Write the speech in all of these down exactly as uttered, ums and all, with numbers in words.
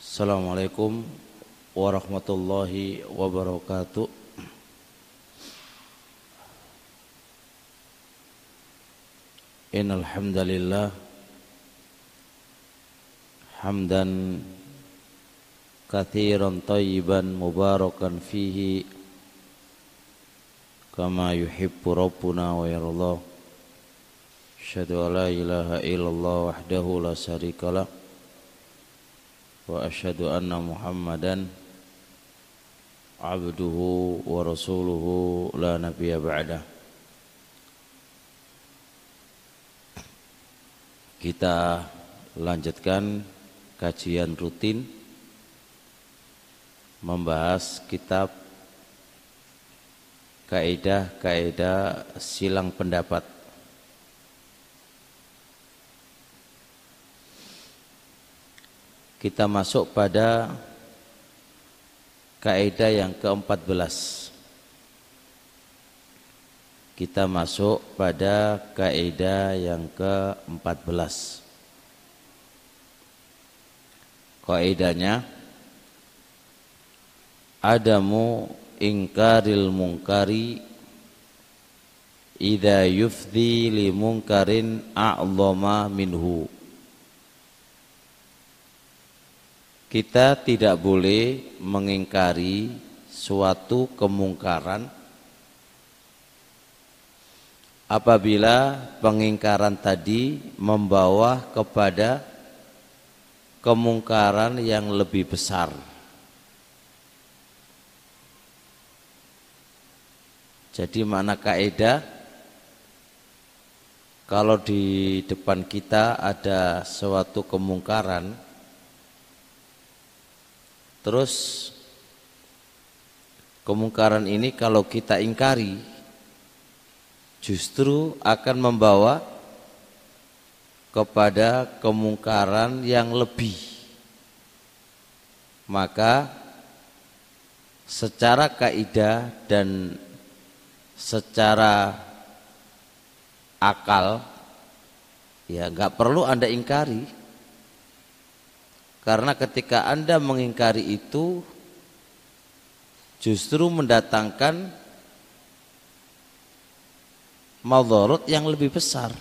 Assalamualaikum warahmatullahi wabarakatuh. Innal hamdalillah hamdan katsiran thayyiban mubarakan fihi kama yuhibbu rabbuna wa yarda. Asyhadu an la ilaha illallah wahdahu la syarikalah wa asyhadu anna Muhammadan abduhu wa rasuluhu la nabiyya ba'dah. Kita lanjutkan kajian rutin membahas kitab Kaidah-kaidah silang pendapat. Kita masuk pada kaidah yang keempat belas. Kita masuk pada kaidah yang keempat belas. Kaidahnya Adamu ingkaril mungkari idha yufdili mungkarin a'lama minhu. Kita tidak boleh mengingkari suatu kemungkaran apabila pengingkaran tadi membawa kepada kemungkaran yang lebih besar. Jadi makna kaidah, kalau di depan kita ada suatu kemungkaran, terus kemungkaran ini kalau kita ingkari justru akan membawa kepada kemungkaran yang lebih. Maka secara kaidah dan secara akal ya nggak perlu Anda ingkari. Karena ketika Anda mengingkari itu justru mendatangkan madharat yang lebih besar.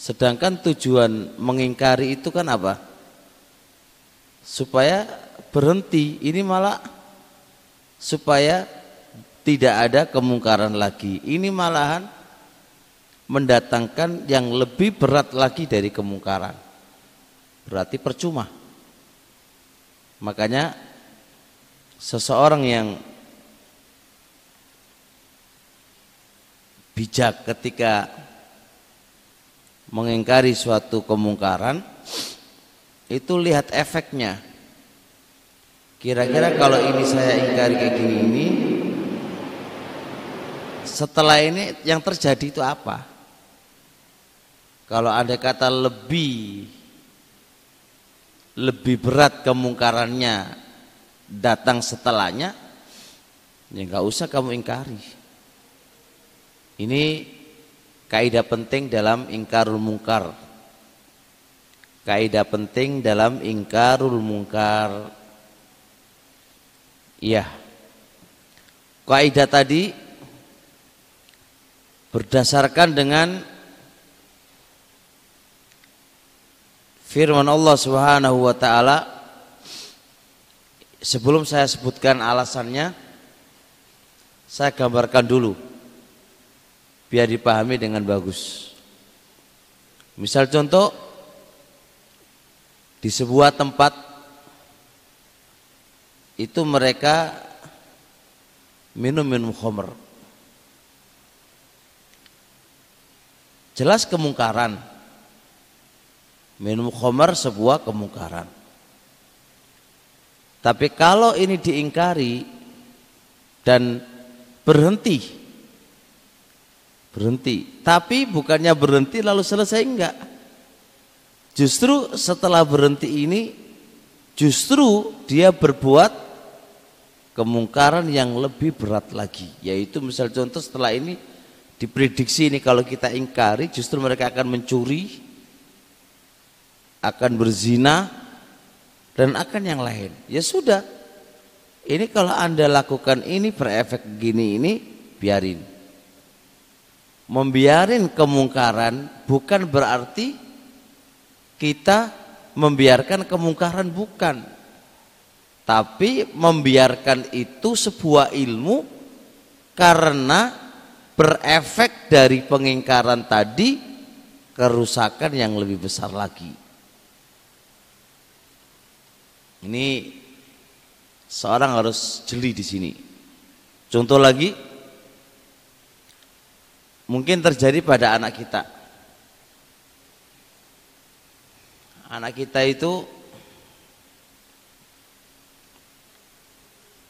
Sedangkan tujuan mengingkari itu kan apa? Supaya berhenti, ini malah supaya tidak ada kemungkaran lagi. Ini malahan mendatangkan yang lebih berat lagi dari kemungkaran. Berarti percuma. Makanya seseorang yang bijak ketika mengingkari suatu kemungkaran itu lihat efeknya. Kira-kira kalau ini saya ingkari kayak gini ini, setelah ini yang terjadi itu apa? Kalau ada kata lebih lebih berat kemungkarannya datang setelahnya, ya nggak usah kamu ingkari. Ini kaidah penting dalam ingkarul mungkar. Kaidah penting dalam ingkarul mungkar. Iya. Kaidah tadi berdasarkan dengan firman Allah Subhanahu wa taala. Sebelum saya sebutkan alasannya, saya gambarkan dulu biar dipahami dengan bagus. Misal contoh, di sebuah tempat itu mereka minum-minum khamr. Jelas kemungkaran. Minum khamr sebuah kemungkaran. Tapi kalau ini diingkari dan berhenti, berhenti. Tapi bukannya berhenti lalu selesai, enggak. Justru setelah berhenti ini justru dia berbuat kemungkaran yang lebih berat lagi. Yaitu misal contoh setelah ini diprediksi ini kalau kita ingkari justru mereka akan mencuri, akan berzina, dan akan yang lain. Ya sudah, ini kalau Anda lakukan ini berefek gini ini, biarin. Membiarin kemungkaran bukan berarti kita membiarkan kemungkaran, bukan, tapi membiarkan itu sebuah ilmu karena berefek dari pengingkaran tadi kerusakan yang lebih besar lagi. Ini seorang harus jeli di sini. Contoh lagi mungkin terjadi pada anak kita. Anak kita itu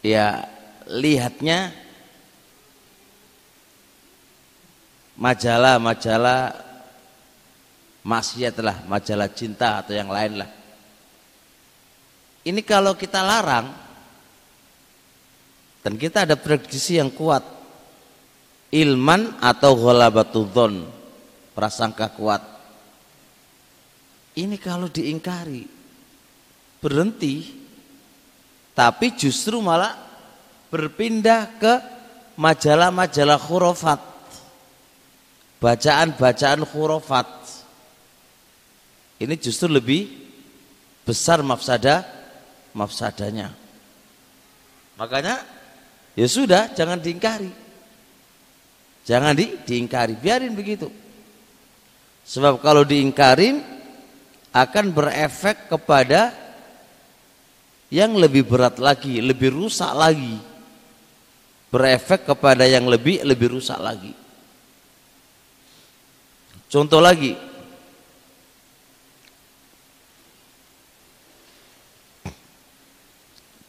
ya lihatnya majalah-majalah maksiat lah, majalah cinta atau yang lain lah. Ini kalau kita larang dan kita ada prediksi yang kuat, ilman atau ghalabatudhon, prasangka kuat. Ini kalau diingkari berhenti, tapi justru malah berpindah ke majalah-majalah khurafat, bacaan-bacaan khurafat. Ini justru lebih besar mafsada mafsadanya. Makanya ya sudah, jangan diingkari, jangan di, diingkari, biarin begitu. Sebab kalau diingkarin akan berefek kepada yang lebih berat lagi, lebih rusak lagi, berefek kepada yang lebih lebih rusak lagi. Contoh lagi,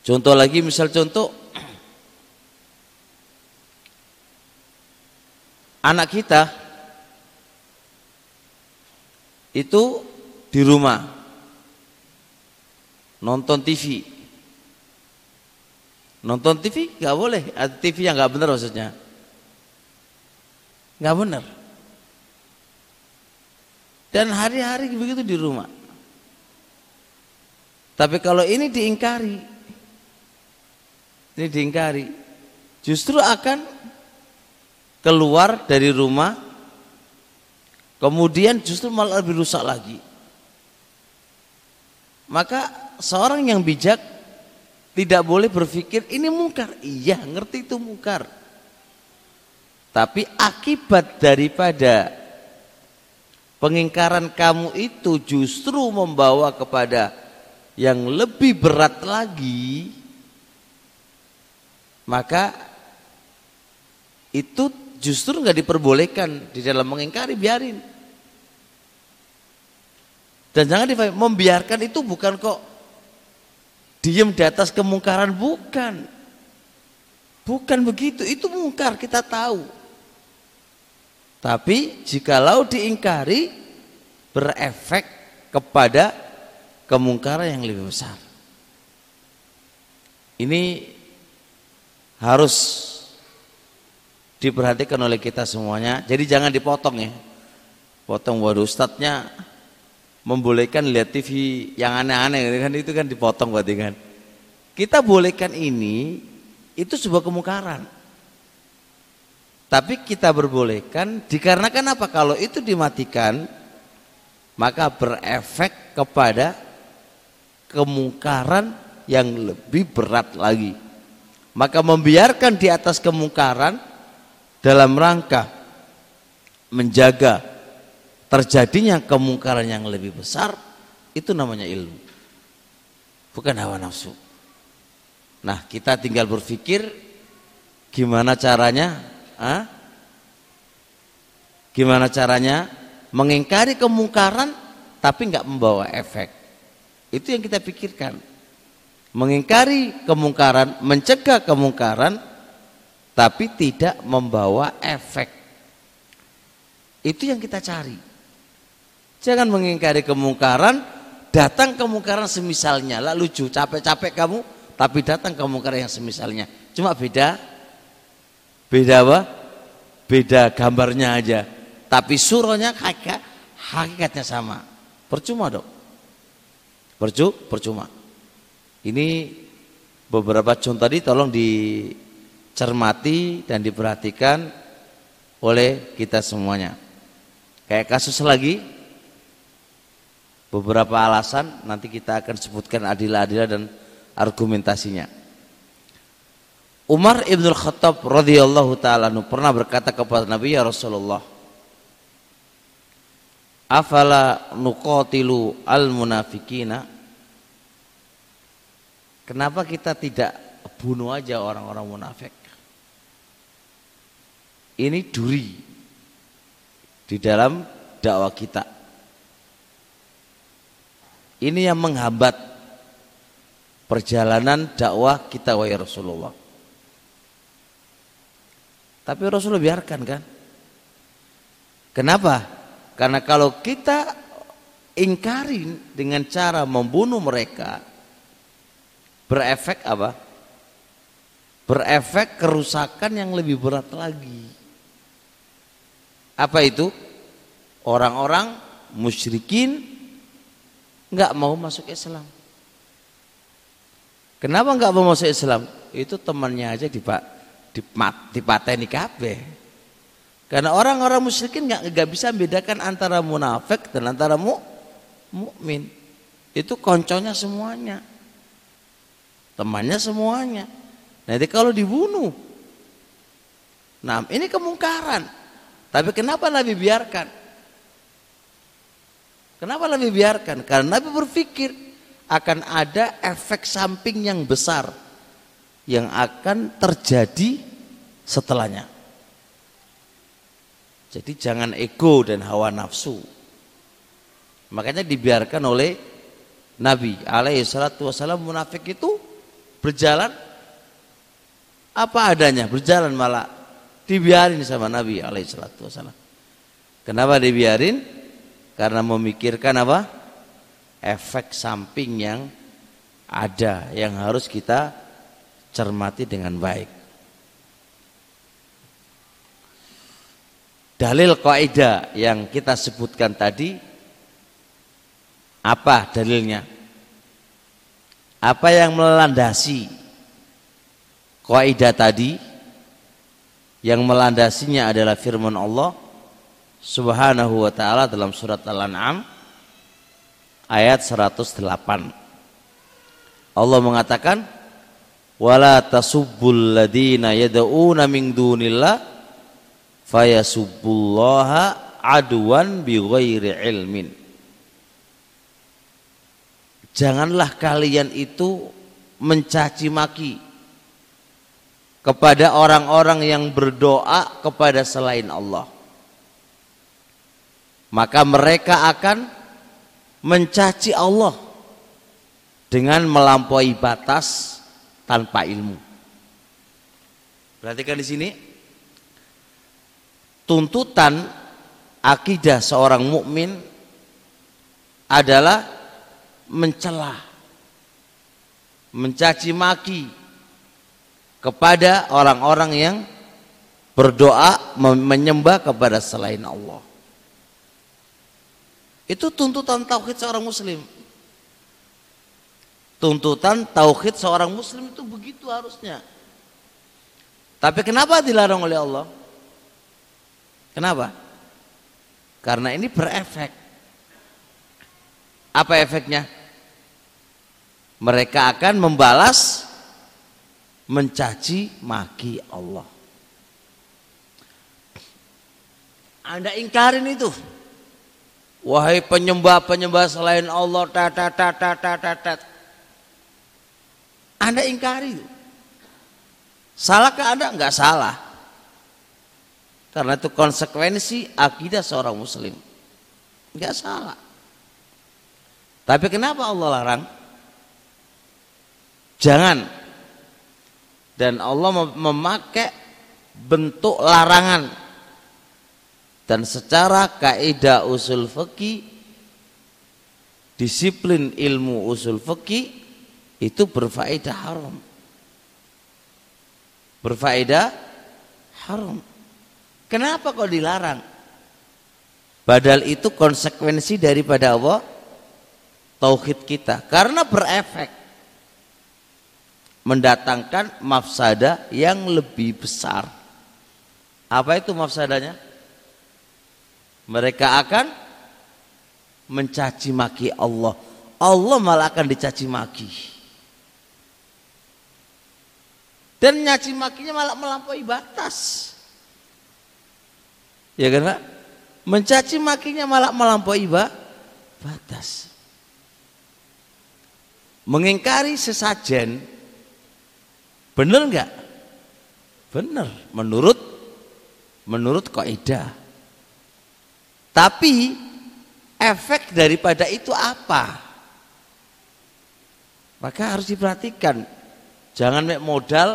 contoh lagi misal contoh anak kita itu di rumah nonton T V, nonton T V nggak boleh, ada T V yang nggak benar, maksudnya nggak benar. Dan hari-hari begitu di rumah. Tapi kalau ini diingkari, ini diingkari, justru akan keluar dari rumah, kemudian justru malah lebih rusak lagi. Maka seorang yang bijak tidak boleh berpikir ini mungkar. Iya, ngerti itu mungkar, tapi akibat daripada pengingkaran kamu itu justru membawa kepada yang lebih berat lagi. Maka itu justru nggak diperbolehkan di dalam mengingkari, biarin. Dan jangan difahami, membiarkan itu bukan kok diem di atas kemungkaran, bukan. Bukan begitu, itu mungkar, kita tahu. Tapi jikalau diingkari, berefek kepada kemungkaran yang lebih besar. Ini harus diperhatikan oleh kita semuanya. Jadi jangan dipotong ya. Potong, waduh ustadznya membolehkan lihat T V yang aneh-aneh, kan itu kan dipotong berarti kan. Kita bolehkan ini, itu sebuah kemungkaran. Tapi kita berbolehkan dikarenakan apa? Kalau itu dimatikan, maka berefek kepada kemungkaran yang lebih berat lagi. Maka membiarkan di atas kemungkaran dalam rangka menjaga terjadinya kemungkaran yang lebih besar, itu namanya ilmu, bukan hawa nafsu. Nah, kita tinggal berpikir gimana caranya, ha? gimana caranya mengingkari kemungkaran tapi nggak membawa efek. Itu yang kita pikirkan. Mengingkari kemungkaran, mencegah kemungkaran tapi tidak membawa efek. Itu yang kita cari. Jangan mengingkari kemungkaran datang kemungkaran semisalnya. Lah lucu, capek-capek kamu, tapi datang kemungkaran yang semisalnya. Cuma beda, beda apa? Beda gambarnya aja. Tapi suruhnya kakak, hakikatnya sama. Percuma dong. Percu, percuma. Ini beberapa contoh tadi tolong dicermati dan diperhatikan oleh kita semuanya. Kayak kasus lagi, beberapa alasan nanti kita akan sebutkan adilah-adilah dan argumentasinya. Umar Ibnul Khattab radhiyallahu ta'ala pernah berkata kepada Nabi, ya Rasulullah, afala nuqatilu al-munafikina, kenapa kita tidak bunuh aja orang-orang munafik? Ini duri di dalam dakwah kita. Ini yang menghambat perjalanan dakwah kita, wahai Rasulullah. Tapi Rasulullah biarkan, kan? Kenapa? Karena kalau kita ingkarin dengan cara membunuh mereka, berefek apa? Berefek kerusakan yang lebih berat lagi. Apa itu? Orang-orang musyrikin nggak mau masuk Islam. Kenapa nggak mau masuk Islam? Itu temannya aja dipak dipateni kabeh. Karena orang-orang musyrikin nggak nggak bisa membedakan antara munafik dan antara mu mukmin. Itu konconya semuanya, temannya semuanya. Nanti kalau dibunuh, nah ini kemungkaran. Tapi kenapa Nabi biarkan? Kenapa Nabi biarkan? Karena Nabi berpikir akan ada efek samping yang besar yang akan terjadi setelahnya. Jadi jangan ego dan hawa nafsu. Makanya dibiarkan oleh Nabi alaihi salatu wasallam munafik itu berjalan apa adanya, berjalan malah dibiarin sama Nabi alaihi salatu wasallam. Kenapa dibiarin? Karena memikirkan apa? Efek samping yang ada, yang harus kita cermati dengan baik. Dalil kaidah yang kita sebutkan tadi, apa dalilnya? Apa yang melandasi kaidah tadi? Yang melandasinya adalah firman Allah Subhanahu wa ta'ala dalam surat Al-An'am ayat seratus delapan. Allah mengatakan, wala tasubbul ladina yad'una min dunillah fayasubbullaha aduan bighairi ilmin. Janganlah kalian itu mencaci maki kepada orang-orang yang berdoa kepada selain Allah, maka mereka akan mencaci Allah dengan melampaui batas tanpa ilmu. Perhatikan di sini, tuntutan akidah seorang mukmin adalah mencela, mencaci maki kepada orang-orang yang berdoa menyembah kepada selain Allah. Itu tuntutan tauhid seorang muslim. Tuntutan tauhid seorang muslim itu begitu harusnya. Tapi kenapa dilarang oleh Allah? Kenapa? Karena ini berefek. Apa efeknya? Mereka akan membalas mencaci maki Allah. Anda ingkarin itu, wahai penyembah-penyembah selain Allah, tat tat tat tat tat tat. Anda ingkari. Salahkah Anda? Enggak salah. Karena itu konsekuensi akidah seorang muslim. Enggak salah. Tapi kenapa Allah larang? Jangan. Dan Allah memakai bentuk larangan. Dan secara kaidah usul fikih disiplin ilmu usul fikih itu berfaedah haram. Berfaedah haram. Kenapa kok dilarang? Padahal itu konsekuensi daripada apa? Tauhid kita. Karena berefek mendatangkan mafsada yang lebih besar. Apa itu mafsadanya? Mereka akan mencaci maki Allah. Allah malah akan dicaci maki. Dan nyaci makinya malah melampaui batas. Ya kan Pak? Mencaci makinya malah melampaui batas. Mengingkari sesajen benar enggak? Benar menurut menurut kaidah. Tapi efek daripada itu apa? Maka harus diperhatikan. Jangan mek modal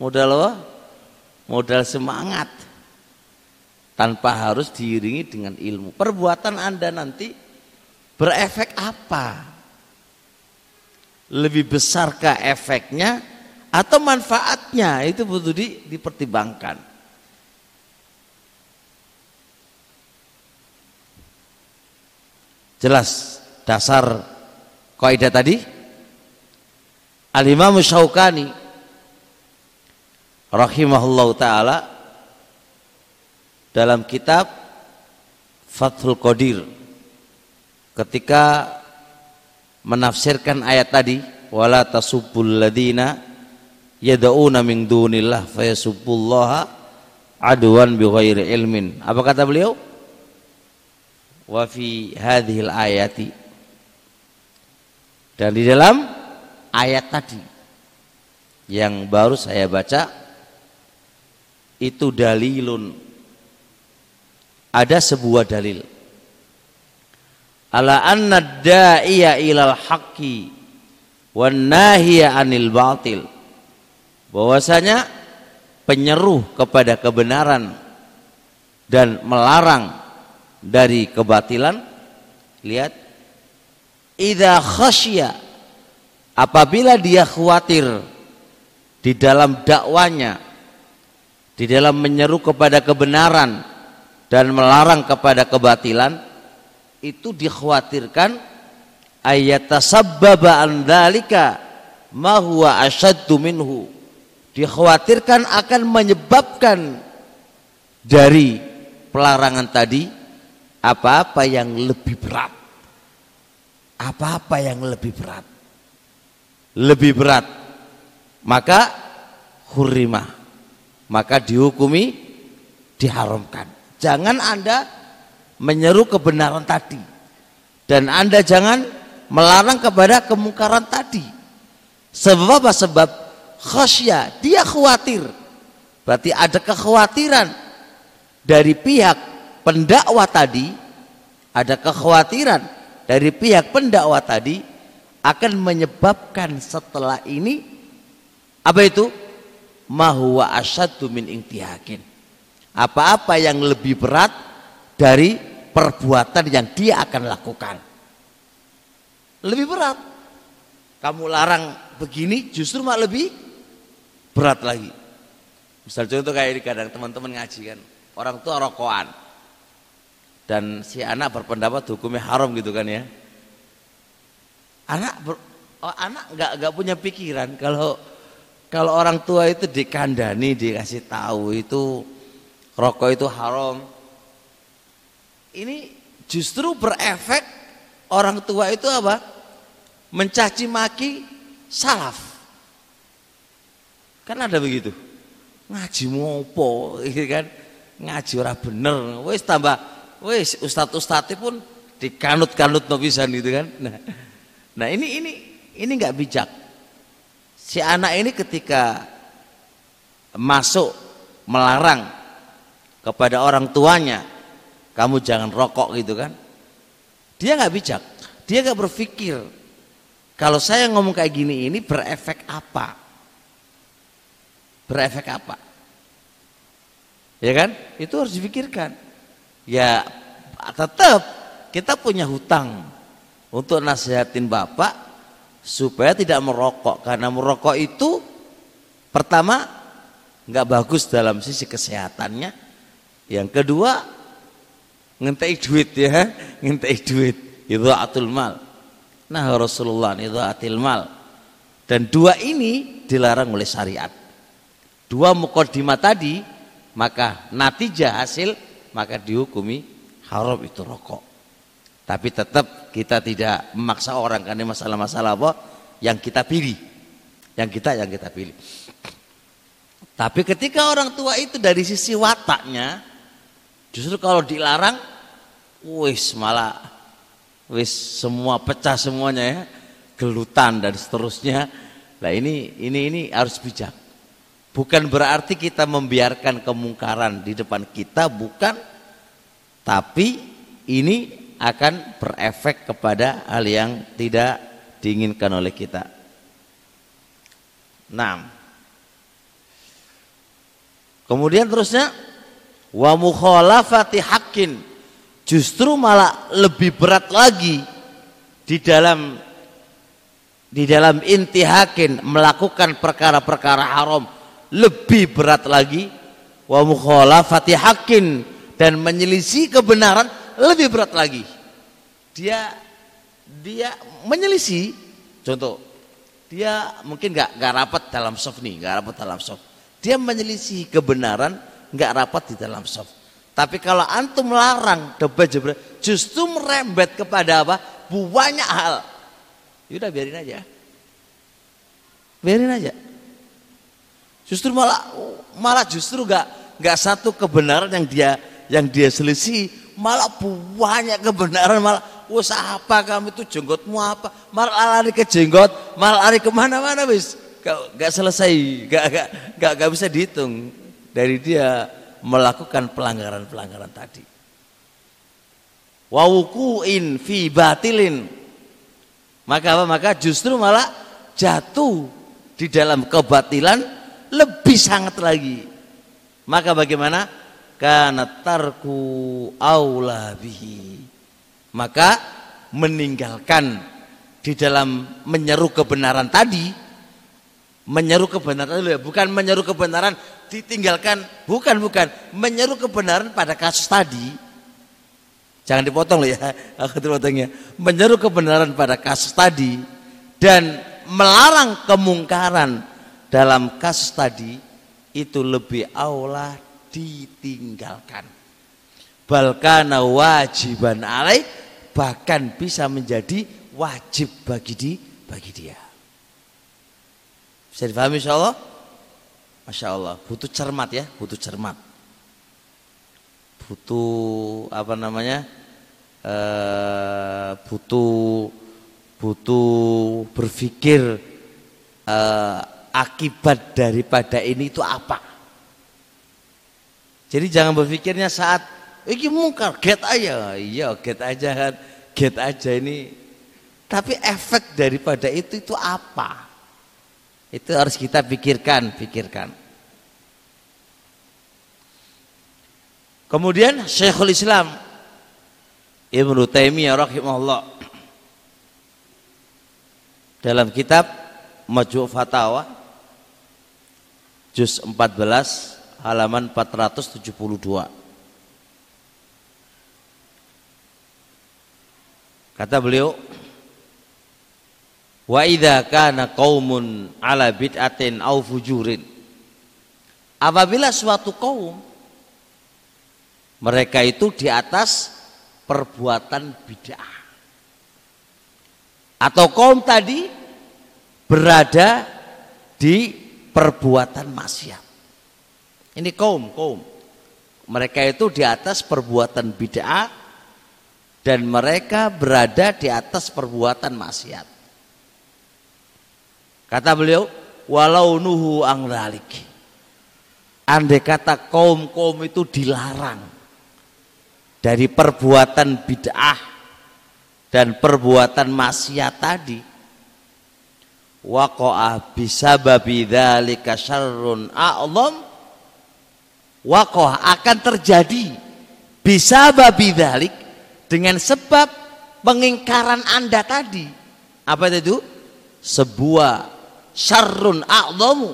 modal apa? Modal semangat tanpa harus diiringi dengan ilmu. Perbuatan Anda nanti berefek apa? Lebih besarkah efeknya atau manfaatnya? Itu butuh di, dipertimbangkan. Jelas dasar kaidah tadi. Al-Imam Asy-Syaukani rahimahullahu ta'ala dalam kitab Fathul Qadir ketika menafsirkan ayat tadi, wala tasubbul ladina yad'una min dunillah fayasubbullaha adwan bighairi ilmin. Apa kata beliau? Wa fi hadhil ayati, dan di dalam ayat tadi yang baru saya baca itu dalilun, ada sebuah dalil ala anna da'iya ilal haqqi wan nahiya anil batil, bahwasanya penyeru kepada kebenaran dan melarang dari kebatilan, lihat, idza khasya, apabila dia khawatir di dalam dakwanya, di dalam menyeru kepada kebenaran dan melarang kepada kebatilan, itu dikhawatirkan ayatasabbaba an dzalika ma huwa asyaddu minhu, dikhawatirkan akan menyebabkan dari pelarangan tadi apa-apa yang lebih berat. Apa-apa yang lebih berat. Lebih berat. Maka hurrimah. Maka dihukumi, diharamkan. Jangan Anda menyeru kebenaran tadi. Dan Anda jangan melarang kepada kemungkaran tadi. Sebab apa? Sebab khasyah, dia khawatir. Berarti ada kekhawatiran dari pihak pendakwa tadi, ada kekhawatiran dari pihak pendakwa tadi akan menyebabkan setelah ini apa itu? Ma huwa asyaddu min intihakin, apa-apa yang lebih berat dari perbuatan yang dia akan lakukan. Lebih berat. Kamu larang begini justru malah lebih berat lagi. Misal contoh kayak ini, kadang teman-teman ngaji kan, orang tua rokokan. Dan si anak berpendapat hukumnya haram gitu kan ya. Anak ber, oh anak nggak nggak punya pikiran kalau kalau orang tua itu dikandani, dikasih tahu itu rokok itu haram. Ini justru berefek orang tua itu apa? Mencaci maki salaf. Kan ada begitu. Ngaji ngopo gitu kan. Ngaji ora bener. Wis tambah wes ustadz-ustadz pun dikanut-kanut nobisan gitu kan. Nah, nah ini ini ini nggak bijak. Si anak ini ketika masuk melarang kepada orang tuanya, kamu jangan rokok gitu kan. Dia nggak bijak, dia nggak berpikir kalau saya ngomong kayak gini ini berefek apa? Berefek apa? Ya kan? Itu harus dipikirkan. Ya tetap kita punya hutang untuk nasihatin bapak supaya tidak merokok, karena merokok itu pertama nggak bagus dalam sisi kesehatannya, yang kedua ngentai duit ya, ngentai duit, idha'atul mal. Nah Rasulullah idha'atil mal, dan dua ini dilarang oleh syariat. Dua mukaddimah tadi, maka natijah hasil, maka dihukumi haram itu rokok. Tapi tetap kita tidak memaksa orang, karena masalah-masalah apa yang kita pilih, yang kita yang kita pilih. Tapi ketika orang tua itu dari sisi wataknya, justru kalau dilarang, wis malah wis semua pecah semuanya ya, gelutan dan seterusnya. Nah ini ini ini harus bijak. Bukan berarti kita membiarkan kemungkaran di depan kita, bukan. Tapi ini akan berefek kepada hal yang tidak diinginkan oleh kita. Enam. Kemudian terusnya wa mukhalafati haqqin, justru malah lebih berat lagi di dalam di dalam intihakin, melakukan perkara-perkara haram lebih berat lagi. Wa mukhalafati haqqin, dan menyelisih kebenaran lebih berat lagi. Dia dia menyelisih, contoh, dia mungkin nggak nggak rapat dalam soft nih, nggak rapat dalam soft. Dia menyelisih kebenaran nggak rapat di dalam soft. Tapi kalau antum larang debat jebret, justru merembet kepada apa? Banyak hal. Yaudah biarin aja, biarin aja. Justru malah malah justru nggak nggak satu kebenaran yang dia yang dia selisih. Malah banyak kebenaran, malah usaha apa kamu itu, jenggotmu apa, malah lari ke jenggot, malah lari kemana-mana bis, gak selesai, gak, gak, gak, gak bisa dihitung dari dia melakukan pelanggaran-pelanggaran tadi. Wawukuin fi batilin, maka apa? Maka justru malah jatuh di dalam kebatilan lebih sangat lagi. Maka bagaimana? Kana tarku aula bihi, maka meninggalkan di dalam menyeru kebenaran tadi, menyeru kebenaran dulu ya, bukan menyeru kebenaran ditinggalkan, bukan bukan menyeru kebenaran pada kasus tadi, jangan dipotong loh ya, aku dipotongnya, menyeru kebenaran pada kasus tadi dan melarang kemungkaran dalam kasus tadi itu lebih aula ditinggalkan. Balkana wajiban alaih, bahkan bisa menjadi wajib bagi di bagi dia. Bisa dipahami insyaallah? Masya Allah, butuh cermat ya, butuh cermat. Butuh apa namanya? E, butuh butuh berpikir e, akibat daripada ini itu apa? Jadi jangan berpikirnya saat ini mungkar, get aja, iya get aja kan, get aja ini. Tapi efek daripada itu itu apa? Itu harus kita pikirkan, pikirkan. Kemudian Syaikhul Islam Ibnu Taimiyah rahimahullah dalam kitab Majmu' Fatawa juz empat belas halaman empat ratus tujuh puluh dua. Kata beliau, wa idza kana qaumun ala bid'atin au fujurin, apabila suatu kaum mereka itu di atas perbuatan bid'ah, atau kaum tadi berada di perbuatan maksiat. Ini kaum, kaum. Mereka itu di atas perbuatan bid'ah dan mereka berada di atas perbuatan maksiat. Kata beliau, walau nuhu ang dzalik, andai kata kaum-kaum itu dilarang dari perbuatan bid'ah dan perbuatan maksiat tadi, waqa'a bisababi dzalika syarrun a'dham, wakoh akan terjadi bisa babi dalik, dengan sebab pengingkaran Anda tadi. Apa itu? Sebuah syarrun a'dhamu,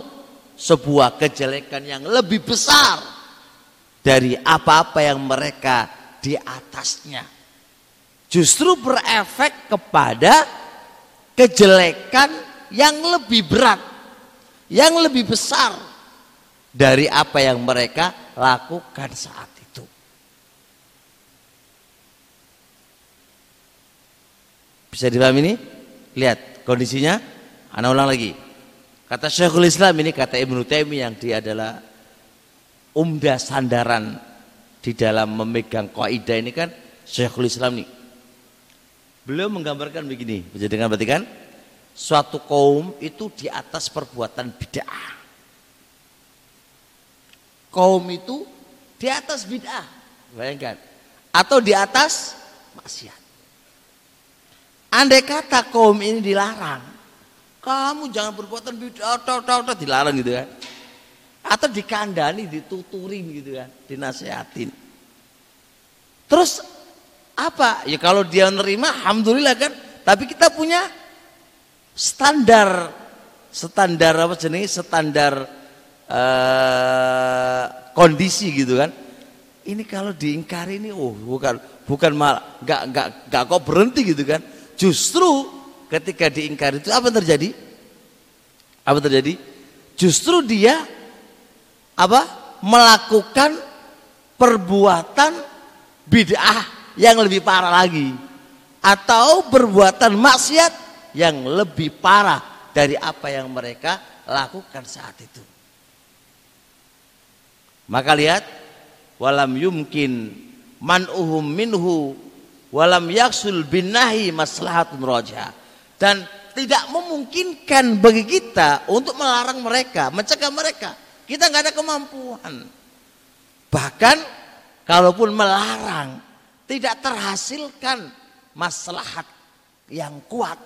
sebuah kejelekan yang lebih besar dari apa-apa yang mereka di atasnya. Justru berefek kepada kejelekan yang lebih berat, yang lebih besar dari apa yang mereka lakukan saat itu. Bisa dipahami ini? Lihat kondisinya. Ana ulang lagi. Kata Syaikhul Islam, ini kata Ibnu Taimiyah yang dia adalah umdah sandaran di dalam memegang kaidah ini kan Syaikhul Islam nih. Beliau menggambarkan begini, bisa dengar berarti kan? Suatu kaum itu di atas perbuatan bid'ah. Kaum itu di atas bid'ah, bayangkan. Atau di atas maksiat. Andai kata kaum ini dilarang, kamu jangan perbuatan bid'ah, atau dilarang gitu kan. Atau dikandani, dituturin gitu kan, dinasehatin. Terus apa? Ya kalau dia nerima, alhamdulillah kan. Tapi kita punya standar standar apa jenis standar uh, kondisi gitu kan. Ini kalau diingkari ini oh bukan bukan malah nggak nggak nggak kok berhenti gitu kan. Justru ketika diingkari itu apa terjadi? Apa terjadi? Justru dia apa melakukan perbuatan bid'ah yang lebih parah lagi atau perbuatan maksiat yang lebih parah dari apa yang mereka lakukan saat itu. Maka lihat, walam yumkin man'uhum minhu walam yaksul binahi maslahatun rajah. Dan tidak memungkinkan bagi kita untuk melarang mereka, mencegah mereka. Kita nggak ada kemampuan. Bahkan kalaupun melarang, tidak terhasilkan maslahat yang kuat.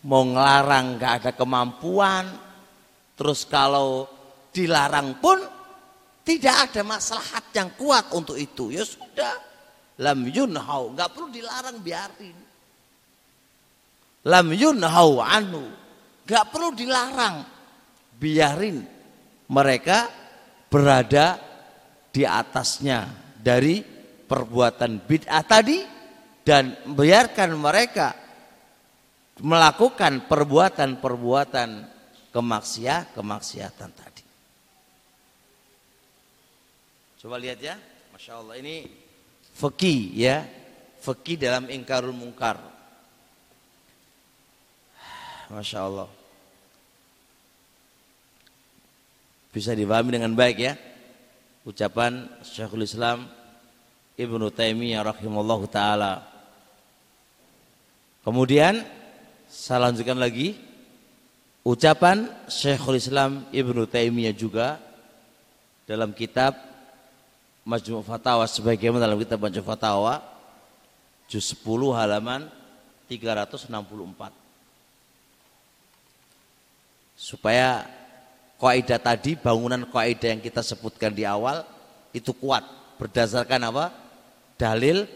Mau ngelarang nggak ada kemampuan, terus kalau dilarang pun tidak ada maslahat yang kuat untuk itu. Ya sudah, lam yunhau, nggak perlu dilarang, biarin. Lam yunhau anu, nggak perlu dilarang, biarin mereka berada di atasnya dari perbuatan bid'ah tadi dan biarkan mereka melakukan perbuatan-perbuatan kemaksiatan-kemaksiatan tadi. Coba lihat ya, masya Allah ini fikih ya, fikih dalam ingkarul mungkar, masya Allah. Bisa dipahami dengan baik ya, ucapan Syaikhul Islam Ibnu Taimiyah rahimahullahu taala. Kemudian saya lanjutkan lagi ucapan Syaikhul Islam Ibnu Taimiyah juga dalam kitab Majmu' Fatawa, sebagaimana dalam kitab Majmu' Fatawa juz sepuluh halaman tiga ratus enam puluh empat. Supaya kaidah tadi, bangunan kaidah yang kita sebutkan di awal itu kuat berdasarkan apa? Dalil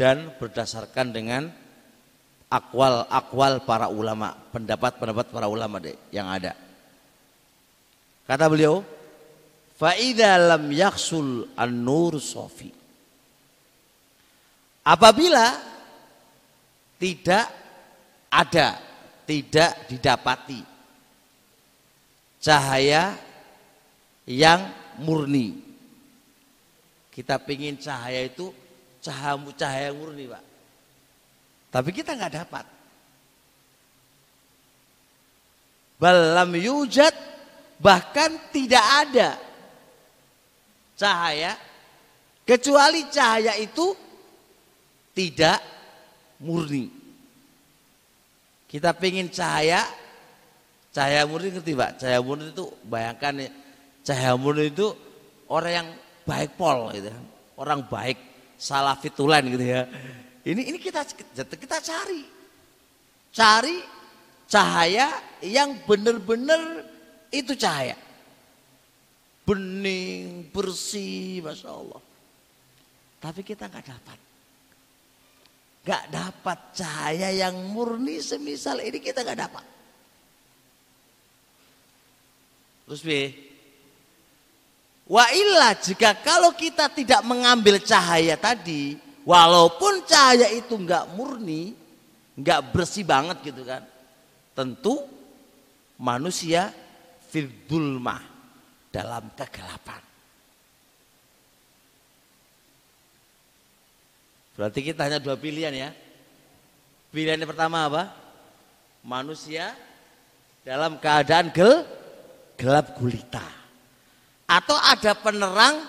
dan berdasarkan dengan akwal-akwal para ulama, pendapat-pendapat para ulama deh yang ada. Kata beliau, fa idza lam yahsul an-nur safi. Apabila tidak ada, tidak didapati cahaya yang murni. Kita pingin cahaya itu cahaya, cahaya yang murni, Pak. Tapi kita nggak dapat. Balam yujad, bahkan tidak ada cahaya kecuali cahaya itu tidak murni. Kita pengen cahaya, cahaya murni ngerti Pak? Cahaya murni itu bayangkan ya, cahaya murni itu orang yang baik pol, gitu. Orang baik salafitulan gitu ya. Ini ini kita kita cari, cari cahaya yang benar-benar itu cahaya, bening, bersih, masya Allah. Tapi kita nggak dapat. Gak dapat cahaya yang murni semisal ini kita gak dapat. Terus B. Wa illa jika kalau kita tidak mengambil cahaya tadi, walaupun cahaya itu gak murni, gak bersih banget gitu kan, tentu manusia fidzulmah dalam kegelapan. Berarti kita hanya dua pilihan ya. Pilihan yang pertama apa? Manusia dalam keadaan gel, gelap gulita. Atau ada penerang,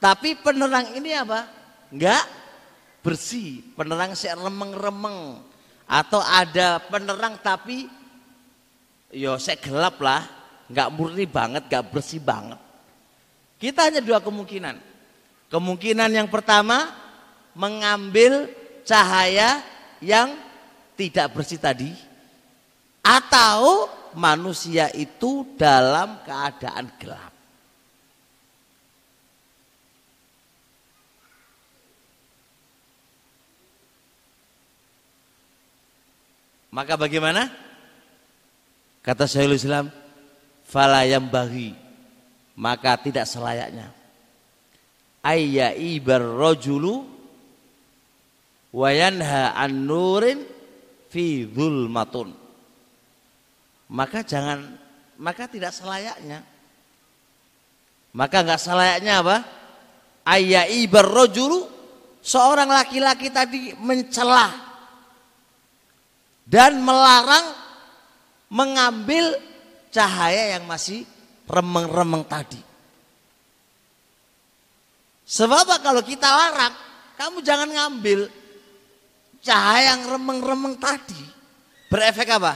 tapi penerang ini apa? Enggak bersih. Penerang si remeng-remeng. Atau ada penerang tapi yo saya gelap lah, enggak murni banget, enggak bersih banget. Kita hanya dua kemungkinan. Kemungkinan yang pertama, mengambil cahaya yang tidak bersih tadi, atau manusia itu dalam keadaan gelap. Maka bagaimana? Kata Syaikhul Islam, fala yambahi, maka tidak selayaknya ayya ibar rajulu wa yanha an nurin fi dhulmatun, maka jangan, maka tidak selayaknya, maka enggak selayaknya apa? Ayya ibar rajulu, seorang laki-laki tadi mencela dan melarang mengambil cahaya yang masih remeng-remeng tadi. Sebab kalau kita larang, kamu jangan ngambil cahaya yang remeng-remeng tadi, berefek apa?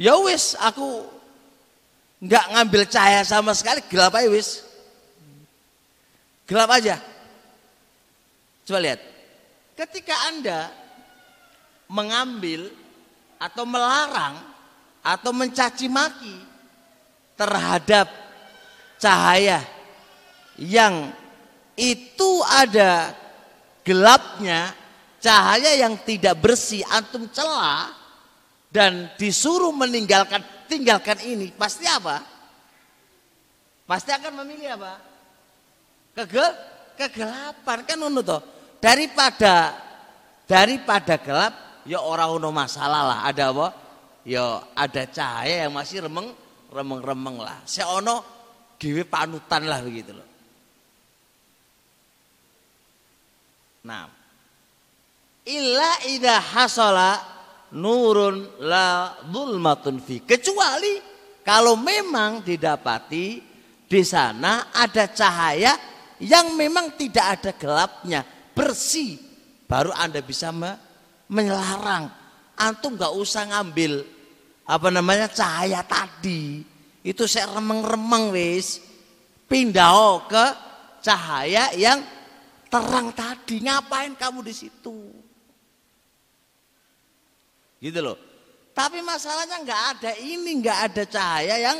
Ya wis, aku nggak ngambil cahaya sama sekali, gelap aja wis, gelap aja. Coba lihat, ketika Anda mengambil atau melarang atau mencaci maki terhadap cahaya yang itu ada gelapnya, cahaya yang tidak bersih, antum celah dan disuruh meninggalkan, tinggalkan ini, pasti apa? Pasti akan memilih apa? Kegel, kegelapan kan ngono toh. Daripada daripada gelap, ya ora ono masalah lah, ada apa? Ya ada cahaya yang masih remeng, remeng-remeng lah. Saya ono dhewe panutan lah begitu loh. Nah, illa idza hasala nurun la dhulmatun fi, kecuali kalau memang didapati di sana ada cahaya yang memang tidak ada gelapnya, bersih, baru Anda bisa melarang. Antum nggak usah ngambil apa namanya cahaya tadi, itu saya remeng-remeng wis, pindah ke cahaya yang terang tadi, ngapain kamu di situ? Gitu loh. Tapi masalahnya nggak ada ini, nggak ada cahaya yang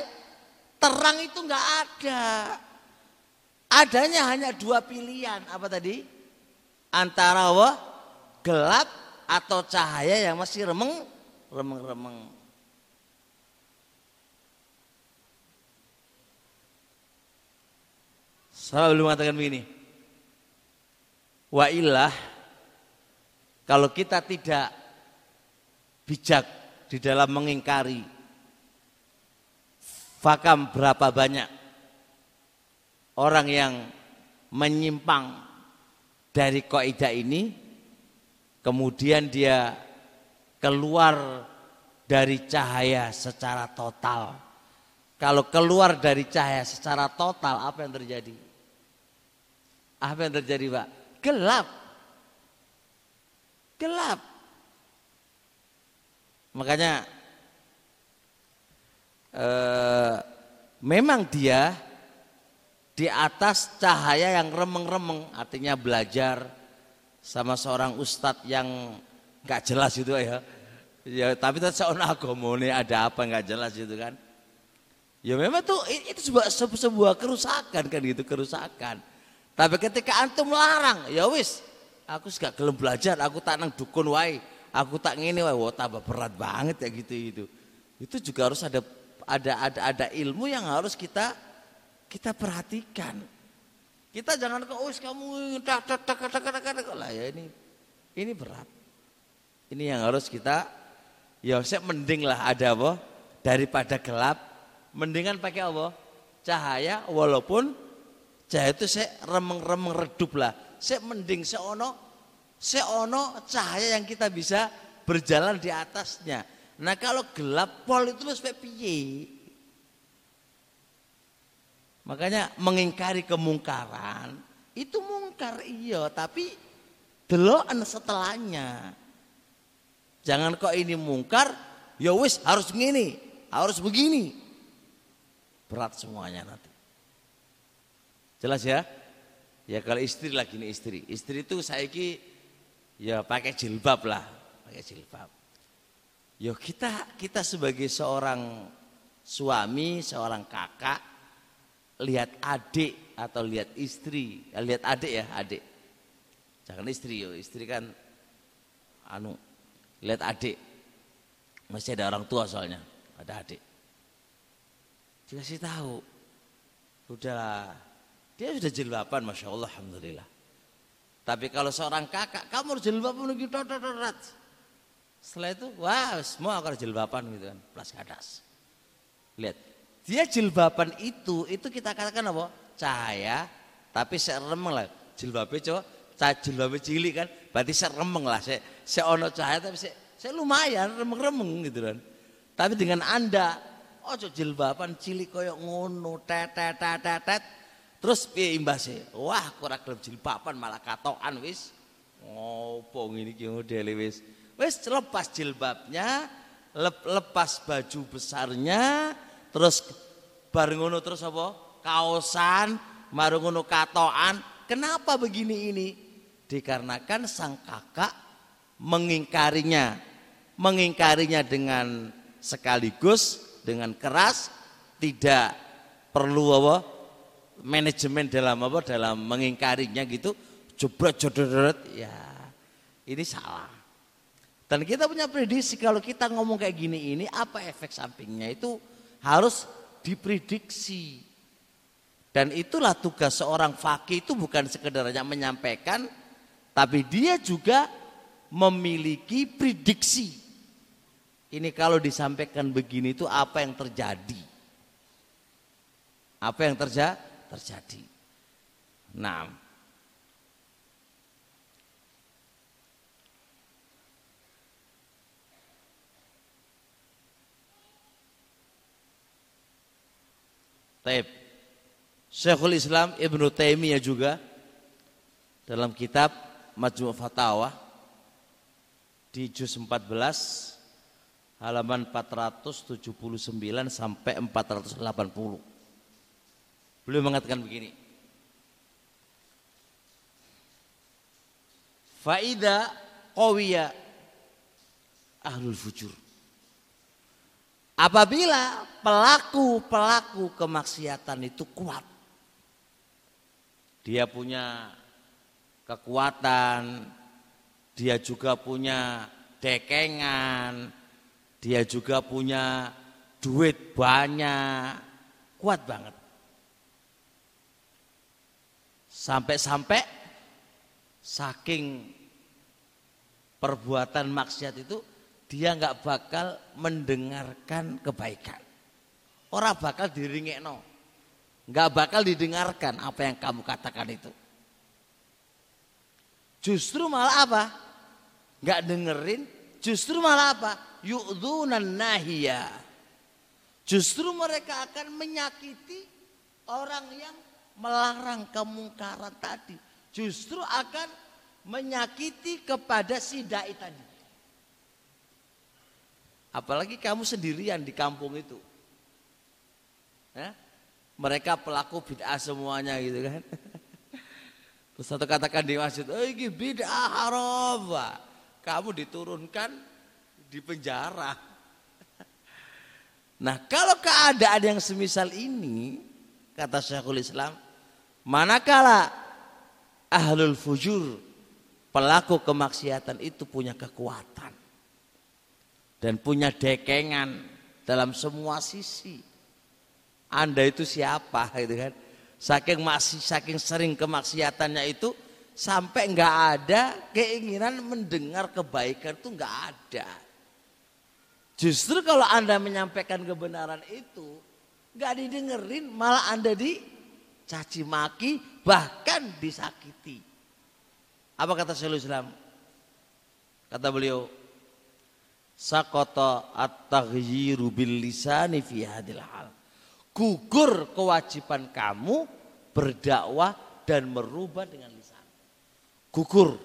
terang itu nggak ada. Adanya hanya dua pilihan, apa tadi? Antara wah gelap atau cahaya yang masih remeng, remeng-remeng. Saya belum mengatakan begini. Wa ilah, kalau kita tidak bijak di dalam mengingkari, fakam berapa banyak orang yang menyimpang dari kaidah ini, kemudian dia keluar dari cahaya secara total. Kalau keluar dari cahaya secara total, apa yang terjadi? Apa yang terjadi, Pak? Gelap, gelap. Makanya eh, memang dia di atas cahaya yang remeng-remeng, artinya belajar sama seorang ustadz yang gak jelas itu ya. Ya tapi itu seorang agama ini ada apa gak jelas itu kan. Ya memang tuh itu sebuah, sebuah kerusakan kan gitu, kerusakan. Tapi ketika antum melarang, ya wis, Aku gak gelem belajar, aku tak nang dukun wae. Aku tak ngene wae, wah tambah berat banget ya gitu itu. Itu juga harus ada ada ada ada ilmu yang harus kita kita perhatikan. Kita jangan ke oh kamu tak tak tak tak tak tak lah ya ini ini berat. Ini yang harus kita ya saya mending lah ada apa daripada gelap mendingan pakai apa cahaya walaupun cahaya itu saya remeng-remeng redup lah. Saya mending seono, seono cahaya yang kita bisa berjalan di atasnya. Nah kalau gelap pol itu terus piye? Makanya mengingkari kemungkaran itu mungkar iya, tapi delokan setelahnya. Jangan kok ini mungkar, ya wis harus begini, harus begini. Berat semuanya nanti. Jelas ya? Ya kalau istri lagi nih istri, istri itu saiki ya pakai jilbab lah, pakai jilbab. Ya kita kita sebagai seorang suami, seorang kakak lihat adik atau lihat istri, ya, lihat adik ya adik. Jangan istri yo, istri kan anu lihat adik. Masih ada orang tua soalnya, ada adik. Dikasih tahu, udah. Dia sudah jilbaban, masya Allah, alhamdulillah. Tapi kalau seorang kakak, kamu harus jilbaban lagi, dot dot dot. Setelah itu, wah, semua akan jilbaban gitu kan, plus kadas. Lihat, dia jilbaban itu, itu kita katakan apa? Cahaya, tapi seremeng lah. Jilbabnya coba, jilbabnya cilik kan, berarti seremeng lah. Saya, saya ono cahaya, tapi saya, saya lumayan remeng-remeng gitu kan. Tapi dengan anda, oh jilbaban cilik koyok ngono, tet tet tet tet. tet. Terus piye imbase? Wah, kurang gelem jilbaban malah katokan wis. Ngopo ngene iki modele wis. Wis lepas jilbabnya, lep, lepas baju besarnya, terus bareng ngono terus apa? Kaosan, marung ngono katokan. Kenapa begini ini? Dikarenakan sang kakak mengingkarinya. Mengingkarinya dengan sekaligus, dengan keras, tidak perlu apa? Manajemen dalam apa dalam mengingkarinya gitu jebret joderet ya ini salah dan kita punya prediksi kalau kita ngomong kayak gini ini apa efek sampingnya itu harus diprediksi dan itulah tugas seorang faqih itu bukan sekedarnya menyampaikan tapi dia juga memiliki prediksi ini kalau disampaikan begini itu apa yang terjadi apa yang terjadi terjadi. Nah, Taib. Syekhul Islam Ibnu Taimiyah juga dalam kitab Majmu' Fatawa di juz empat belas halaman empat ratus tujuh puluh sembilan sampai empat ratus delapan puluh. Beliau mengatakan begini. Faida qawiya ahlul fujur. Apabila pelaku-pelaku kemaksiatan itu kuat. Dia punya kekuatan, dia juga punya dekengan, dia juga punya duit banyak, kuat banget. Sampai-sampai saking perbuatan maksiat itu dia nggak bakal mendengarkan kebaikan. Orang bakal diringekno, nggak bakal didengarkan apa yang kamu katakan itu. Justru malah apa? Nggak dengerin, justru malah apa? Yu'dzunan nahiyah. Justru mereka akan menyakiti orang yang melarang kemungkaran tadi justru akan menyakiti kepada si dai tadi. Apalagi kamu sendirian di kampung itu. Ya? Mereka pelaku bid'ah semuanya gitu kan. Terus satu katakan di masjid, "Oh, ini bid'ah haram." Kamu diturunkan di penjara. Nah, kalau keadaan yang semisal ini kata Syekhul Islam manakala ahlul fujur pelaku kemaksiatan itu punya kekuatan dan punya dekengan dalam semua sisi. Anda itu siapa gitu kan? Saking masih saking sering kemaksiatannya itu sampai nggak ada keinginan mendengar kebaikan itu, nggak ada. Justru kalau Anda menyampaikan kebenaran itu nggak didengerin, malah Anda dicaci maki, bahkan disakiti. Apa kata Syaikhul Islam? Kata beliau, sakata at-taghyiru bil lisani fi hadil hal. Gugur kewajiban kamu berdakwah dan merubah dengan lisan. Gugur.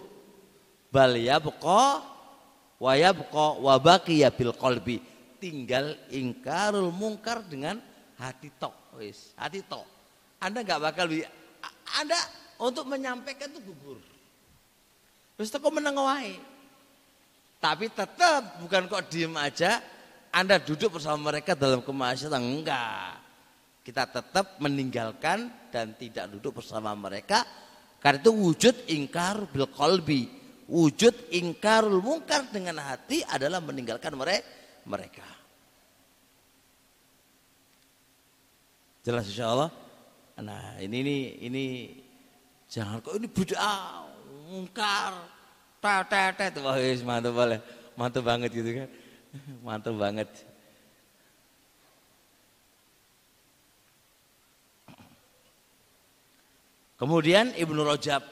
Bal yabqa wa yabqa wa baqiya bil qalbi. Tinggal ingkarul mungkar dengan hati tok, wis. Hati tok. Anda enggak bakal Anda untuk menyampaikan itu gugur. Terus kok meneng wae. Tapi tetap bukan kok diem aja. Anda duduk bersama mereka dalam kemaksiatan, enggak. Kita tetap meninggalkan dan tidak duduk bersama mereka. Karena itu wujud ingkar bil qalbi, wujud ingkarul mungkar dengan hati adalah meninggalkan mereka. Jelas insya Allah. Nah ini ini, ini jangan kok ini bid'ah mungkar, tetetet, wah mantap banget, mantap banget gitu kan, mantap banget. Kemudian Ibnu Rajab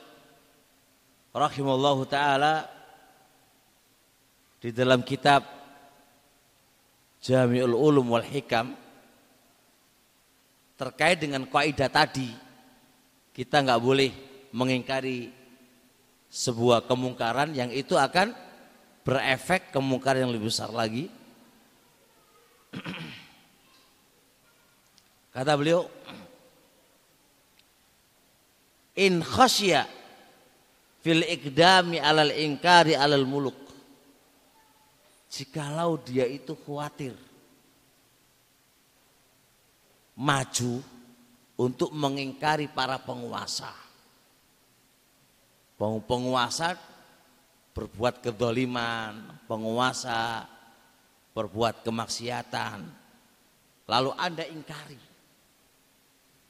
rahimahullahu ta'ala di dalam kitab Jami'ul Ulum wal Hikam terkait dengan kaidah tadi, kita nggak boleh mengingkari sebuah kemungkaran yang itu akan berefek kemungkaran yang lebih besar lagi. Kata beliau, in khasya fil iqdami alal ingkari alal muluk, jikalau dia itu khawatir maju untuk mengingkari para penguasa, penguasa berbuat kedzaliman, penguasa berbuat kemaksiatan, lalu Anda ingkari,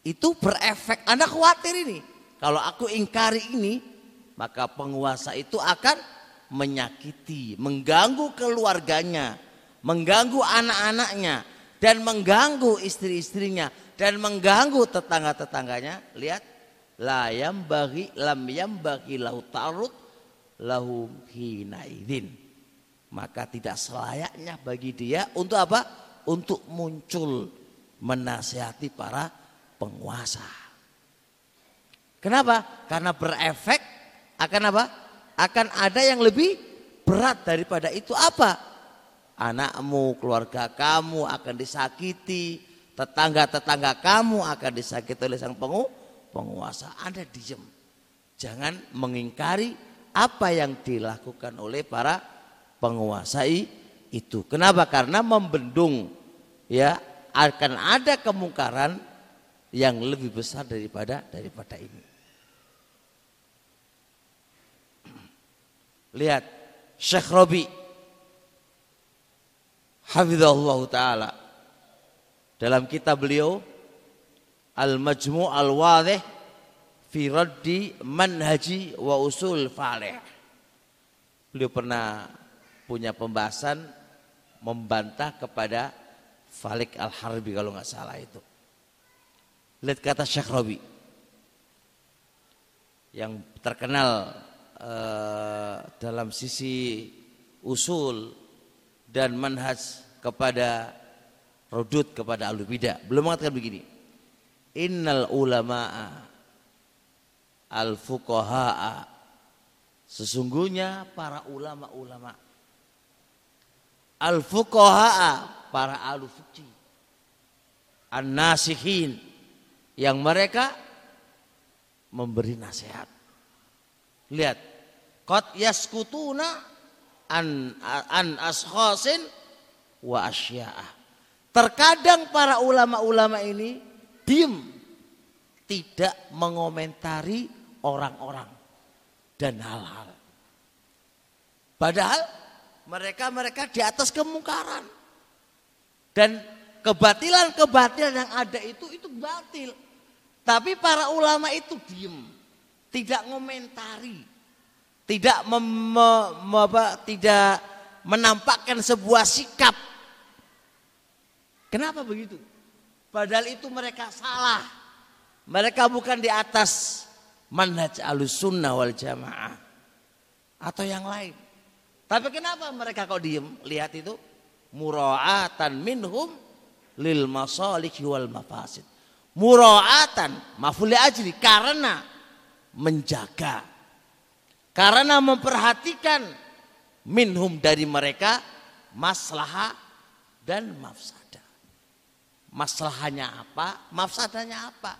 itu berefek. Anda khawatir ini, kalau aku ingkari ini, maka penguasa itu akan menyakiti, mengganggu keluarganya, mengganggu anak-anaknya, dan mengganggu istri-istrinya, dan mengganggu tetangga-tetangganya. Lihat, la yambaghi lam yambaghi lahu ta'arud lahum hinaidin. Maka tidak selayaknya bagi dia untuk apa? Untuk muncul menasihati para penguasa. Kenapa? Karena berefek akan apa? Akan ada yang lebih berat daripada itu. Apa? Anakmu, keluarga kamu akan disakiti, tetangga-tetangga kamu akan disakiti oleh sang pengu, penguasa. Anda diam. Jangan mengingkari apa yang dilakukan oleh para penguasa itu. Kenapa? Karena membendung, ya, akan ada kemungkaran yang lebih besar daripada daripada ini. Lihat Syekh Rabi' hafidzahullahu ta'ala dalam kitab beliau Al Majmu' Al Wadih fi Raddi Manhaji wa Usul Falah. Beliau pernah punya pembahasan membantah kepada Falih al-Harbi kalau nggak salah itu. Lihat kata Syekh Rabi' yang terkenal eh, dalam sisi usul dan manhaj kepada rudud kepada ahlul bidah. Belum mengatakan begini. Innal ulama'a al fuqaha'a. Sesungguhnya para ulama-ulama. Al fuqaha'a, para ahlul fiqih. An-nasihin, yang mereka memberi nasihat. Lihat, qad yaskutuna an an ashkhasin wa asya'ah. Terkadang para ulama-ulama ini diam, tidak mengomentari orang-orang dan hal-hal. Padahal mereka-mereka di atas kemungkaran. Dan kebatilan-kebatilan yang ada itu, itu batil. Tapi para ulama itu diem. Tidak ngomentari. Tidak, mem, mem, apa, tidak menampakkan sebuah sikap. Kenapa begitu? Padahal itu mereka salah. Mereka bukan di atas manhaj Ahlussunnah wal Jamaah. Atau yang lain. Tapi kenapa mereka kok diem? Lihat itu. Mura'atan minhum lil masalihi wal mafasid. Mura'atan maf'ul li ajli, karena menjaga. Karena memperhatikan minhum dari mereka maslahah dan mafsada. Maslahahnya apa? Mafsadanya apa?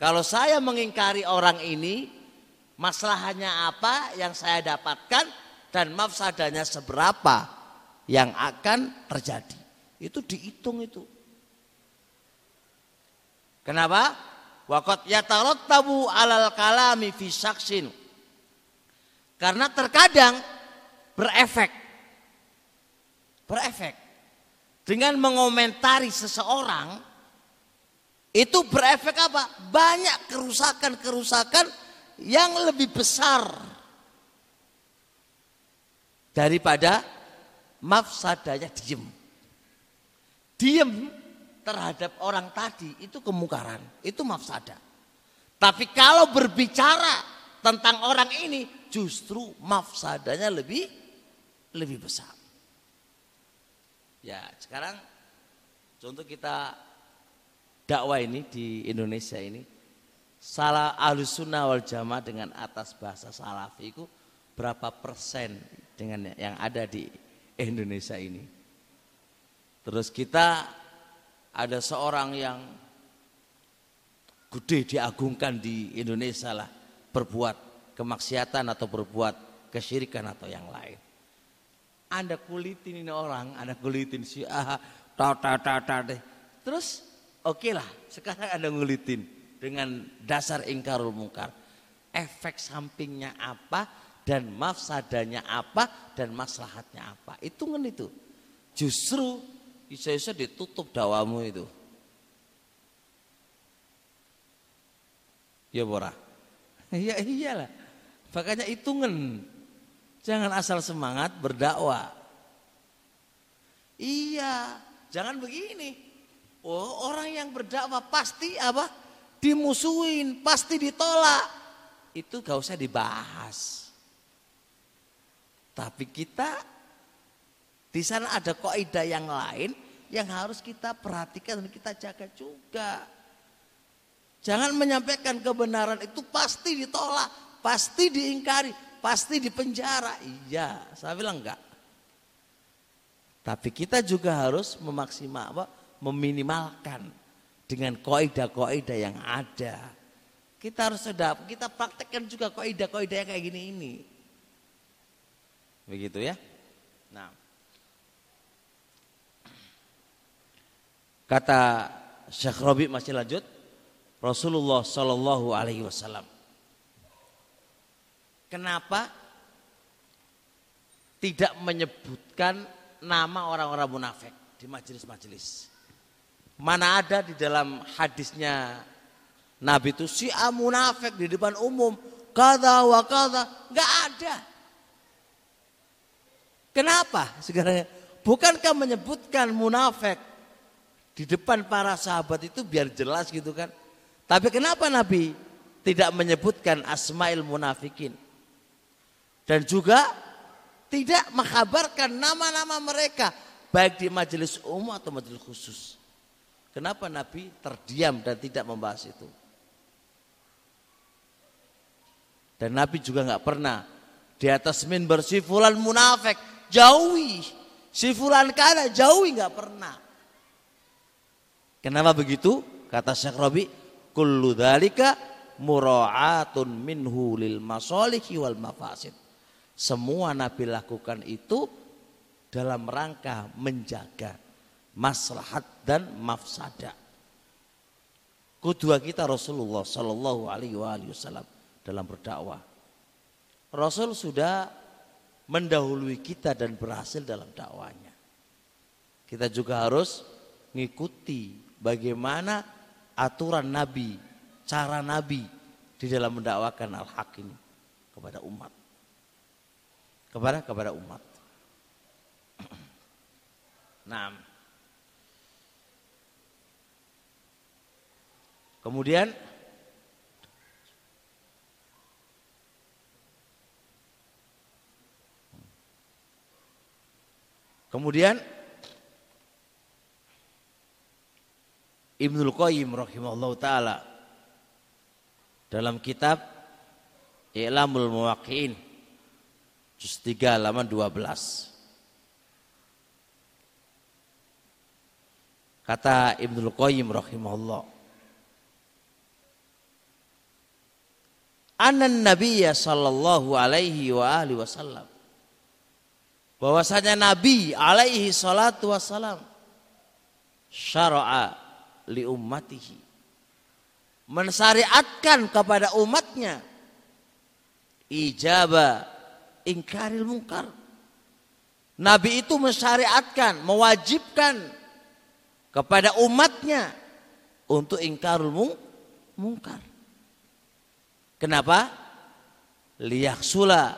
Kalau saya mengingkari orang ini, maslahahnya apa yang saya dapatkan? Dan mafsadanya seberapa yang akan terjadi. Itu dihitung itu. Kenapa? Waqat yatarattabu alal kalami fi syaksin. Karena terkadang berefek. Berefek. Dengan mengomentari seseorang, itu berefek apa? Banyak kerusakan-kerusakan yang lebih besar daripada mafsadanya diem. Diem terhadap orang tadi itu kemungkaran, itu mafsada. Tapi kalau berbicara tentang orang ini justru mafsadanya lebih lebih besar. Ya, sekarang contoh kita dakwah ini di Indonesia ini, salah Ahlussunnah wal Jamaah dengan atas bahasa salafi itu berapa persen dengan yang ada di Indonesia ini. Terus kita ada seorang yang gede diagungkan di Indonesia lah, berbuat kemaksiatan atau berbuat kesyirikan atau yang lain. Anda kulitin ini orang, Anda kulitin si ah, ta ta ta ta deh. Terus oke okay lah, sekarang Anda ngulitin dengan dasar ingkarul mungkar. Efek sampingnya apa? Dan mafsadanya apa, dan maslahatnya apa. Hitungan itu. Justru bisa-bisa ditutup dakwamu itu. Ya Bora. Ya iyalah. Makanya hitungan. Jangan asal semangat berdakwah. Iya. Jangan begini. Oh, orang yang berdakwah pasti apa? Dimusuhin, pasti ditolak. Itu gak usah dibahas. Tapi kita di sana ada kaidah yang lain yang harus kita perhatikan dan kita jaga juga. Jangan menyampaikan kebenaran itu pasti ditolak, pasti diingkari, pasti dipenjara. Iya, saya bilang enggak. Tapi kita juga harus memaksimalkan, meminimalkan dengan kaidah-kaidah yang ada. Kita harus sedap, kita praktekkan juga kaidah-kaidah yang kayak gini ini. Begitu ya. Nah, kata Syekh Rabi' masih lanjut, Rasulullah Shallallahu Alaihi Wasallam. Kenapa tidak menyebutkan nama orang-orang munafik di majelis-majelis? Mana ada di dalam hadisnya Nabi itu syiah munafik di depan umum, kada wa kada, nggak ada. Kenapa sekarang? Bukankah menyebutkan munafik di depan para sahabat itu biar jelas gitu kan? Tapi kenapa Nabi tidak menyebutkan asmaul munafikin? Dan juga tidak mengkabarkan nama-nama mereka baik di majelis umum atau majelis khusus. Kenapa Nabi terdiam dan tidak membahas itu? Dan Nabi juga nggak pernah di atas mimbar si fulan munafik, jauhi, si fulan kana jauhi, nggak pernah. Kenapa begitu? Kata Syekh Rabi', kullu dzalika mura'atun minhu lil masalihi wal mafasid. Semua Nabi lakukan itu dalam rangka menjaga maslahat dan mafsada. Kedua kita Rasulullah Shallallahu Alaihi Wasallam dalam berdakwah. Rasul sudah mendahului kita dan berhasil dalam dakwanya. Kita juga harus mengikuti bagaimana aturan Nabi, cara Nabi di dalam mendakwakan al-haq ini kepada umat. Kepada kepada umat. Nah. Kemudian Kemudian Ibnul Qayyim rahimahullahu ta'ala dalam kitab I'lamul Muwaqqi'in juz tiga halaman dua belas, kata Ibnul Qayyim rahimahullah, anan nabiyya sallallahu alaihi wa alihi wasallam, bahwasanya Nabi alaihi salatu wassalam syara'a li ummatihi, mensyariatkan kepada umatnya ijaba ingkaril mungkar. Nabi itu mensyariatkan, mewajibkan kepada umatnya untuk ingkarul mungkar. Kenapa? Liyaksula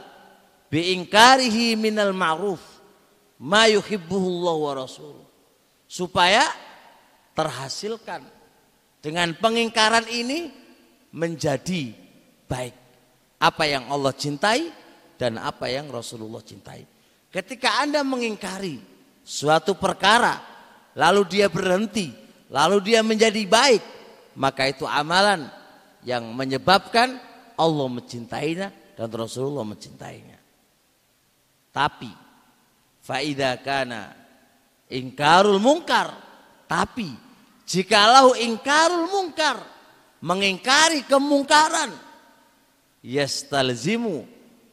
biingkarihi minal ma'ruf ma yuhibbuhullahu wa rasuluh, supaya terhasilkan dengan pengingkaran ini menjadi baik apa yang Allah cintai dan apa yang Rasulullah cintai. Ketika Anda mengingkari suatu perkara lalu dia berhenti, lalu dia menjadi baik, maka itu amalan yang menyebabkan Allah mencintainya dan Rasulullah mencintainya. Tapi faida kana ingkarul mungkar, tapi jikalau ingkarul mungkar, mengingkari kemungkaran, yastalzimu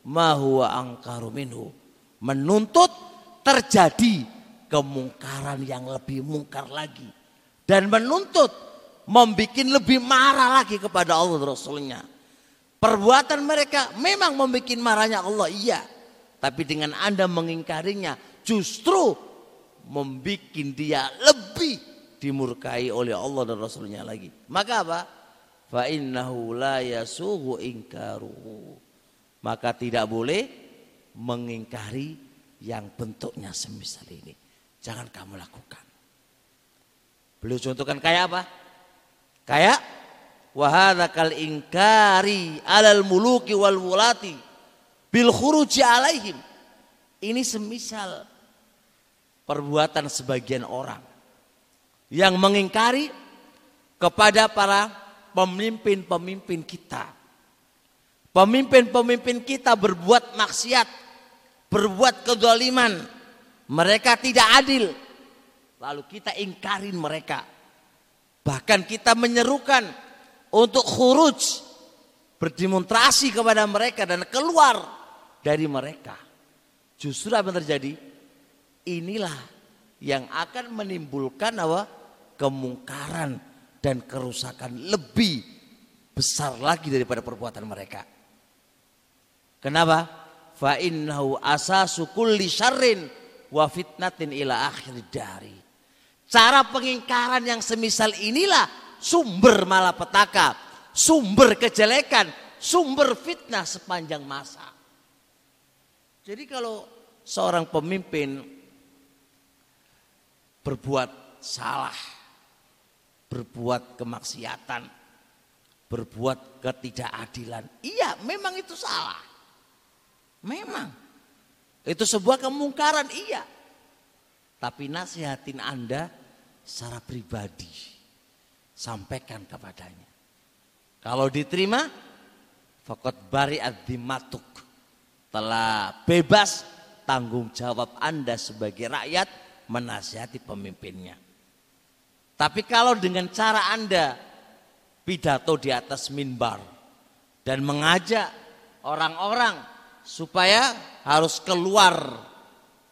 ma huwa angkaru minhu, menuntut terjadi kemungkaran yang lebih mungkar lagi, dan menuntut membikin lebih marah lagi kepada Allah dan Rasulnya. Perbuatan mereka memang membikin marahnya Allah, iya. Tapi dengan Anda mengingkarinya justru membuat dia lebih dimurkai oleh Allah dan Rasulnya lagi. Maka apa? Fa innahu la yasughu ingkaruhu, maka tidak boleh mengingkari yang bentuknya semisal ini. Jangan kamu lakukan. Beliau contohkan kayak apa? Kayak wahadakal ingkari alal muluki wal wulati bil khuruji alaihim. Ini semisal perbuatan sebagian orang yang mengingkari kepada para pemimpin-pemimpin kita. Pemimpin-pemimpin kita berbuat maksiat, berbuat kedzaliman, mereka tidak adil, lalu kita ingkarin mereka. Bahkan kita menyerukan untuk khuruj, berdemonstrasi kepada mereka dan keluar dari mereka. Justru apa yang terjadi? Inilah yang akan menimbulkan apa? Kemungkaran dan kerusakan lebih besar lagi daripada perbuatan mereka. Kenapa? Fa innahu asasu kulli syarrin wa fitnatin ila akhir dari. Cara pengingkaran yang semisal inilah sumber malapetaka, sumber kejelekan, sumber fitnah sepanjang masa. Jadi kalau seorang pemimpin berbuat salah, berbuat kemaksiatan, berbuat ketidakadilan, iya memang itu salah. Memang. Itu sebuah kemungkaran, iya. Tapi nasihatin Anda secara pribadi. Sampaikan kepadanya. Kalau diterima, faqad bari'at dhimatuk, telah bebas tanggung jawab Anda sebagai rakyat menasihati pemimpinnya. Tapi kalau dengan cara Anda pidato di atas mimbar dan mengajak orang-orang supaya harus keluar,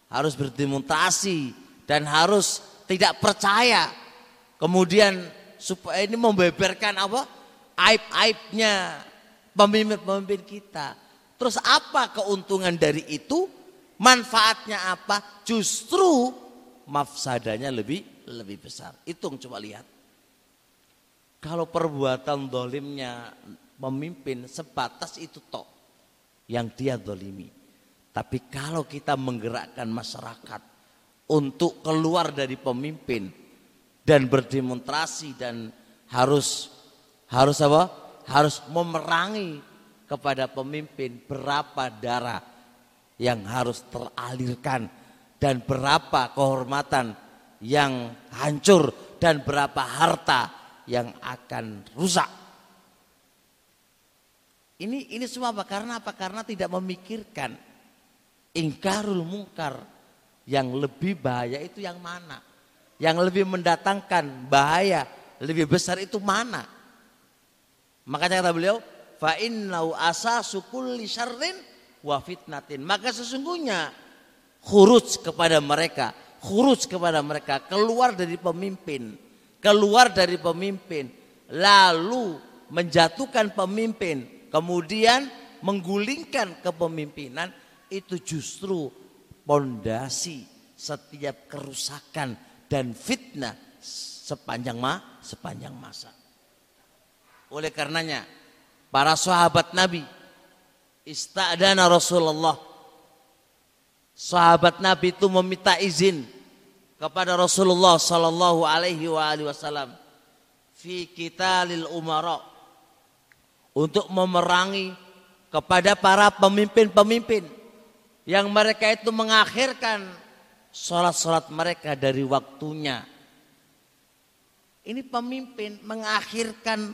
harus berdemonstrasi dan harus tidak percaya, kemudian supaya ini membeberkan apa? Aib-aibnya pemimpin-pemimpin kita. Terus apa keuntungan dari itu? manfaatnya apa, justru mafsadanya lebih lebih besar. Hitung coba lihat. Kalau perbuatan dolimnya memimpin sebatas itu tok yang dia dolimi. Tapi kalau kita menggerakkan masyarakat untuk keluar dari pemimpin dan berdemonstrasi dan harus harus apa? Harus memerangi kepada pemimpin, berapa darah yang harus teralirkan dan berapa kehormatan yang hancur dan berapa harta yang akan rusak. Ini ini semua apa? Karena apa? Karena tidak memikirkan ingkarul mungkar. Yang lebih bahaya itu yang mana? Yang lebih mendatangkan bahaya lebih besar itu mana? Makanya kata beliau, fa innau asasu kulli syarrin wa fitnatin. Maka sesungguhnya khuruj kepada mereka, khuruj kepada mereka keluar dari pemimpin. Keluar dari pemimpin, lalu menjatuhkan pemimpin, kemudian menggulingkan kepemimpinan, itu justru pondasi setiap kerusakan dan fitnah sepanjang ma, sepanjang masa. Oleh karenanya, para sahabat Nabi, ista'dana Rasulullah, sahabat Nabi itu meminta izin kepada Rasulullah sallallahu alaihi wasallam fi qitalil umara, untuk memerangi kepada para pemimpin-pemimpin yang mereka itu mengakhirkan salat-salat mereka dari waktunya. Ini pemimpin mengakhirkan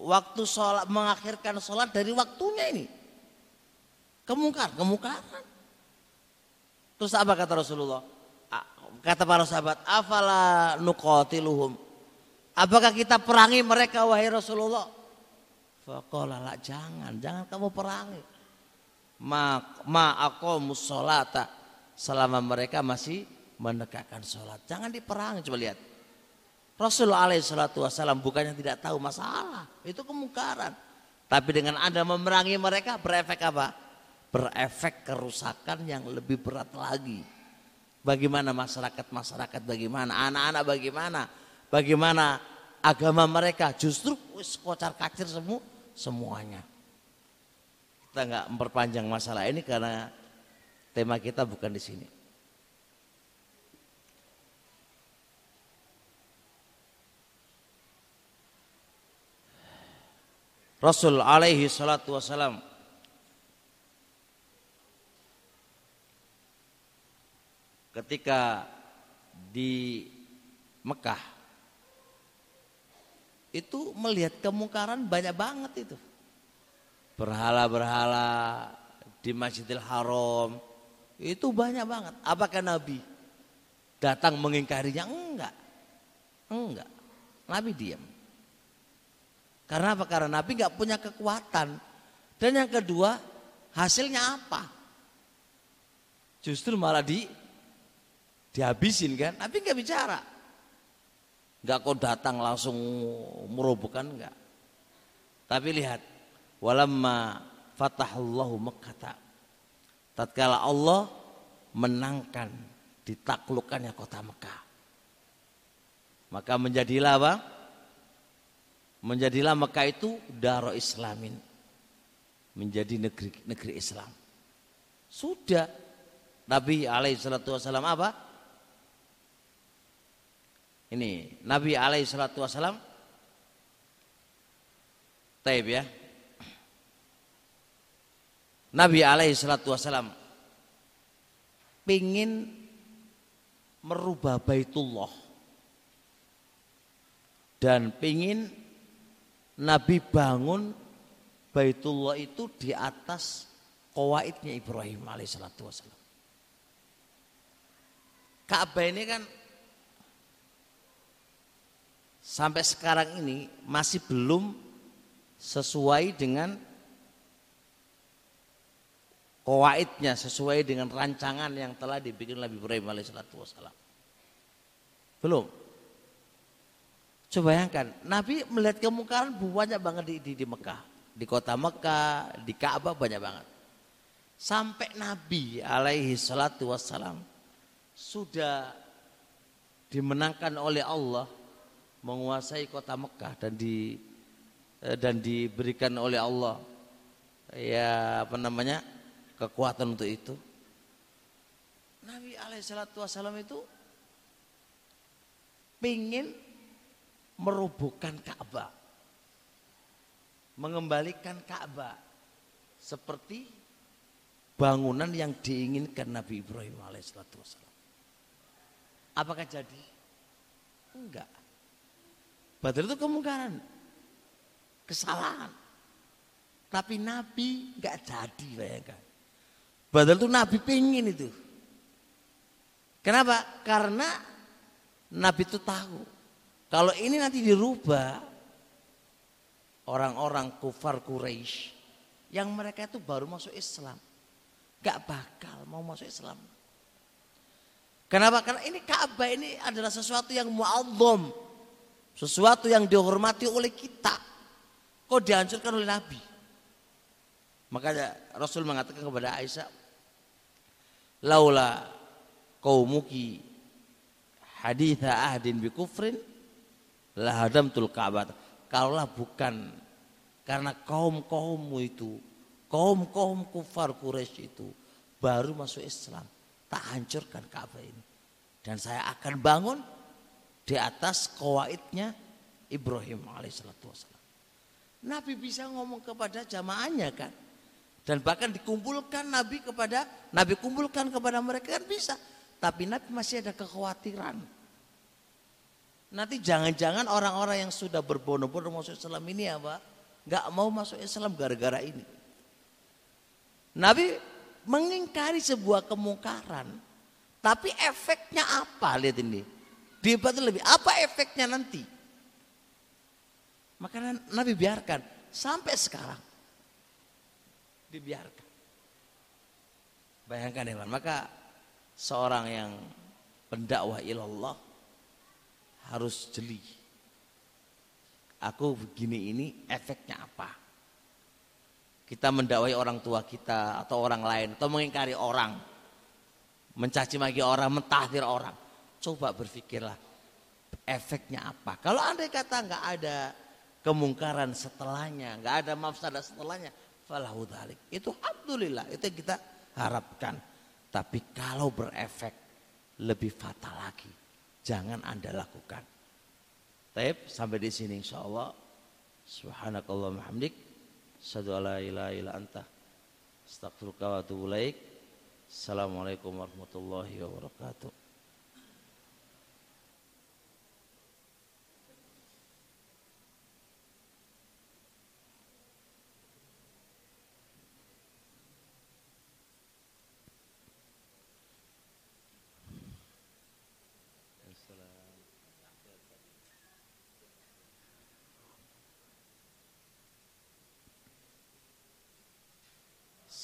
waktu salat, mengakhirkan salat dari waktunya, ini kemungkar-kemungkaran. Terus apa kata Rasulullah? Kata para sahabat, afala nuqatiluhum, apakah kita perangi mereka wahai Rasulullah? Faqala la, jangan, jangan kamu perangi. Ma aqamus sholata, selama mereka masih menegakkan sholat, jangan diperangi. Coba lihat, Rasulullah alaihi salatu wasallam bukannya tidak tahu masalah, itu kemungkaran. Tapi dengan Anda memerangi mereka, berefek apa? Berefek kerusakan yang lebih berat lagi. Bagaimana masyarakat-masyarakat, bagaimana anak-anak, bagaimana bagaimana agama mereka, justru kocar-kacir semua semuanya. Kita nggak memperpanjang masalah ini karena tema kita bukan di sini. Rasul alaihi salatu wasalam ketika di Mekah itu melihat kemungkaran banyak banget itu. Berhala-berhala di Masjidil Haram itu banyak banget. Apakah Nabi datang mengingkarinya? Enggak. Enggak. Nabi diam. Karena apa? Karena Nabi enggak punya kekuatan. Dan yang kedua, hasilnya apa? Justru malah di dihabisin kan, tapi nggak bicara, nggak kok datang langsung merobohkan, nggak. Tapi lihat, walamma fatahullahu Makkah, tatkala Allah menangkan, ditaklukkannya kota Mekah, maka menjadilah apa? Menjadilah Mekah itu daro Islamin, menjadi negeri negeri Islam. Sudah Nabi alaihi salatu wasallam apa? Ini Nabi alaihi salatu wasallam, taib ya, Nabi alaihi salatu wasallam pingin merubah Baitullah dan pingin Nabi bangun Baitullah itu di atas qawaidnya Ibrahim alaihi salatu wasallam. Ka'bah ini kan sampai sekarang ini masih belum sesuai dengan qawaidnya, sesuai dengan rancangan yang telah dibikin Nabi Ibrahim alaihissalatu wassalam. Belum. Coba bayangkan, Nabi melihat kemungkaran banyak banget di, di, di Mekah, di kota Mekah, di Ka'bah banyak banget. Sampai Nabi alaihi salatu wassalam sudah dimenangkan oleh Allah, menguasai kota Mekah dan di dan diberikan oleh Allah ya apa namanya kekuatan untuk itu. Nabi alaihi salatu wassalam itu pingin merubuhkan Ka'bah, mengembalikan Ka'bah seperti bangunan yang diinginkan Nabi Ibrahim alaihissalatu wassalam. Apakah jadi? Enggak. Badar itu kemungkaran, kesalahan. Tapi Nabi enggak jadi, bayangkan. Badar itu Nabi pingin itu. Kenapa? Karena Nabi itu tahu kalau ini nanti dirubah, orang-orang kufar Quraisy yang mereka itu baru masuk Islam gak bakal mau masuk Islam. Kenapa? Karena ini Ka'bah ini adalah sesuatu yang mu'azzam, sesuatu yang dihormati oleh kita. Kok dihancurkan oleh Nabi? Makanya Rasul mengatakan kepada Aisyah, laula qaumuki haditha ahdin bi kufrin la hadamtul Ka'bah. Kalaulah bukan karena kaum-kaummu itu, kaum-kaum kufar Quraisy itu baru masuk Islam, tak hancurkan Ka'bah ini. Dan saya akan bangun di atas qawaidnya Ibrahim alaihissalatu wassalam. Nabi bisa ngomong kepada jamaahnya kan. Dan bahkan dikumpulkan Nabi kepada, Nabi kumpulkan kepada mereka kan bisa. Tapi Nabi masih ada kekhawatiran. Nanti jangan-jangan orang-orang yang sudah berbondong-bondong masuk Islam ini apa? Gak mau masuk Islam gara-gara ini. Nabi mengingkari sebuah kemungkaran, tapi efeknya apa? Lihat ini, debat lebih apa efeknya nanti? Makanya Nabi biarkan sampai sekarang, dibiarkan. Bayangkan ya, maka seorang yang pendakwah ilallah harus jeli. Aku begini ini efeknya apa? Kita mendakwai orang tua kita atau orang lain, atau mengingkari orang, mencaci maki orang, mentahdir orang. Coba berpikirlah efeknya apa. Kalau andai kata nggak ada kemungkaran setelahnya, nggak ada mafsada setelahnya, falahu dzalik. Itu alhamdulillah, itu yang kita harapkan. Tapi kalau berefek lebih fatal lagi, jangan Anda lakukan. Taib, sampai di sini insyaallah. Subhanakallahumma hamdik. Asyhadu alla ilaha illa anta astaghfiruka wa atubu ilaik. Assalamualaikum warahmatullahi wabarakatuh.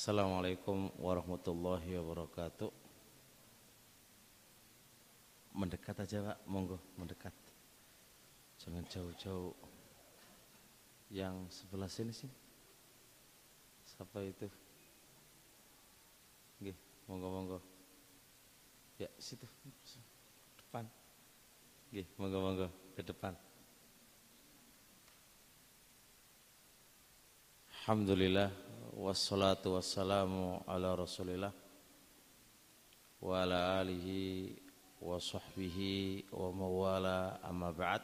Assalamualaikum warahmatullahi wabarakatuh. Mendekat aja Pak, monggo mendekat. Jangan jauh-jauh. Yang sebelah sini sih. Siapa itu? Nggih, monggo-monggo. Ya, situ. Depan. Nggih, monggo-monggo ke depan. Alhamdulillah. Wassalatu wassalamu ala rasulillah wa ala alihi wa sahbihi wa mawala amma ba'd.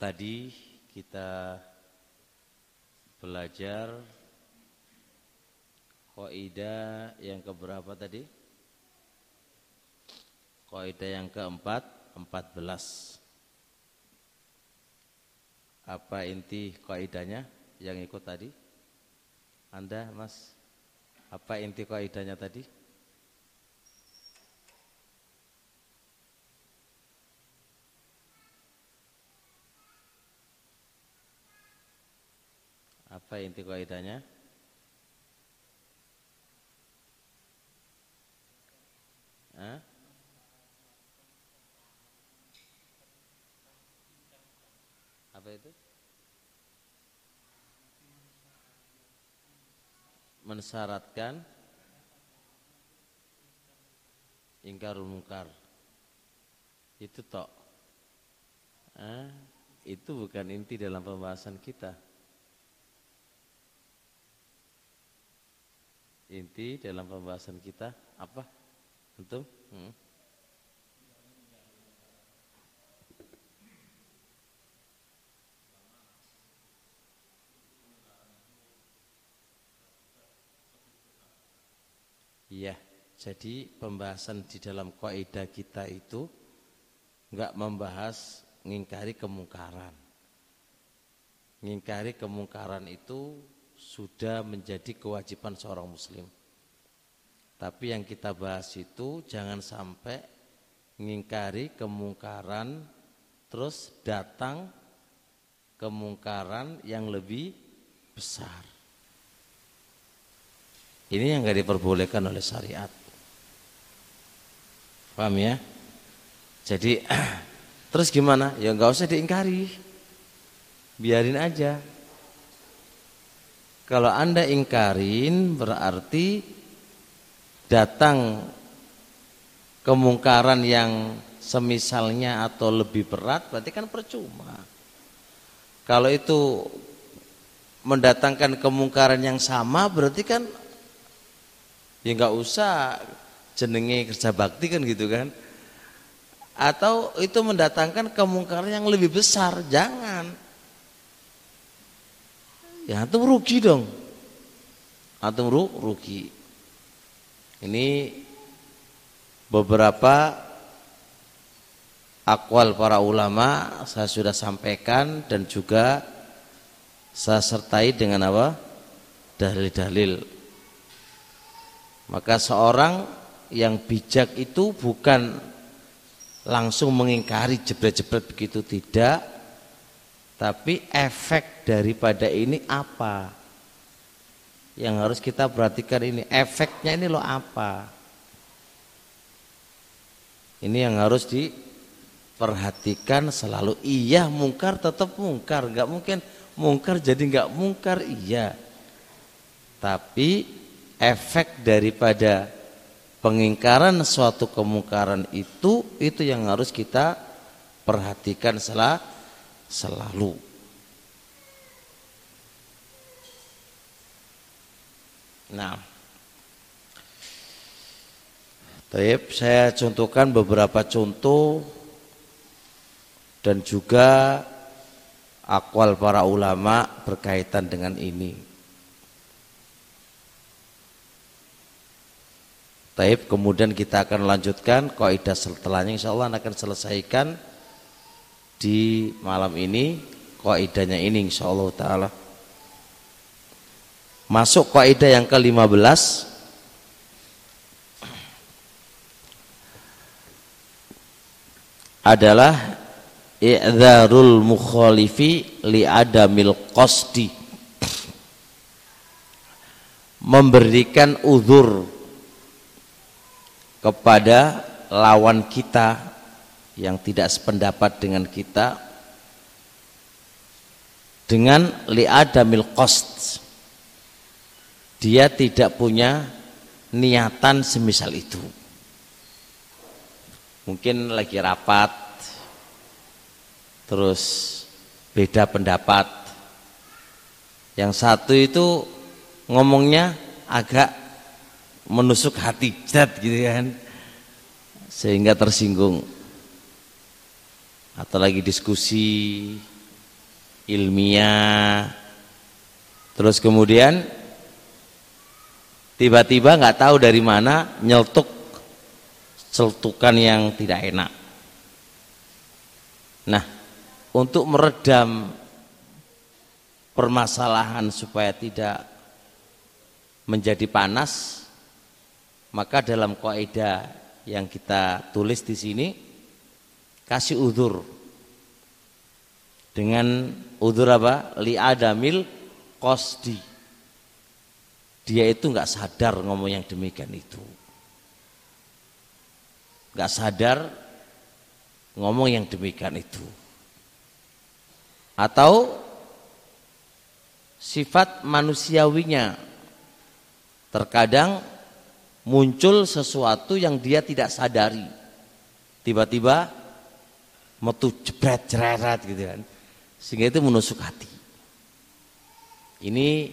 Tadi kita belajar kaidah yang keberapa tadi? Kaidah yang keempat, empat belas. Apa inti kaidahnya yang ikut tadi? Anda Mas, apa inti kaidahnya tadi? Apa inti kaidahnya? Hah? Apa itu? mensyaratkan ingkarul mungkar itu tok. Hah? Itu bukan inti dalam pembahasan kita. Inti dalam pembahasan kita apa? Antum? Hmm. Iya, jadi pembahasan di dalam kaidah kita itu enggak membahas mengingkari kemungkaran. Mengingkari kemungkaran itu sudah menjadi kewajiban seorang muslim. Tapi yang kita bahas itu jangan sampai mengingkari kemungkaran terus datang kemungkaran yang lebih besar. Ini yang nggak diperbolehkan oleh syariat. Paham ya? Jadi terus gimana? Ya nggak usah diingkari, biarin aja. Kalau Anda ingkarin berarti datang kemungkaran yang semisalnya atau lebih berat, berarti kan percuma. Kalau itu mendatangkan kemungkaran yang sama, berarti kan ya nggak usah, jenenge kerja bakti kan gitu kan. Atau itu mendatangkan kemungkaran yang lebih besar, jangan. Ya antum rugi dong, antum rugi. Ini beberapa akwal para ulama saya sudah sampaikan dan juga saya sertai dengan apa? Dalil-dalil. Maka seorang yang bijak itu bukan langsung mengingkari jebret-jebret begitu, tidak. Tapi efek daripada ini apa? Yang harus kita perhatikan ini, efeknya ini loh apa? Ini yang harus diperhatikan selalu. Iya mungkar tetap mungkar, nggak mungkin mungkar jadi nggak mungkar, iya. Tapi efek daripada pengingkaran suatu kemungkaran itu itu yang harus kita perhatikan sel- selalu. Nah, Taib, saya contohkan beberapa contoh dan juga akwal para ulama berkaitan dengan ini. Taib, kemudian kita akan lanjutkan kaidah setelahnya, insyaallah akan selesaikan di malam ini kaidahnya ini insyaallah taala. Masuk kaidah yang kelima belas. Adalah i'dzarul mukhalifi li adamil qasdi. Memberikan uzur kepada lawan kita yang tidak sependapat dengan kita dengan li'adamil qasd, dia tidak punya niatan semisal itu. Mungkin lagi rapat terus beda pendapat, yang satu itu ngomongnya agak menusuk hati jad gitu kan, sehingga tersinggung. Atau lagi diskusi ilmiah, terus kemudian tiba-tiba nggak tahu dari mana nyeltuk celtukan yang tidak enak. Nah, untuk meredam permasalahan supaya tidak menjadi panas, maka dalam kaidah yang kita tulis di sini kasih uzur dengan uzur apa? Li'adamil qasdi. Dia itu nggak sadar ngomong yang demikian itu, nggak sadar ngomong yang demikian itu, atau sifat manusiawinya Terkadang muncul sesuatu yang dia tidak sadari. Tiba-tiba metu jebret-jeret gitu kan. Sehingga itu menusuk hati. Ini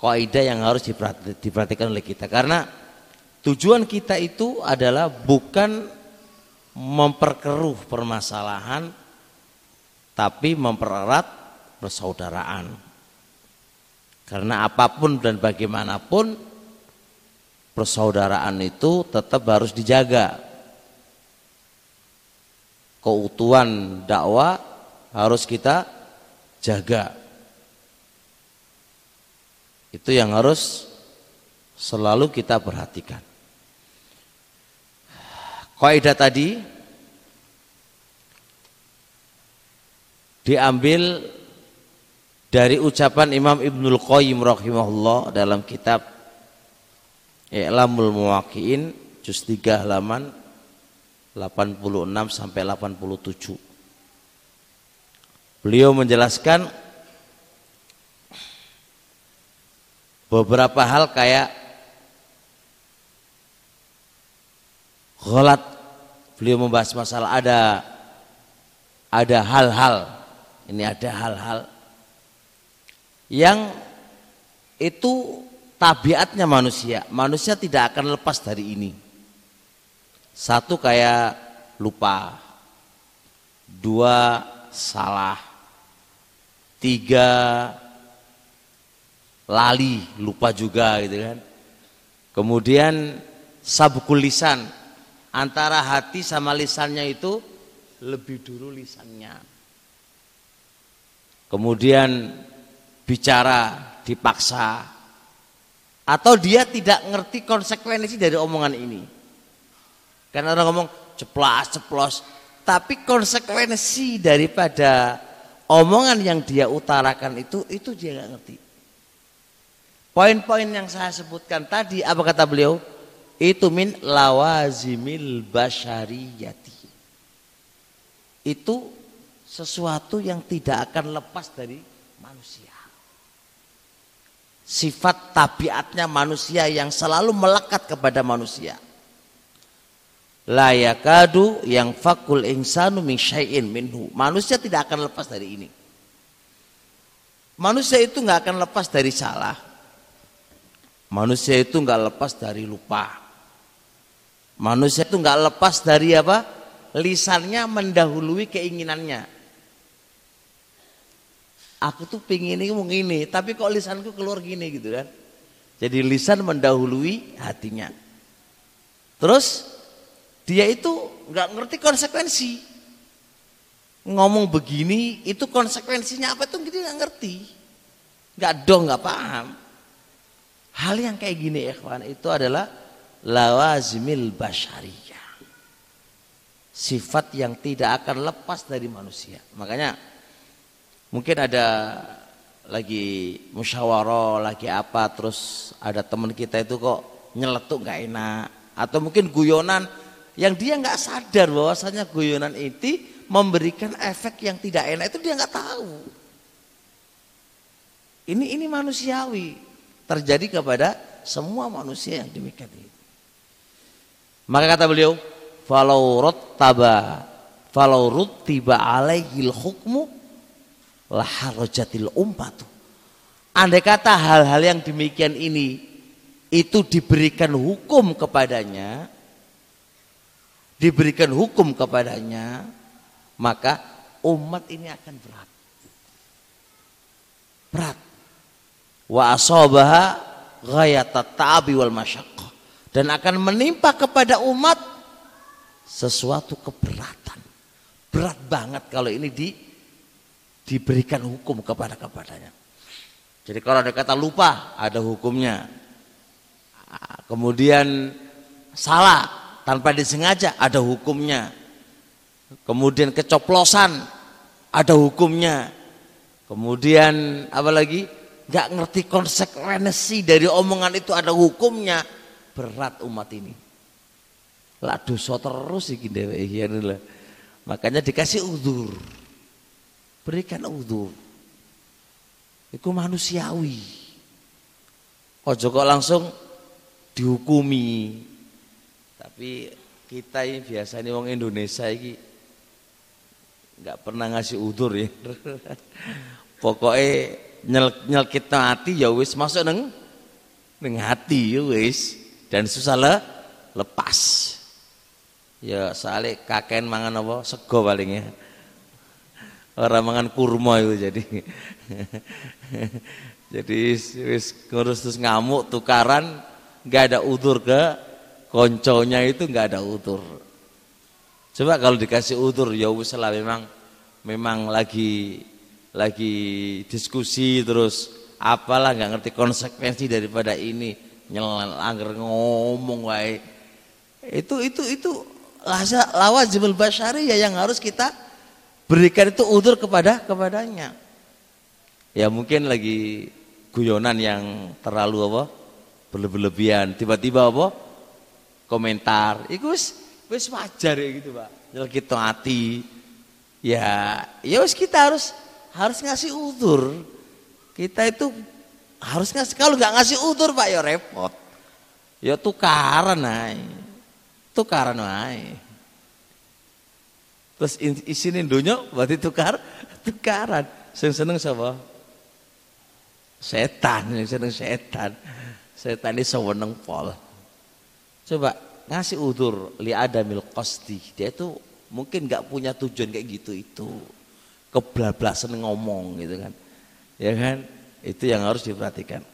kaidah yang harus diperhatikan oleh kita, karena tujuan kita itu adalah bukan memperkeruh permasalahan, tapi mempererat persaudaraan. Karena apapun dan bagaimanapun persaudaraan itu tetap harus dijaga. Keutuhan dakwah harus kita jaga. Itu yang harus selalu kita perhatikan. Kaidah tadi diambil dari ucapan Imam Ibnul Qayyim rahimahullah dalam kitab I'lamul Muwaqqi'in juz tiga halaman delapan puluh enam sampai delapan puluh tujuh. Beliau menjelaskan beberapa hal kayak ghalat. Beliau membahas masalah ada ada hal-hal, ini ada hal-hal yang itu tabiatnya manusia. Manusia tidak akan lepas dari ini. Satu kayak lupa, dua salah, tiga lali, lupa juga gitu kan. Kemudian sabqul lisan, antara hati sama lisannya itu lebih dulu lisannya. Kemudian bicara dipaksa, atau dia tidak ngerti konsekuensi dari omongan ini. Karena orang ngomong ceplas-ceplos, tapi konsekuensi daripada omongan yang dia utarakan itu, itu dia nggak ngerti. Poin-poin yang saya sebutkan tadi, apa kata beliau? Itu min lawazimil basyariyati. Itu sesuatu yang tidak akan lepas dari manusia. Sifat tabiatnya manusia yang selalu melekat kepada manusia. La yakadu yang fakul insanu min syai'in minhu. Manusia tidak akan lepas dari ini. Manusia itu nggak akan lepas dari salah. Manusia itu nggak lepas dari lupa. Manusia itu nggak lepas dari apa? Lisannya mendahului keinginannya. Aku tuh pingin ini, mau ini, tapi kok lisanku keluar gini gitu kan? Jadi lisan mendahului hatinya. Terus dia itu nggak ngerti konsekuensi. Ngomong begini itu konsekuensinya apa tuh dia nggak ngerti, nggak dong, nggak paham. Hal yang kayak gini ikhwan itu adalah lawazimil basyariyah, sifat yang tidak akan lepas dari manusia. Makanya mungkin ada lagi musyawarah, lagi apa, terus ada teman kita itu kok nyeletuk nggak enak, atau mungkin guyonan yang dia nggak sadar bahwasanya guyonan itu memberikan efek yang tidak enak, itu dia nggak tahu. Ini ini manusiawi, terjadi kepada semua manusia yang demikian. Maka kata beliau, "Falau rattaba, falau ruttiba alaihil hukmu la harajatil ummatu." Andai kata hal-hal yang demikian ini itu diberikan hukum kepadanya, diberikan hukum kepadanya, maka umat ini akan berat. Berat. Wa asabaha ghayatat ta'abi wal masyaqqah, dan akan menimpa kepada umat sesuatu keberatan. Berat banget kalau ini di diberikan hukum kepada kepadanya. Jadi kalau ada kata lupa ada hukumnya. Kemudian salah tanpa disengaja ada hukumnya. Kemudian kecoplosan ada hukumnya. Kemudian apa lagi? Gak ngerti konsekuensi dari omongan itu ada hukumnya. Berat umat ini. Lah dosa terus iki dheweke iki lho. Makanya dikasih uzur. Berikan uzur. Iku manusiawi. Ojo kok langsung dihukumi. Tapi kita ini biasanya wong Indonesia ini nggak pernah ngasih udzur ya. Pokoknya nyel kita hati ya wis, masuk neng neng hati ya wis, dan susah le, lepas. Ya soalnya kakek mangan apa sego palingnya. Orang mangan kurma itu jadi. Jadi wis ngurus terus ngamuk tukaran, nggak ada udzur ke konconya itu, nggak ada udzur. Coba kalau dikasih udzur ya wis lah, memang memang lagi lagi diskusi terus apalah, nggak ngerti konsekuensi daripada ini, nyelang angger ngomong wae. Itu itu itu lawazimul basyariyah yang harus kita berikan itu udzur kepada kepadanya. Ya mungkin lagi guyonan yang terlalu apa? Berlebihan. Tiba-tiba apa? Komentar. Iku wis wis wajar ya gitu, Pak. Nyelkit hati. Ya, ya wis kita harus harus ngasih udzur. Kita itu harus ngasih, kalau enggak ngasih udzur, Pak, ya repot. Ya tukaran ae. Tukaran ae. Terus isine donya berarti tukar tukaran. Sing seneng sapa? Setan, sing seneng setan. Setan iki seneng pol. Coba ngasih udzur li adamil qasdi. Dia itu mungkin enggak punya tujuan kayak gitu itu. Keblablasan ngomong gitu kan. Ya kan? Itu yang harus diperhatikan.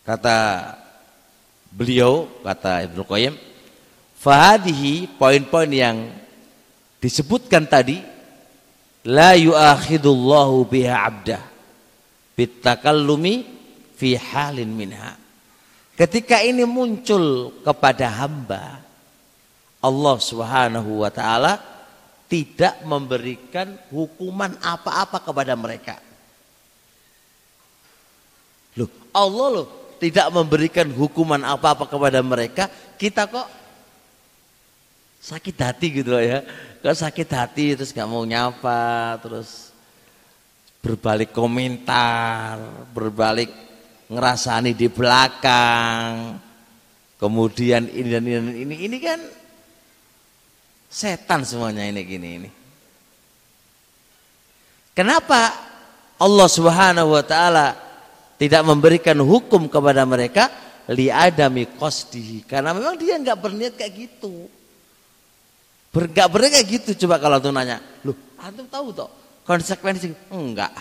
Kata beliau, kata Ibnul Qayyim, fahadihi, poin-poin yang disebutkan tadi, la yu'akhidullahu biha abdah bitakallumi fi halin minha. Ketika ini muncul kepada hamba, Allah Subhanahu wa taala tidak memberikan hukuman apa-apa kepada mereka. Loh, Allah loh tidak memberikan hukuman apa-apa kepada mereka, kita kok sakit hati gitu loh ya. Kok sakit hati terus gak mau nyapa, terus berbalik komentar, berbalik ngerasani di belakang. Kemudian ini dan ini dan ini, ini kan setan semuanya ini gini ini. Kenapa Allah Subhanahu wa taala tidak memberikan hukum kepada mereka? Li adami qasdihi, karena memang dia enggak berniat kayak gitu. Ber, enggak berniat kayak gitu. Coba kalau antum nanya, "Loh, antum tahu toh konsekuensi?" Enggak.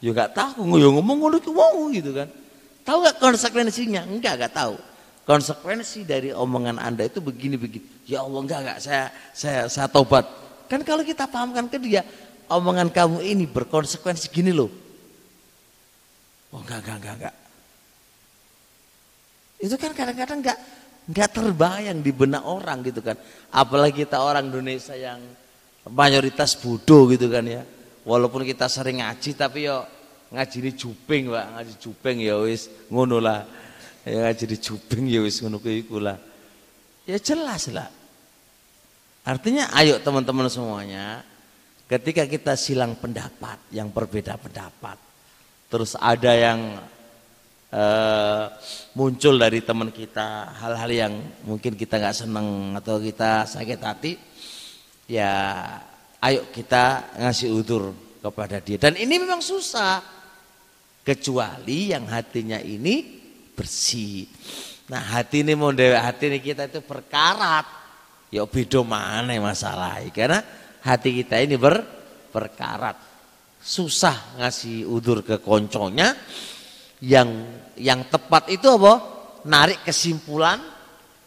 Ya enggak tahu, ngomong ngono ki wong gitu kan. Tahu enggak konsekuensinya? Enggak, enggak tahu. Konsekuensi dari omongan Anda itu begini-begini. Ya Allah, enggak enggak saya saya saya tobat. Kan kalau kita pahamkan ke dia, omongan kamu ini berkonsekuensi gini loh. Oh enggak, enggak, enggak, enggak. Itu kan kadang-kadang enggak enggak terbayang di benak orang gitu kan. Apalagi kita orang Indonesia yang mayoritas bodoh gitu kan ya. Walaupun kita sering ngaji, tapi yo ngaji ini juping, Pak. Ngaji juping ya wis ngono lah. Ya ngaji di juping ya wis ngono kuwi kula. Ya jelas lah. Artinya ayo teman-teman semuanya, ketika kita silang pendapat yang berbeda pendapat, terus ada yang uh, muncul dari teman kita hal-hal yang mungkin kita nggak seneng atau kita sakit hati, ya ayo kita ngasih udzur kepada dia. Dan ini memang susah, kecuali yang hatinya ini bersih. Nah hati ini mau dewek, hati ini kita itu berkarat, ya beda mana masalah, karena hati kita ini ber, berkarat. Susah ngasih udzur ke konconya. Yang yang tepat itu apa? Narik kesimpulan,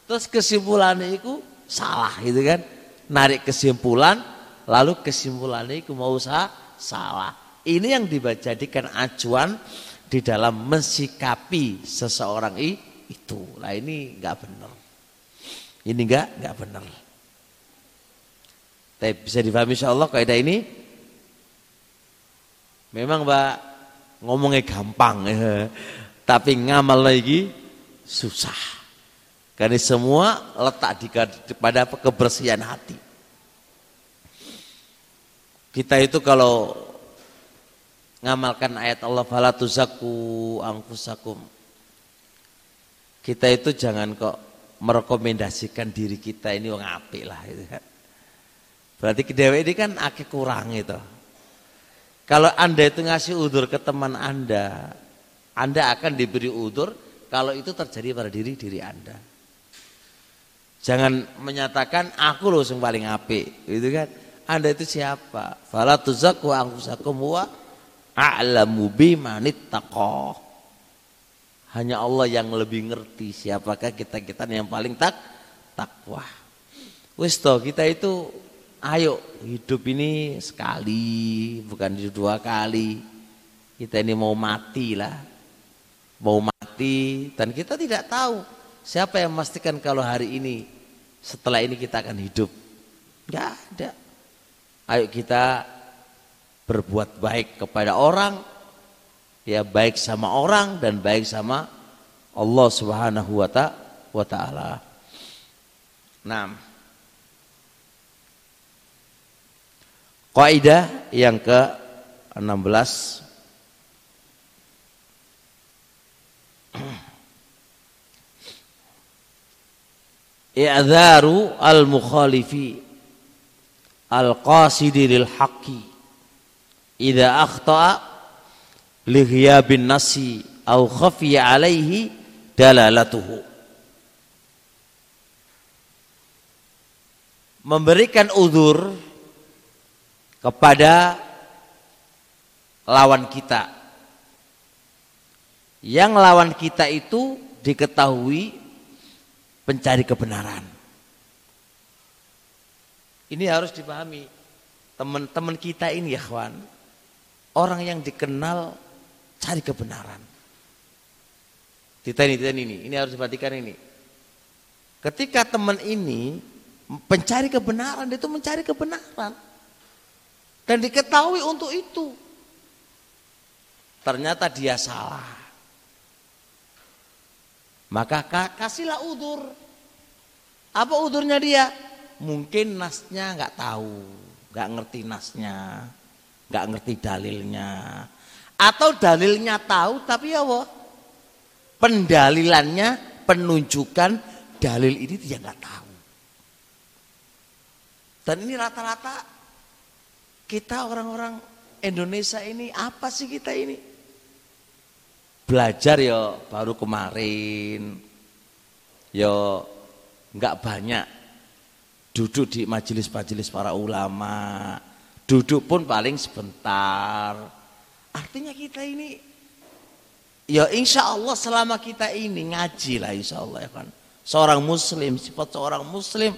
terus kesimpulannya itu salah gitu kan. Narik kesimpulan, lalu kesimpulannya itu mau usah salah. Ini yang dijadikan acuan di dalam mensikapi seseorang itu. Nah ini enggak benar. Ini enggak enggak benar. Tapi bisa dipahami insyaallah kaidah ini. Memang Pak ngomongnya gampang, eh, tapi ngamal lagi susah. Karena semua letak di, pada kebersihan hati. Kita itu kalau ngamalkan ayat Allah fala tuzakku anfusakum, kita itu jangan kok merekomendasikan diri kita ini wong apik lah gitu kan. Berarti dhewe ini kan akeh kurang itu. Kalau Anda itu ngasih udzur ke teman Anda, Anda akan diberi udzur kalau itu terjadi pada diri diri Anda. Jangan menyatakan aku loh yang paling apik, gitu kan? Anda itu siapa? Fala tuzakku anfusakum wa a'lamu bimanitaqah. Hanya Allah yang lebih ngerti siapakah kita-kita yang paling tak takwa. Wis toh, kita itu ayo hidup ini sekali, bukan dua kali. Kita ini mau mati lah. Mau mati dan kita tidak tahu siapa yang memastikan kalau hari ini setelah ini kita akan hidup. Enggak ada. Ayo kita berbuat baik kepada orang, ya baik sama orang dan baik sama Allah Subhanahu wa taala. Naam. Kaidah yang ke enam belas. I'dharu al-mukhalifi al-qasidi lil-haqqi idha akhta'a lighiyabin nasi au khafiya alaihi dalalatuhu. Memberikan udzur kepada lawan kita yang lawan kita itu diketahui pencari kebenaran. Ini harus dipahami. Teman-teman kita ini ya kawan, orang yang dikenal cari kebenaran. Kita ini, kita ini, ini harus diperhatikan ini. Ketika teman ini pencari kebenaran, dia itu mencari kebenaran. Dan diketahui untuk itu. Ternyata dia salah. Maka kasihlah udzur. Apa udzurnya dia? Mungkin nasnya nggak tahu, nggak ngerti nasnya, nggak ngerti dalilnya, atau dalilnya tahu tapi ya wah pendalilannya, penunjukan dalil ini dia nggak tahu. Dan ini rata-rata kita orang-orang Indonesia ini apa sih kita ini? Belajar ya baru kemarin, ya nggak banyak duduk di majelis-majelis para ulama, duduk pun paling sebentar. Artinya kita ini, ya insya Allah selama kita ini ngaji lah insya Allah ya kan, seorang muslim, sifat seorang muslim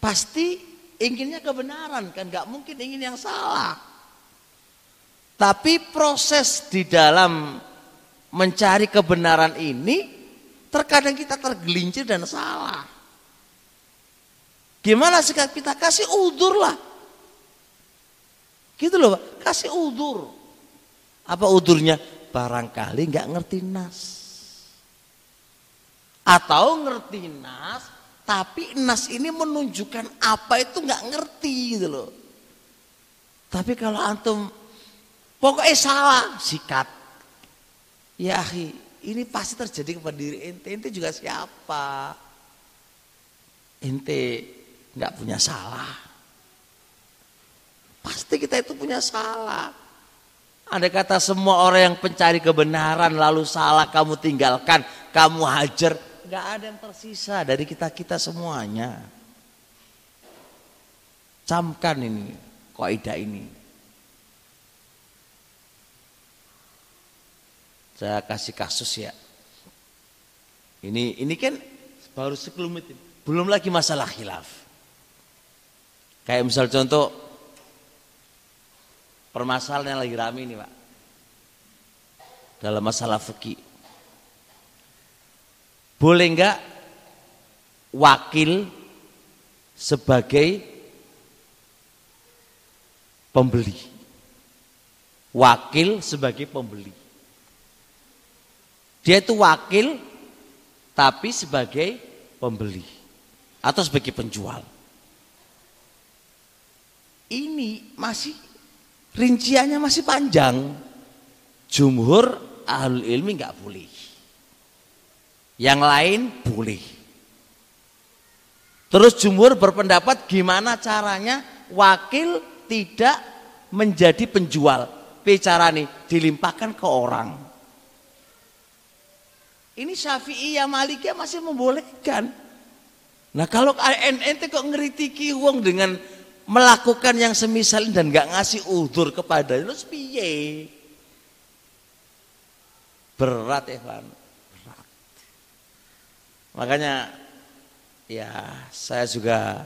pasti inginnya kebenaran kan, nggak mungkin ingin yang salah. Tapi proses di dalam mencari kebenaran ini terkadang kita tergelincir dan salah. Gimana sikap kita? Kasih udzur lah. Gitu loh, kasih udzur. Apa udzurnya? Barangkali nggak ngerti nas. Atau ngerti nas, tapi nas ini menunjukkan apa itu nggak ngerti gitu loh. Tapi kalau antum pokoknya salah, sikat. Ya akhi, ini pasti terjadi kepada diri ente. Ente juga siapa? Ente gak punya salah. Pasti kita itu punya salah. Andai kata semua orang yang pencari kebenaran lalu salah kamu tinggalkan, kamu hajar, gak ada yang tersisa dari kita-kita semuanya. Camkan ini, kaidah ini. Saya kasih kasus ya. Ini ini kan baru sekelumit. Belum lagi masalah khilaf. Kayak misal contoh permasalahan yang lagi ramai ini, Pak. Dalam masalah fikih. Boleh enggak wakil sebagai pembeli? Wakil sebagai pembeli. Dia itu wakil tapi sebagai pembeli atau sebagai penjual. Ini masih rinciannya masih panjang. Jumhur ahlul ilmi nggak boleh. Yang lain boleh. Terus jumhur berpendapat gimana caranya wakil tidak menjadi penjual. Bicara nih dilimpahkan ke orang. Ini Syafi'iyah Malikiyah masih membolehkan. Nah kalau ente kok ngeritiki wong dengan melakukan yang semisal dan nggak ngasih udzur kepada terus piye? Berat Evan. Berat. Makanya ya saya juga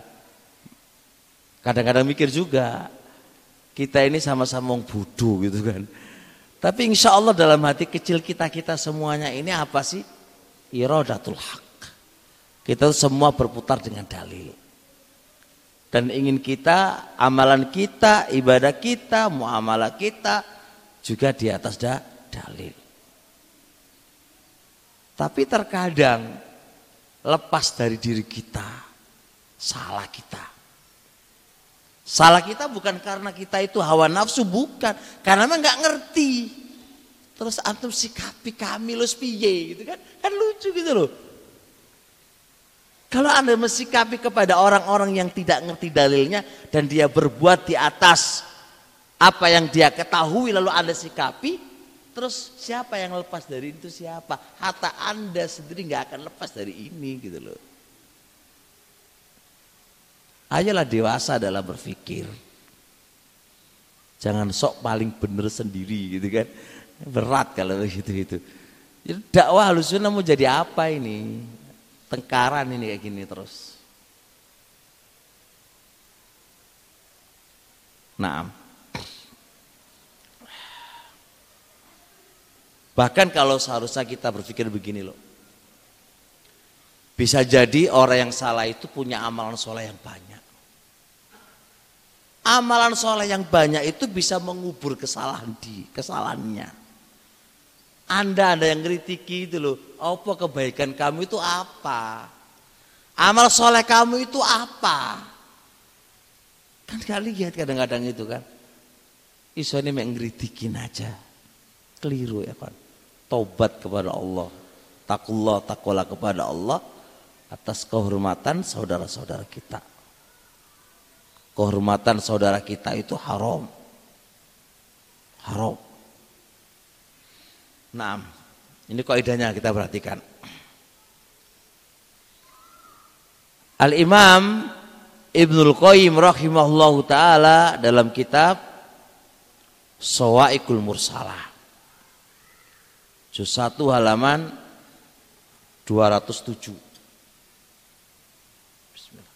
kadang-kadang mikir juga kita ini sama-sama bodoh gitu kan. Tapi insya Allah dalam hati kecil kita-kita semuanya ini apa sih? Iradatul haq. Kita semua berputar dengan dalil. Dan ingin kita, amalan kita, ibadah kita, muamalah kita juga di atas da, dalil. Tapi terkadang lepas dari diri kita, salah kita. Salah kita bukan karena kita itu hawa nafsu, bukan. Karena memang nggak ngerti. Terus antum sikapi kami los piye gitu kan? Kan lucu gitu loh. Kalau Anda mensikapi kepada orang-orang yang tidak ngerti dalilnya dan dia berbuat di atas apa yang dia ketahui lalu Anda sikapi, terus siapa yang lepas dari itu siapa? Hatta Anda sendiri nggak akan lepas dari ini gitu loh. Ayolah dewasa dalam berpikir. Jangan sok paling bener sendiri gitu kan. Berat kalau gitu-gitu. Jadi dakwah Ahlussunnah mau jadi apa ini? Tengkaran ini kayak gini terus. Nah, bahkan kalau seharusnya kita berpikir begini loh, bisa jadi orang yang salah itu punya amalan soleh yang banyak. Amalan soleh yang banyak itu bisa mengubur kesalahan di kesalahannya. Anda, Anda yang kritiki itu loh, apa kebaikan kamu itu apa? Amal soleh kamu itu apa? Kan kali lihat kadang-kadang itu kan. Iso ini mengritikin aja. Keliru ya kan. Tobat kepada Allah. Takullah, takulah kepada Allah atas kehormatan saudara-saudara kita. Kehormatan saudara kita itu haram. Haram. Nah, ini kaidahnya kita perhatikan. Al-Imam Ibnul Qayyim rahimahullahu ta'ala dalam kitab Sawaikul Mursalah juz satu halaman dua ratus tujuh. Bismillah.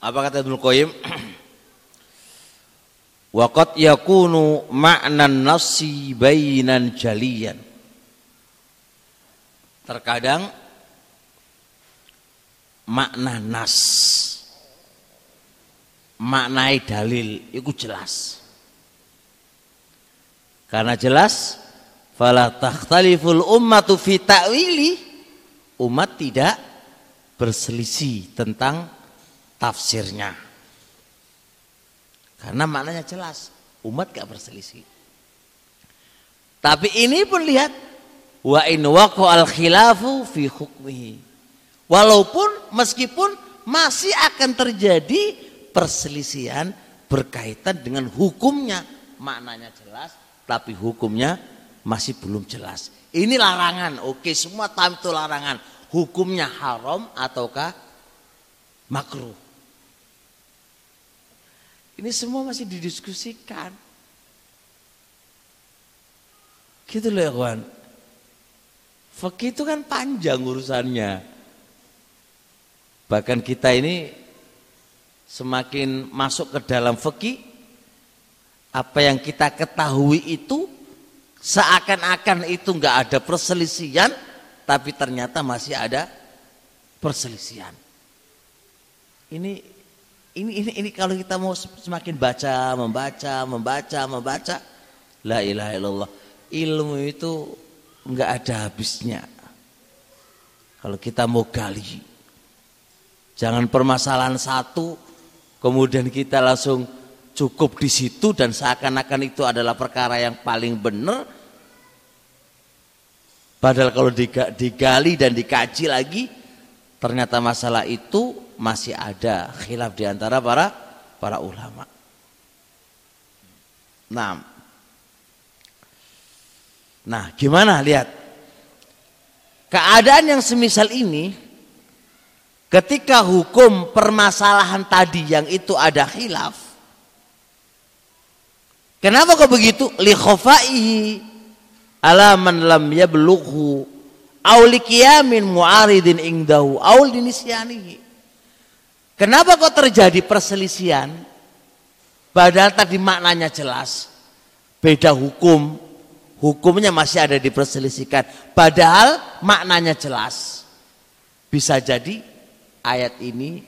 Apa kata Ibnul Qayyim? Wa qad yakunu ma'nan nassi bainan jaliyan. Terkadang makna nas, maknai dalil itu jelas. Karena jelas, fala takhtaliful ummatu fi ta'wili, umat tidak berselisih tentang tafsirnya, karena maknanya jelas, umat gak berselisih. Tapi ini pun lihat, wa in waqa'al khilafu fi hukmihi, walaupun meskipun masih akan terjadi perselisihan berkaitan dengan hukumnya, maknanya jelas, tapi hukumnya masih belum jelas. Ini larangan, oke semua tahu itu larangan, hukumnya haram ataukah makruh. Ini semua masih didiskusikan. Gitu loh ya kawan. Fikih itu kan panjang urusannya. Bahkan kita ini semakin masuk ke dalam fikih, apa yang kita ketahui itu Seakan-akan itu nggak ada perselisihan, tapi ternyata masih ada perselisihan. Ini, ini, ini, ini kalau kita mau semakin baca, membaca, membaca, membaca, la ilaha illallah. Ilmu itu nggak ada habisnya. Kalau kita mau gali, jangan permasalahan satu, kemudian kita langsung cukup di situ dan seakan-akan itu adalah perkara yang paling benar. Padahal kalau digali dan dikaji lagi, ternyata masalah itu masih ada khilaf di antara para para ulama. Nah, nah gimana lihat? Keadaan yang semisal ini, ketika hukum permasalahan tadi yang itu ada khilaf, kenapa kok begitu? Li khafaihi alaman lam yablughu aw liqiyamin mu'aridin ingdahu aw linisyanihi. Kenapa kok terjadi perselisihan padahal tadi maknanya jelas, beda hukum, hukumnya masih ada diperselisihkan padahal maknanya jelas. Bisa jadi ayat ini,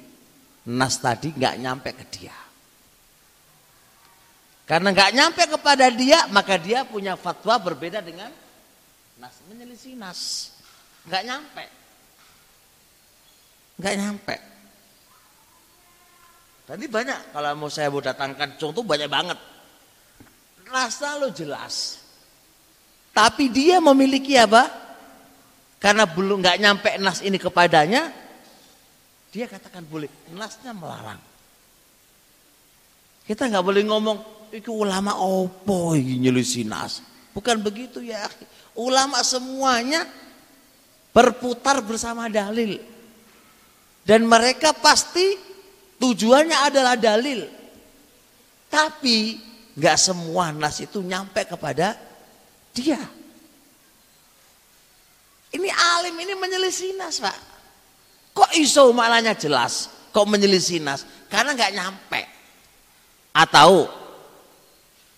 nas tadi nggak nyampe ke dia. Karena nggak nyampe kepada dia, maka dia punya fatwa berbeda dengan nas, menyelisih nas, nggak nyampe, nggak nyampe. Tadi banyak, kalau mau saya mau datangkan contoh banyak banget. Rasa lo jelas, tapi dia memiliki apa? Karena belum nggak nyampe nas ini kepadanya, dia katakan boleh. Nasnya melarang. Kita nggak boleh ngomong, itu ulama opo nyelisi nas. Bukan begitu ya. Ulama semuanya berputar bersama dalil. Dan mereka pasti tujuannya adalah dalil. Tapi nggak semua nas itu nyampe kepada dia. Ini alim ini menyelisi nas, Pak. Kok iso maknanya jelas, kok menyelisi nas? Karena nggak nyampe. Atau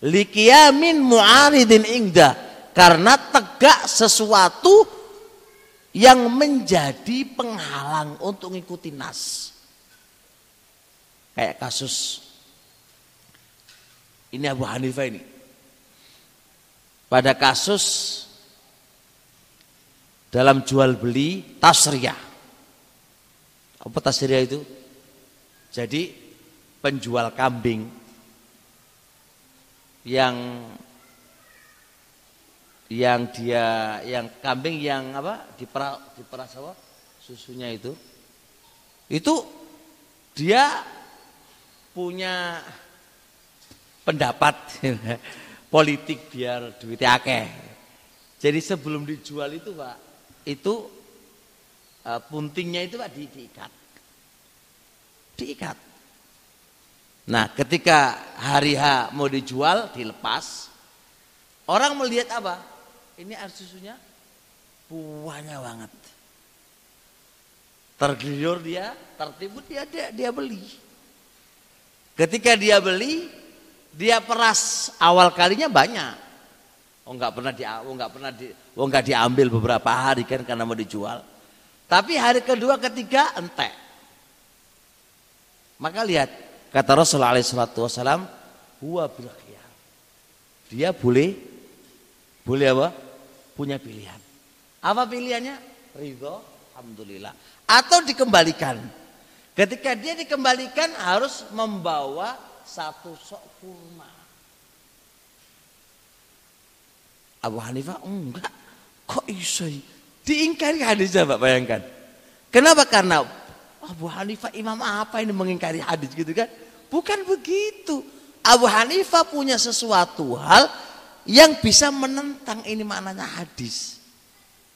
likiyamin mu'aridin ingda, karena tegak sesuatu yang menjadi penghalang untuk ngikuti nas. Kayak kasus ini Abu Hanifah ini. Pada kasus dalam jual beli tasriyah. Apa tasriyah itu? Jadi penjual kambing yang yang dia yang kambing yang apa dipera diperas apa susunya itu itu dia punya pendapat politik biar duitnya akeh. Jadi sebelum dijual itu Pak, itu uh, puntingnya itu Pak di, diikat diikat. Nah, ketika hari H mau dijual, dilepas, orang melihat apa? Ini air susunya buahnya banget. Tergiur dia, tertipu dia, dia, dia beli. Ketika dia beli, dia peras awal kalinya banyak. Oh, nggak pernah di, oh nggak pernah di, oh nggak diambil beberapa hari kan karena mau dijual. Tapi hari kedua, ketiga entek. Maka lihat. Kata Rasulullah shallallahu alaihi wasallam, huwa bil khiyar. Dia boleh, boleh apa? Punya pilihan. Apa pilihannya? Ridho, alhamdulillah. Atau dikembalikan. Ketika dia dikembalikan harus membawa satu sok kurma. Abu Hanifah enggak. Kok iso? Diingkari hadisnya, Pak, bayangkan. Kenapa? Karena Abu Hanifah imam apa ini mengingkari hadis gitu kan? Bukan begitu. Abu Hanifah punya sesuatu hal yang bisa menentang ini maknanya hadis.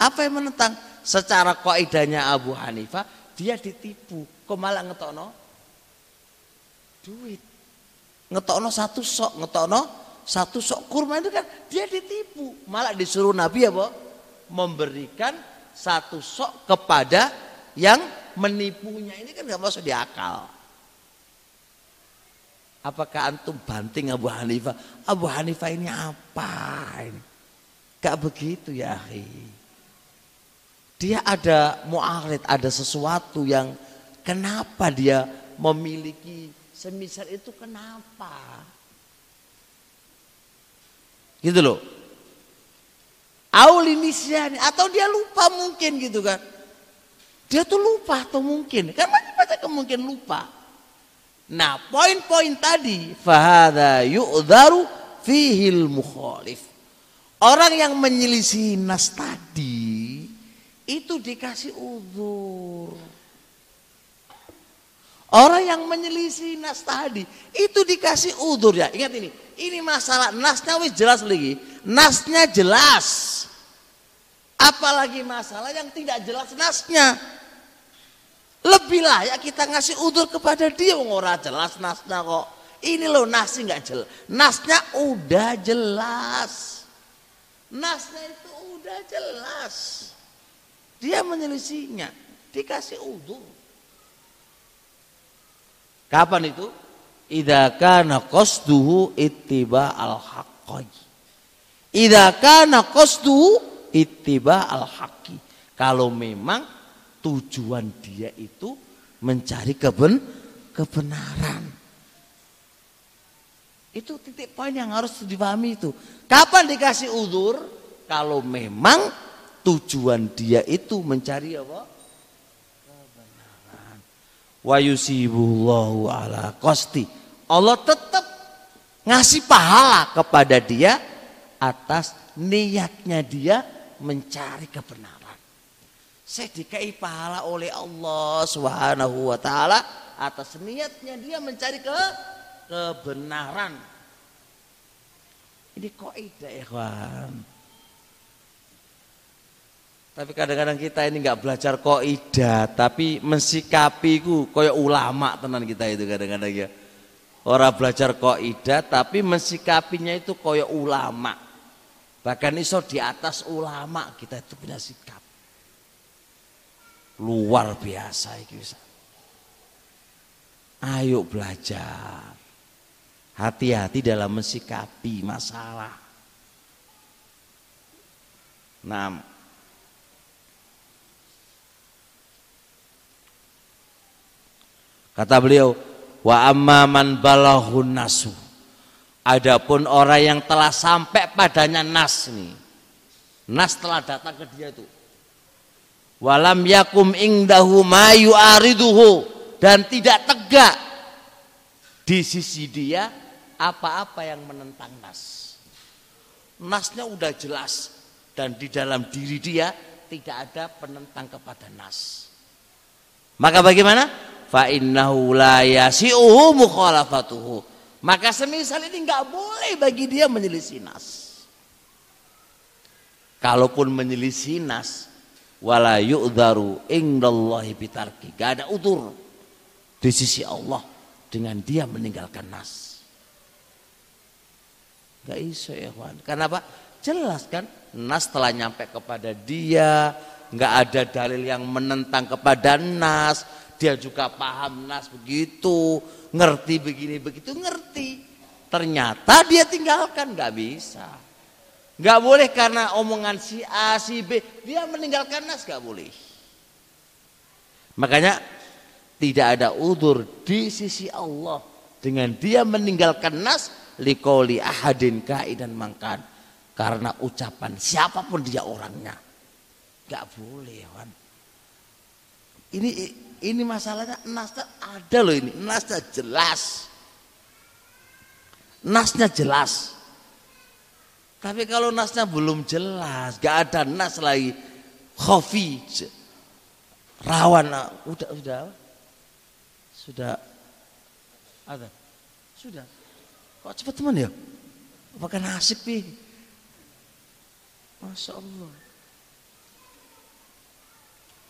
Apa yang menentang? Secara kaidahnya Abu Hanifah dia ditipu. Kok malah ngetokno duit? Ngetokno satu sok, ngetokno satu sok kurma itu kan dia ditipu. Malah disuruh Nabi ya, Pak, memberikan satu sok kepada yang menipunya. Ini kan gak masuk di akal. Apakah antum banting Abu Hanifah? Abu Hanifah ini apa ini? Gak begitu ya akhi. Dia ada mu'arid, ada sesuatu yang kenapa dia memiliki semisal itu, kenapa? Gitu loh. Aul inisian, atau dia lupa mungkin gitu kan. Dia tuh lupa atau mungkin, kan masih baca kemungkinan lupa. Nah, poin-poin tadi, fahadha yu'dharu fihil mukhalif. Orang yang menyelisih nas tadi itu dikasih uzur. Orang yang menyelisih nas tadi itu dikasih uzur ya. Ingat ini, ini masalah nasnya wis jelas lagi. Nasnya jelas. Apalagi masalah yang tidak jelas nasnya. Lebih layak kita ngasih udzur kepada dia, ora jelas nasnya kok. Ini loh nasnya nggak jelas. Nasnya udah jelas. Nasnya itu udah jelas. Dia menyelisihnya, dikasih udzur. Kapan itu? Idza kana qasduhu ittiba al-haqqi. Idza kana qasduhu ittiba al-haqqi. Kalau memang tujuan dia itu mencari keben, kebenaran. Itu titik poin yang harus dipahami itu. Kapan dikasih uzur? Kalau memang tujuan dia itu mencari apa? Kebenaran. Wa yusibullahu ala qasti. Allah tetap ngasih pahala kepada dia atas niatnya dia mencari kebenaran. Saya dikai pahala oleh Allah Subhanahu wa ta'ala atas niatnya dia mencari ke kebenaran. Ini kaidah ikhwan. Tapi kadang-kadang kita ini nggak belajar kaidah, tapi mensikapi ku koyo ulama tenan kita itu kadang-kadang ya. Orang belajar kaidah tapi mensikapinya itu koyo ulama. Bahkan iso di atas ulama kita itu punya sikap. Luar biasa iki. Ayo belajar. Hati-hati dalam mensikapi masalah. Nah. Kata beliau, wa amma man balaghun nasu. Adapun orang yang telah sampai padanya nas nih. Nas telah datang ke dia tuh. Walam yakum ingdahu ma yu'ariduhu, dan tidak tegak di sisi dia apa-apa yang menentang nas. Nasnya udah jelas dan di dalam diri dia tidak ada penentang kepada nas. Maka bagaimana? Fa innahu la yasi'uhu mukhalafatuhu. Maka semisal ini enggak boleh bagi dia menyelisih nas. Kalaupun menyelisih nas, wala yu'dharu indallahi bitarki, gak ada udzur di sisi Allah dengan dia meninggalkan nas. Gak iso ikhwan. Karena apa? Jelas kan nas telah nyampe kepada dia, gak ada dalil yang menentang kepada nas. Dia juga paham nas begitu, ngerti begini begitu, ngerti. Ternyata dia tinggalkan, gak bisa. Gak boleh karena omongan si A, si B, dia meninggalkan nas, gak boleh. Makanya tidak ada udzur di sisi Allah dengan dia meninggalkan nas, liqauli ahadin kaidan mangkan, karena ucapan siapapun dia orangnya. Gak boleh, Wan. Ini ini masalahnya nasnya ada loh ini, nasnya jelas. Nasnya jelas. Tapi kalau nasnya belum jelas, gak ada nas lagi, khafi, rawan, udah sudah sudah ada, sudah. Kok cepat teman ya? Apakah nasib nih? Masya Allah.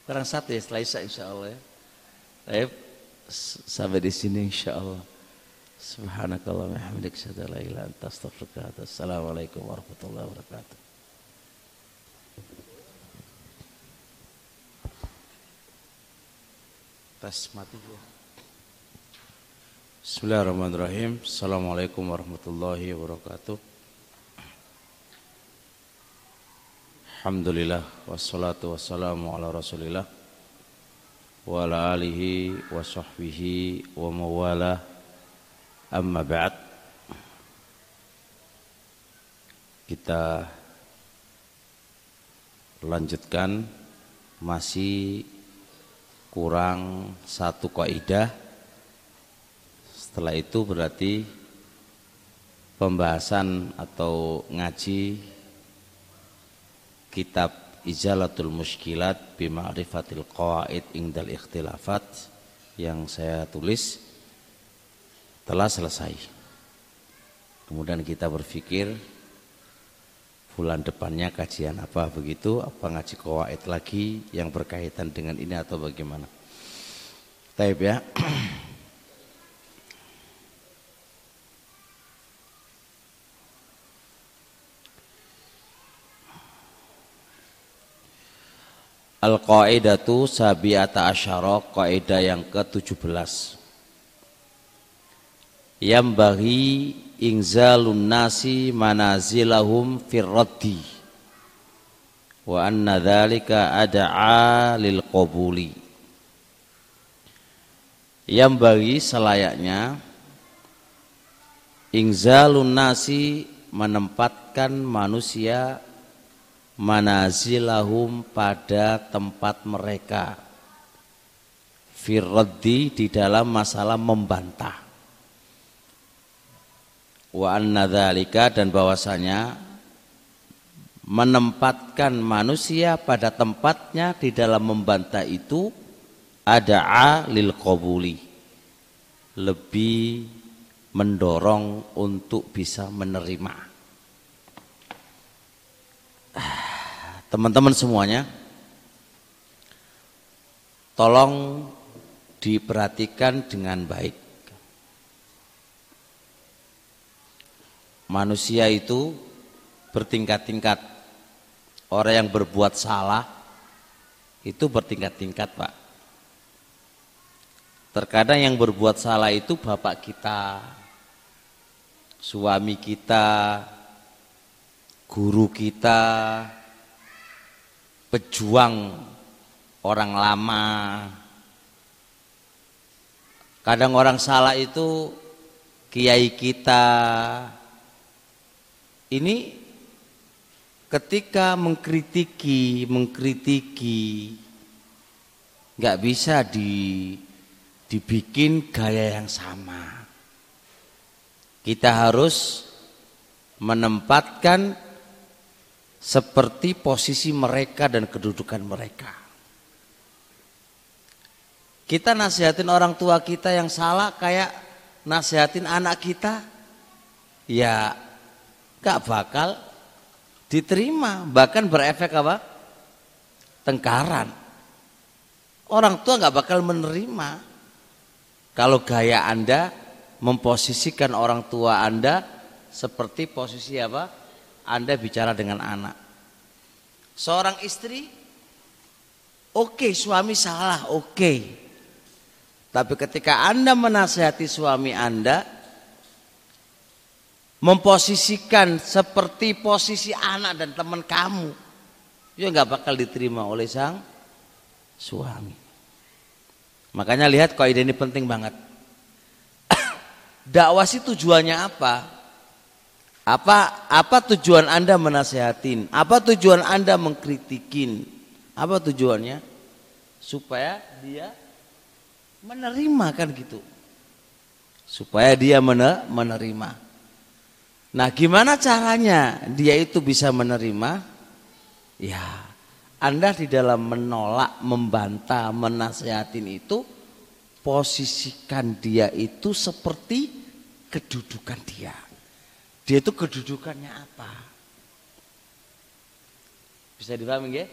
Kurang satu ya, setelah Isya insya Allah ya. Baik, sampai di sini insya Allah. Subhanakallah wa hamdika asyhadu an la ilaha illa anta astaghfiruka wa atubu ilaik. Assalamualaikum warahmatullahi wabarakatuh. Tas mati ya. Bismillahirrahmanirrahim. Assalamualaikum warahmatullahi wabarakatuh. Alhamdulillah wassalatu wassalamu ala Rasulillah wa ala alihi wa sahbihi wa mawalah. Amma ba'd. Kita lanjutkan, masih kurang satu kaidah. Setelah itu berarti pembahasan atau ngaji kitab Izalatul muskilat bima'rifatil qawa'id ingdal ikhtilafat yang saya tulis telah selesai. Kemudian kita berpikir bulan depannya kajian apa begitu, apa ngaji qawaid lagi yang berkaitan dengan ini atau bagaimana. Taib ya. Al-Qaidatu Sabi'ata Asyara, Qaidah yang ketujuh belas. Yang bagi ingzalun nasi manazilahum fir raddi wa anna dzalika ad'a lil qabuli. Yang bagi selayaknya ingzalun nasi menempatkan manusia manazilahum pada tempat mereka fir raddi di dalam masalah membantah, wa anna dzalika dan bahwasanya menempatkan manusia pada tempatnya di dalam membantah itu ada'a lil qabuli, lebih mendorong untuk bisa menerima. Teman-teman semuanya, tolong diperhatikan dengan baik. Manusia itu bertingkat-tingkat. Orang yang berbuat salah itu bertingkat-tingkat, Pak. Terkadang yang berbuat salah itu bapak kita, suami kita, guru kita, pejuang orang lama. Kadang orang salah itu kiai kita. Ini ketika mengkritiki, mengkritiki nggak bisa di, dibikin gaya yang sama. Kita harus menempatkan seperti posisi mereka dan kedudukan mereka. Kita nasihatin orang tua kita yang salah kayak nasihatin anak kita, ya gak bakal diterima, bahkan berefek apa? Tengkaran. Orang tua gak bakal menerima kalau gaya Anda memposisikan orang tua Anda seperti posisi apa? Anda bicara dengan anak. Seorang istri, oke, okay, suami salah, oke. Okay. Tapi ketika Anda menasihati suami Anda, memposisikan seperti posisi anak dan teman kamu, ya nggak bakal diterima oleh sang suami. Makanya lihat kaidah ini penting banget. Dakwah sih tujuannya apa? Apa apa tujuan Anda menasehatin? Apa tujuan Anda mengkritikin? Apa tujuannya? Supaya dia menerima, kan gitu. Supaya dia menerima. Nah, gimana caranya dia itu bisa menerima? Ya, Anda di dalam menolak, membantah, menasehatin itu, posisikan dia itu seperti kedudukan dia. Dia itu kedudukannya apa? Bisa dipahami nggih?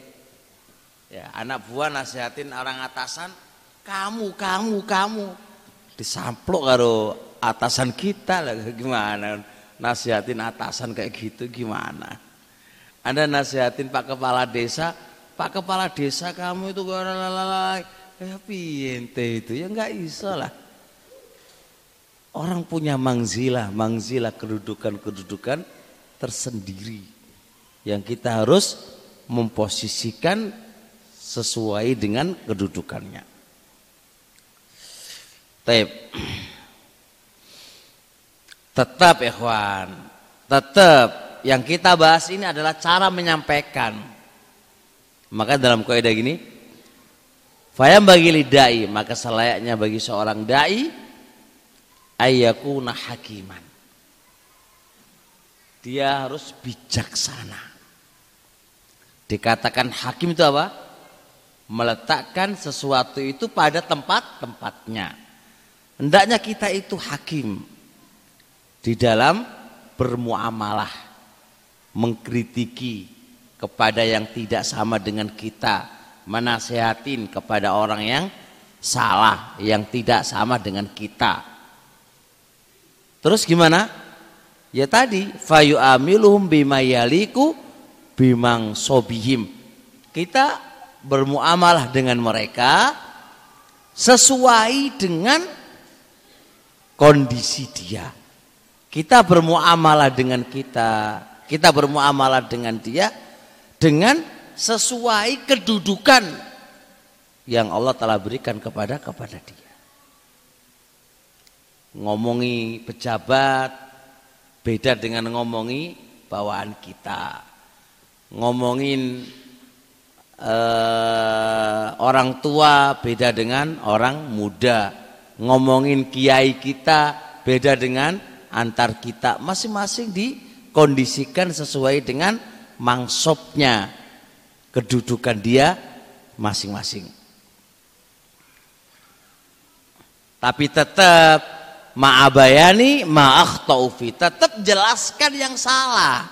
Ya, anak buah nasihatin orang atasan, kamu, kamu, kamu. Disamplok karo atasan kita lah, gimana? Nasihatin atasan kayak gitu gimana? Anda nasihatin Pak Kepala Desa, Pak Kepala Desa kamu itu goralala, ya piente itu, ya nggak iso lah. Orang punya mangzilah, mangzilah kedudukan-kedudukan tersendiri yang kita harus memposisikan sesuai dengan kedudukannya. Taib. Tetap ikhwan, tetap yang kita bahas ini adalah cara menyampaikan. Maka dalam kaidah gini, fayam bagi lidai, maka selayaknya bagi seorang dai ayyakuna hakiman, dia harus bijaksana. Dikatakan hakim itu apa? Meletakkan sesuatu itu pada tempat-tempatnya. Hendaknya kita itu hakim di dalam bermuamalah, mengkritiki kepada yang tidak sama dengan kita, menasehatin kepada orang yang salah, yang tidak sama dengan kita. Terus gimana? Ya tadi, fayu'amiluhum bima yaliku bimang sobihim. Kita bermuamalah dengan mereka sesuai dengan kondisi dia. Kita bermuamalah dengan kita, kita bermuamalah dengan dia dengan sesuai kedudukan yang Allah telah berikan kepada kepada dia. Ngomongi pejabat beda dengan ngomongi bawaan kita. Ngomongin eh, orang tua beda dengan orang muda. Ngomongin kiai kita beda dengan antar kita. Masing-masing dikondisikan sesuai dengan mangsobnya, kedudukan dia masing-masing. Tapi tetap ma'abayani ma'akhtaufi, tetap jelaskan yang salah.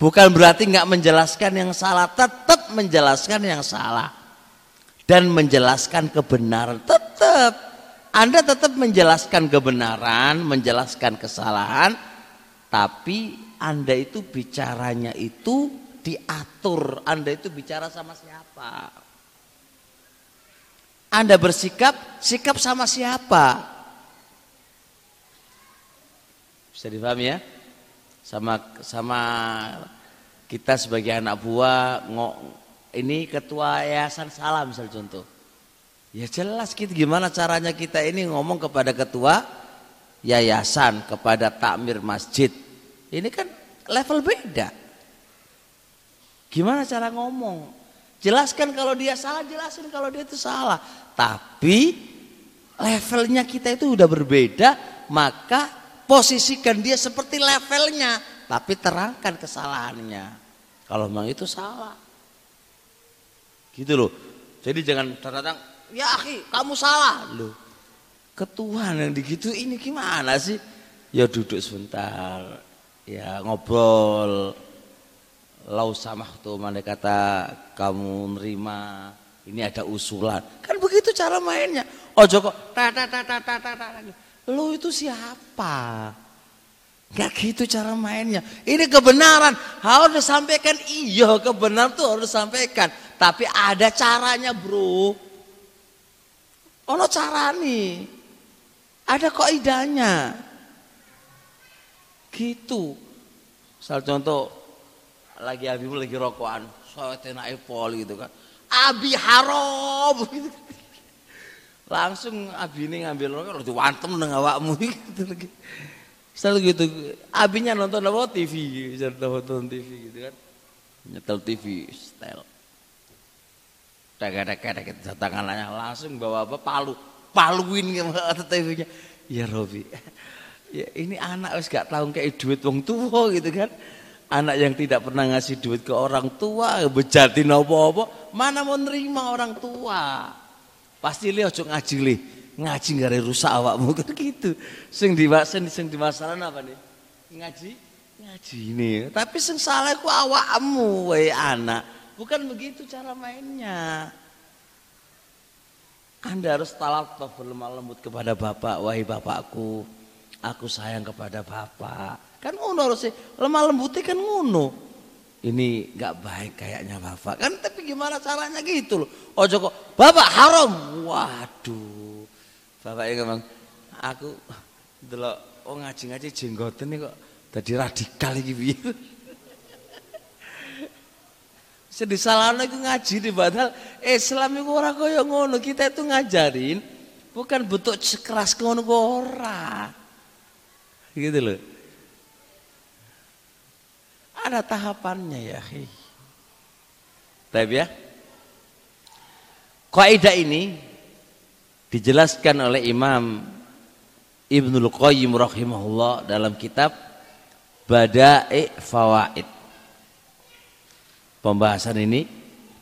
Bukan berarti nggak menjelaskan yang salah, tetap menjelaskan yang salah dan menjelaskan kebenaran. Tetap Anda tetap menjelaskan kebenaran, menjelaskan kesalahan, tapi Anda itu bicaranya itu diatur. Anda itu bicara sama siapa? Anda bersikap, sikap sama siapa? Bisa dipahami ya? sama sama kita sebagai anak buah ngok ini ketua yayasan salah misal contoh, ya jelas kita gimana caranya kita ini ngomong kepada ketua yayasan, kepada takmir masjid, ini kan level beda. Gimana cara ngomong? Jelaskan kalau dia salah, jelasin kalau dia itu salah, tapi levelnya kita itu udah berbeda, maka posisikan dia seperti levelnya, tapi terangkan kesalahannya. Kalau memang itu salah, gitu loh. Jadi jangan datang, ya akhi, kamu salah loh. Ketuhan yang digitu ini gimana sih? Ya duduk sebentar, ya ngobrol. Lau samah tuh mana kata kamu nerima. Ini ada usulan, kan begitu cara mainnya. Oh Joko, tata tata tata tata. Lo itu siapa? Gak gitu cara mainnya. Ini kebenaran harus disampaikan. Iya, kebenaran tuh harus disampaikan. Tapi ada caranya bro. Ono cara nih. Ada kaidahnya. Gitu. Misal contoh lagi Abi lagi rokokan, soetin epol gitu kan. Abi haram gitu. Langsung Abi ini ngambil rokok, itu wantem dengan awakmu gitu lagi. Setelah gitu, Abinya nonton apa T V, gitu, nonton T V gitu kan, nyetel T V, setel. Dek-dek-dek gitu, tangannya langsung bawa apa palu, paluin ke T V-nya. Ya Robi, ya ini anak wis gak tahu kayak duit wong tua gitu kan. Anak yang tidak pernah ngasih duit ke orang tua, bejatin apa-apa, mana mau nerima orang tua. Pasti li ojo ngaji li, ngaji gare rusak awakmu kan gitu. Sing diwasen sing dimasalahan apa nih? Ngaji, ngaji ini. Tapi sing salah ku awakmu wae anak. Bukan begitu cara mainnya. Anda harus talattuf berlemah lembut kepada bapak, wahai bapakku. Aku sayang kepada bapak. Kan ngono harus sih, lemah lembutnya kan ngono. Ini gak baik kayaknya bapak kan, tapi gimana caranya gitu loh. Oh Joko, bapak haram. Waduh, bapaknya ngomong, aku delok oh ngaji-ngaji jenggoten nih kok tadi radikal gitu. Jadi salahnya itu ngaji nih, padahal Islam itu orang kaya ngono, kita itu ngajarin bukan bentuk sekeras ngono ora. Gitu loh. Ada tahapannya ya. Tapi ya. Kaidah ini dijelaskan oleh Imam Ibnul Qayyim rahimahullah dalam kitab Bada'i Fawaid. Pembahasan ini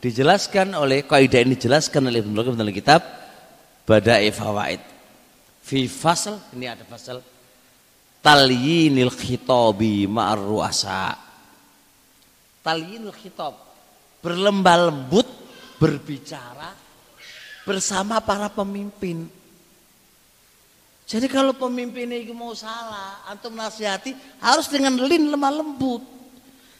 dijelaskan oleh kaidah ini dijelaskan oleh Ibnul Qayyim dalam kitab Bada'i Fawaid. Fi fasal, ini ada fasal talyinil khitabi ma'ar ru'asa. Talyinil khitab, berlembar lembut berbicara bersama para pemimpin. Jadi kalau pemimpinnya itu mau salah antum nasihati harus dengan lin lemah lembut.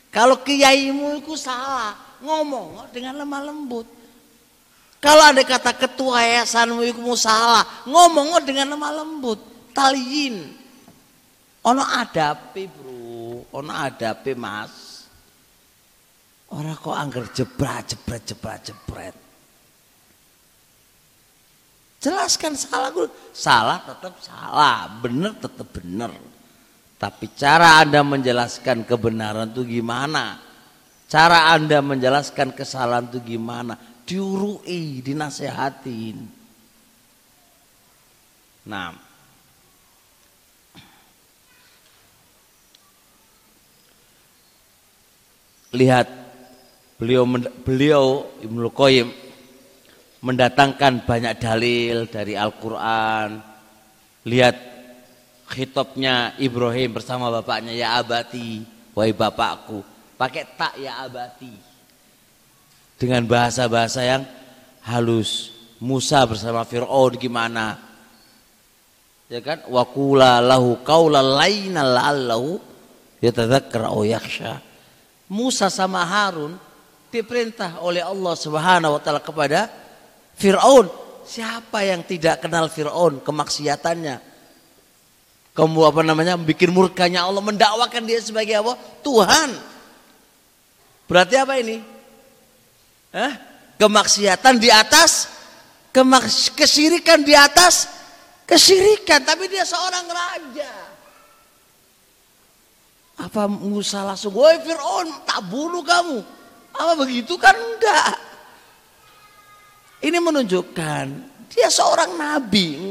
Kalau kiaimu itu salah, ngomong dengan lemah lembut. Kalau ada kata ketua yayasanmu itu salah, ngomong dengan lemah lembut. Talyin. Ono adabe, Bro. Ono adabe, Mas. Ora kok angger jebret jebret jebret jebret. Jelaskan salah gue. Salah tetap salah, bener tetap bener. Tapi cara Anda menjelaskan kebenaran itu gimana? Cara Anda menjelaskan kesalahan itu gimana? Diurui, dinasehatin. Nah. Lihat beliau beliau Ibnul Qayyim mendatangkan banyak dalil dari Al-Qur'an. Lihat khitabnya Ibrahim bersama bapaknya, ya abati, wahai bapakku, pakai tak ya abati, dengan bahasa-bahasa yang halus. Musa bersama Fir'aun gimana, ya kan, waqula lahu qaulan lainal la'allahu yatadzakkar aw yakhsha. Musa sama Harun diperintah oleh Allah Subhanahu wa taala kepada Fir'aun. Siapa yang tidak kenal Fir'aun kemaksiatannya? Kamu apa namanya, bikin murkanya Allah, mendakwakan dia sebagai apa? Tuhan. Berarti apa ini? Hah? Kemaksiatan di atas, kemaks kesirikan di atas, kesirikan. Tapi dia seorang raja. Apa Musa langsung, woi Fir'aun, tak bunuh kamu. Apa begitu kan? Enggak. Ini menunjukkan, dia seorang nabi.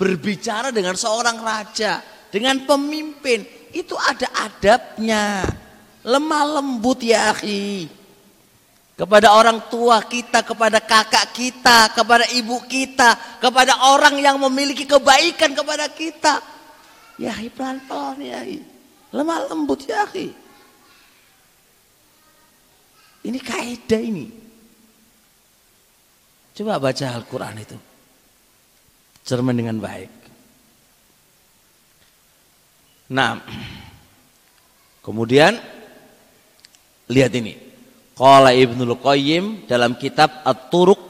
Berbicara dengan seorang raja, dengan pemimpin, itu ada adabnya. Lemah lembut ya akhi. Kepada orang tua kita, kepada kakak kita, kepada ibu kita, kepada orang yang memiliki kebaikan kepada kita. Ya akhi, pelan-pelan ya akhi. Lemah lembut ya akhi. Ini kaidah ini. Coba baca Al-Quran itu. Cermin dengan baik. Nah, kemudian lihat ini. Qala Ibnul Qayyim dalam kitab At Turuq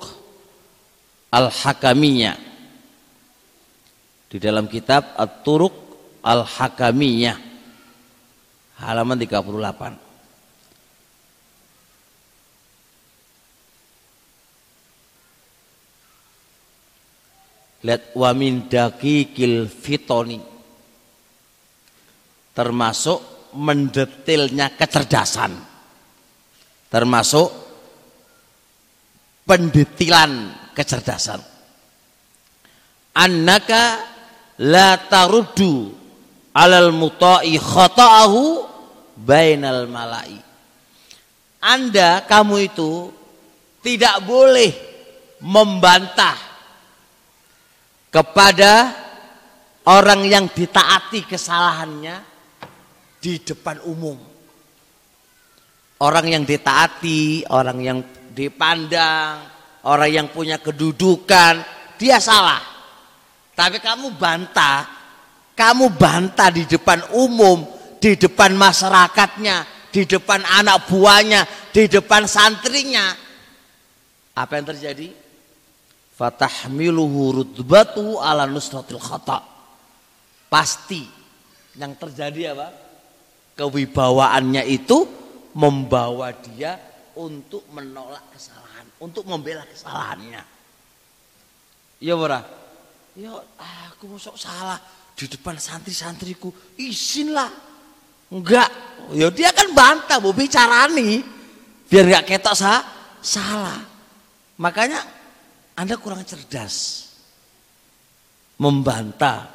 Al Hakamiyah. Di dalam kitab At Turuq Al Hakamiyah halaman tiga puluh delapan. Lihat, wa min daqiqil fitoni, termasuk mendetilnya kecerdasan, termasuk pendetilan kecerdasan. Annaka la taruddu alal muta'i khata'ahu bainal mala'i. Anda, kamu itu tidak boleh membantah kepada orang yang ditaati kesalahannya di depan umum. Orang yang ditaati, orang yang dipandang, orang yang punya kedudukan, dia salah. Tapi kamu bantah, kamu bantah di depan umum, di depan masyarakatnya, di depan anak buahnya, di depan santrinya. Apa yang terjadi? Fatahmiluhu rutbatu ala nusratil khata. Pasti yang terjadi apa? Kewibawaannya itu membawa dia untuk menolak kesalahan, untuk membela kesalahannya. Iya ora? Ya aku mosok salah di depan santri-santriku, izinlah. Enggak, ya dia kan bantah, mau bicarani biar enggak ketok sa salah. Makanya Anda kurang cerdas membantah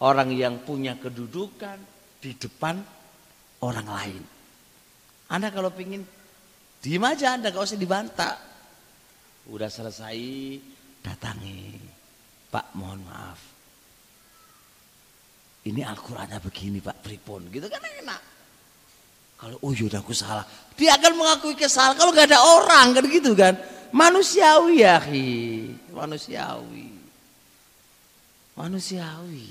orang yang punya kedudukan di depan orang lain. Anda kalau pingin diem aja, Anda gak usah dibantah. Udah selesai datangi, Pak mohon maaf, ini Al-Qur'annya begini Pak, pripun gitu kan enak. Kalau oh yaudah aku salah, dia akan mengakui kesalahan kalau gak ada orang kan gitu kan. Manusiawi ya khi, manusiawi, manusiawi.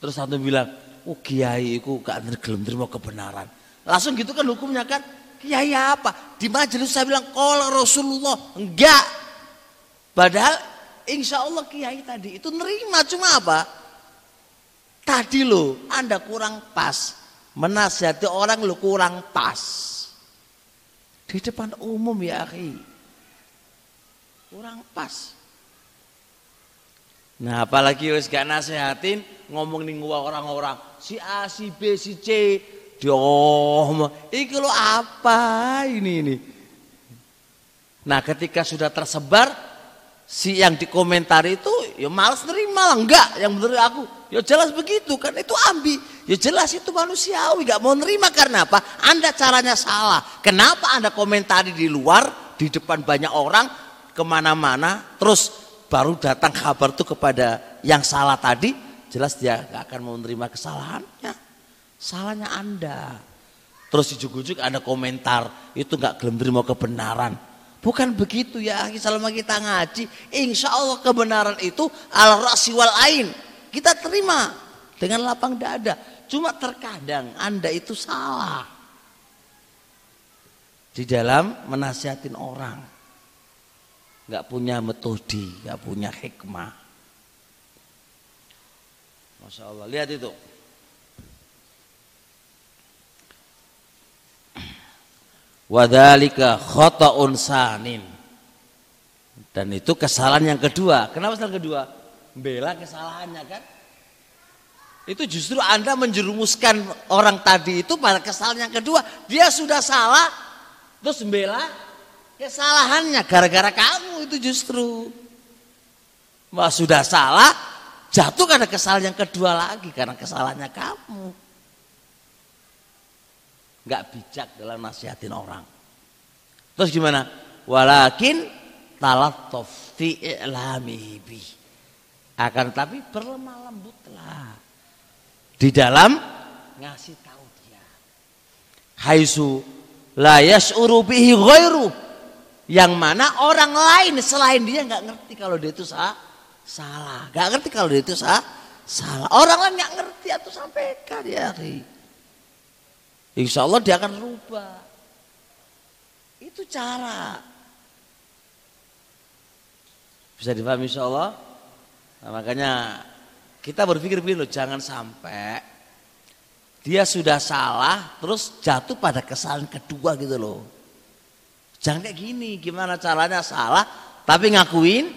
Terus satu bilang, oh kiai aku gak gelem terima kebenaran, langsung gitu kan hukumnya kan. Kiai apa? Di majelis saya bilang qala Rasulullah, enggak. Padahal insya Allah kiai tadi itu nerima, cuma apa? Tadi lo Anda kurang pas menasihati orang, lo kurang pas di depan umum ya akhi, kurang pas. Nah apalagi wis gak nasihatin, ngomong ning orang-orang si A, si B, si C, doh iki lo apa ini ini. Nah ketika sudah tersebar, si yang dikomentari itu ya malas nerima lah, enggak. Yang menurut aku ya jelas begitu kan, itu ambi, ya jelas itu manusiawi, gak mau nerima. Karena apa? Anda caranya salah. Kenapa Anda komentari di luar, di depan banyak orang, kemana-mana, terus baru datang kabar itu kepada yang salah tadi, jelas dia gak akan mau nerima kesalahannya, salahnya Anda. Terus dijujuk-jujuk Anda komentar, itu gak gelem nerima kebenaran. Bukan begitu ya, selama kita ngaji, insya Allah kebenaran itu al-ra'si wal-ain, kita terima dengan lapang dada. Cuma terkadang Anda itu salah di dalam menasihatin orang, nggak punya metode, nggak punya hikmah. Masya Allah, lihat itu. Wadhalika khota'un sanin, dan itu kesalahan yang kedua. Kenapa kesalahan kedua? Bela kesalahannya kan. Itu justru Anda menjerumuskan orang tadi itu pada kesalahan yang kedua. Dia sudah salah terus bela kesalahannya gara-gara kamu, itu justru bah, sudah salah jatuh karena kesalahan yang kedua lagi, karena kesalahannya kamu. Nggak bijak dalam nasihatin orang. Terus gimana? Walakin talattuf fi i'lamihi bi, akan tapi berlemah lembutlah di dalam ngasih tahu dia. Haitsu la yash'uru bihi ghairu, yang mana orang lain selain dia nggak ngerti kalau dia itu salah, salah. Nggak ngerti kalau dia itu salah, salah. Orang lain nggak ngerti, atau sampaikan ya. Insya Allah dia akan rubah. Itu cara. Bisa dipahami insya Allah. Nah, makanya kita berpikir begini loh, jangan sampai dia sudah salah terus jatuh pada kesalahan kedua gitu loh. Jangan kayak gini. Gimana caranya salah tapi ngakuin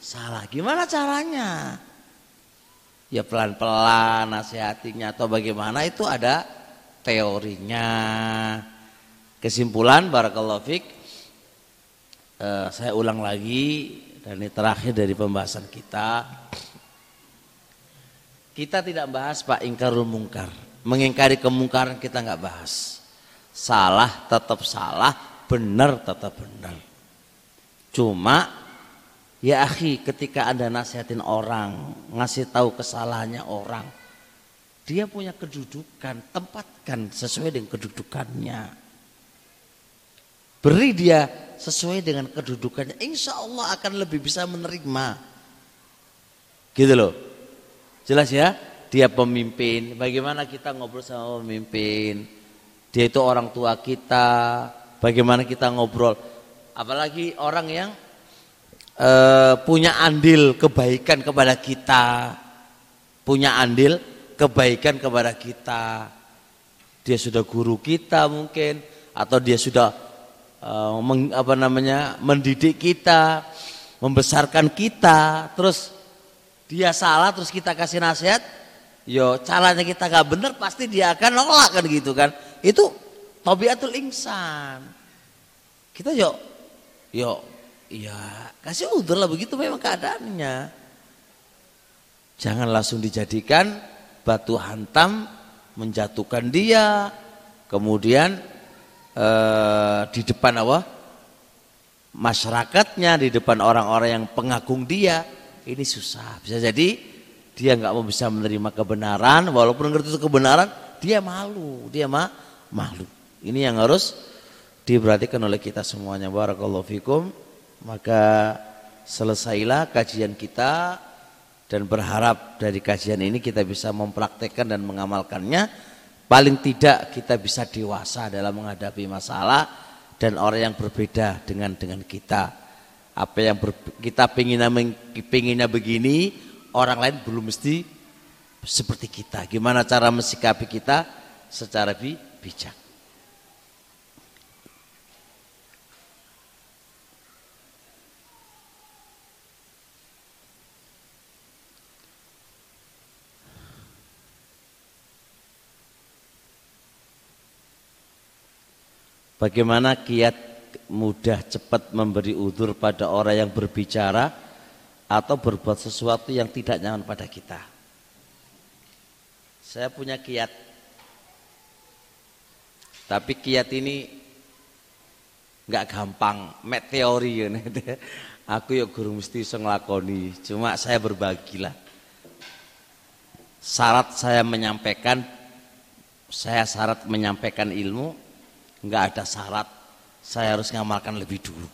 salah? Gimana caranya? Ya pelan-pelan nasihatinya atau bagaimana, itu ada teorinya. Kesimpulan barakallahu fiik, eh, saya ulang lagi, dan ini terakhir dari pembahasan kita. Kita tidak bahas Pak ingkarul mungkar, mengingkari kemungkaran kita nggak bahas. Salah tetap salah, benar tetap benar. Cuma ya akhi, ketika Anda nasihatin orang, ngasih tahu kesalahannya orang, dia punya kedudukan, tempatkan sesuai dengan kedudukannya. Beri dia sesuai dengan kedudukannya, insya Allah akan lebih bisa menerima. Gitu loh. Jelas ya, dia pemimpin. Bagaimana kita ngobrol sama pemimpin? Dia itu orang tua kita. Bagaimana kita ngobrol? Apalagi orang yang eh, punya andil kebaikan kepada kita. Punya andil kebaikan kepada kita, dia sudah guru kita mungkin, atau dia sudah uh, meng, apa namanya mendidik kita, membesarkan kita, terus dia salah terus kita kasih nasihat, yo caranya kita gak bener pasti dia akan nolak kan gitu kan. Itu tabiatul insan. Kita yo yo iya kasih udur lah, begitu memang keadaannya. Jangan langsung dijadikan batu hantam menjatuhkan dia, kemudian eh, di depan apa masyarakatnya, di depan orang-orang yang pengagum dia, ini susah. Bisa jadi dia nggak mau bisa menerima kebenaran, walaupun ngerti itu kebenaran, dia malu, dia mah malu. Ini yang harus diperhatikan oleh kita semuanya. Barakallahu fiikum. Maka selesailah kajian kita, dan berharap dari kajian ini kita bisa mempraktekkan dan mengamalkannya. Paling tidak kita bisa dewasa dalam menghadapi masalah dan orang yang berbeda dengan dengan kita. Apa yang ber, kita pinginnya, pinginnya begini, orang lain belum mesti seperti kita. Gimana cara mensikapi kita secara bi, bijak. Bagaimana kiat mudah cepat memberi udzur pada orang yang berbicara atau berbuat sesuatu yang tidak nyaman pada kita? Saya punya kiat, tapi kiat ini nggak gampang, mek teori ya. Aku ya guru mesti iso nglakoni, cuma saya berbagilah. Syarat saya menyampaikan, saya syarat menyampaikan ilmu, nggak ada syarat saya harus ngamalkan lebih dulu.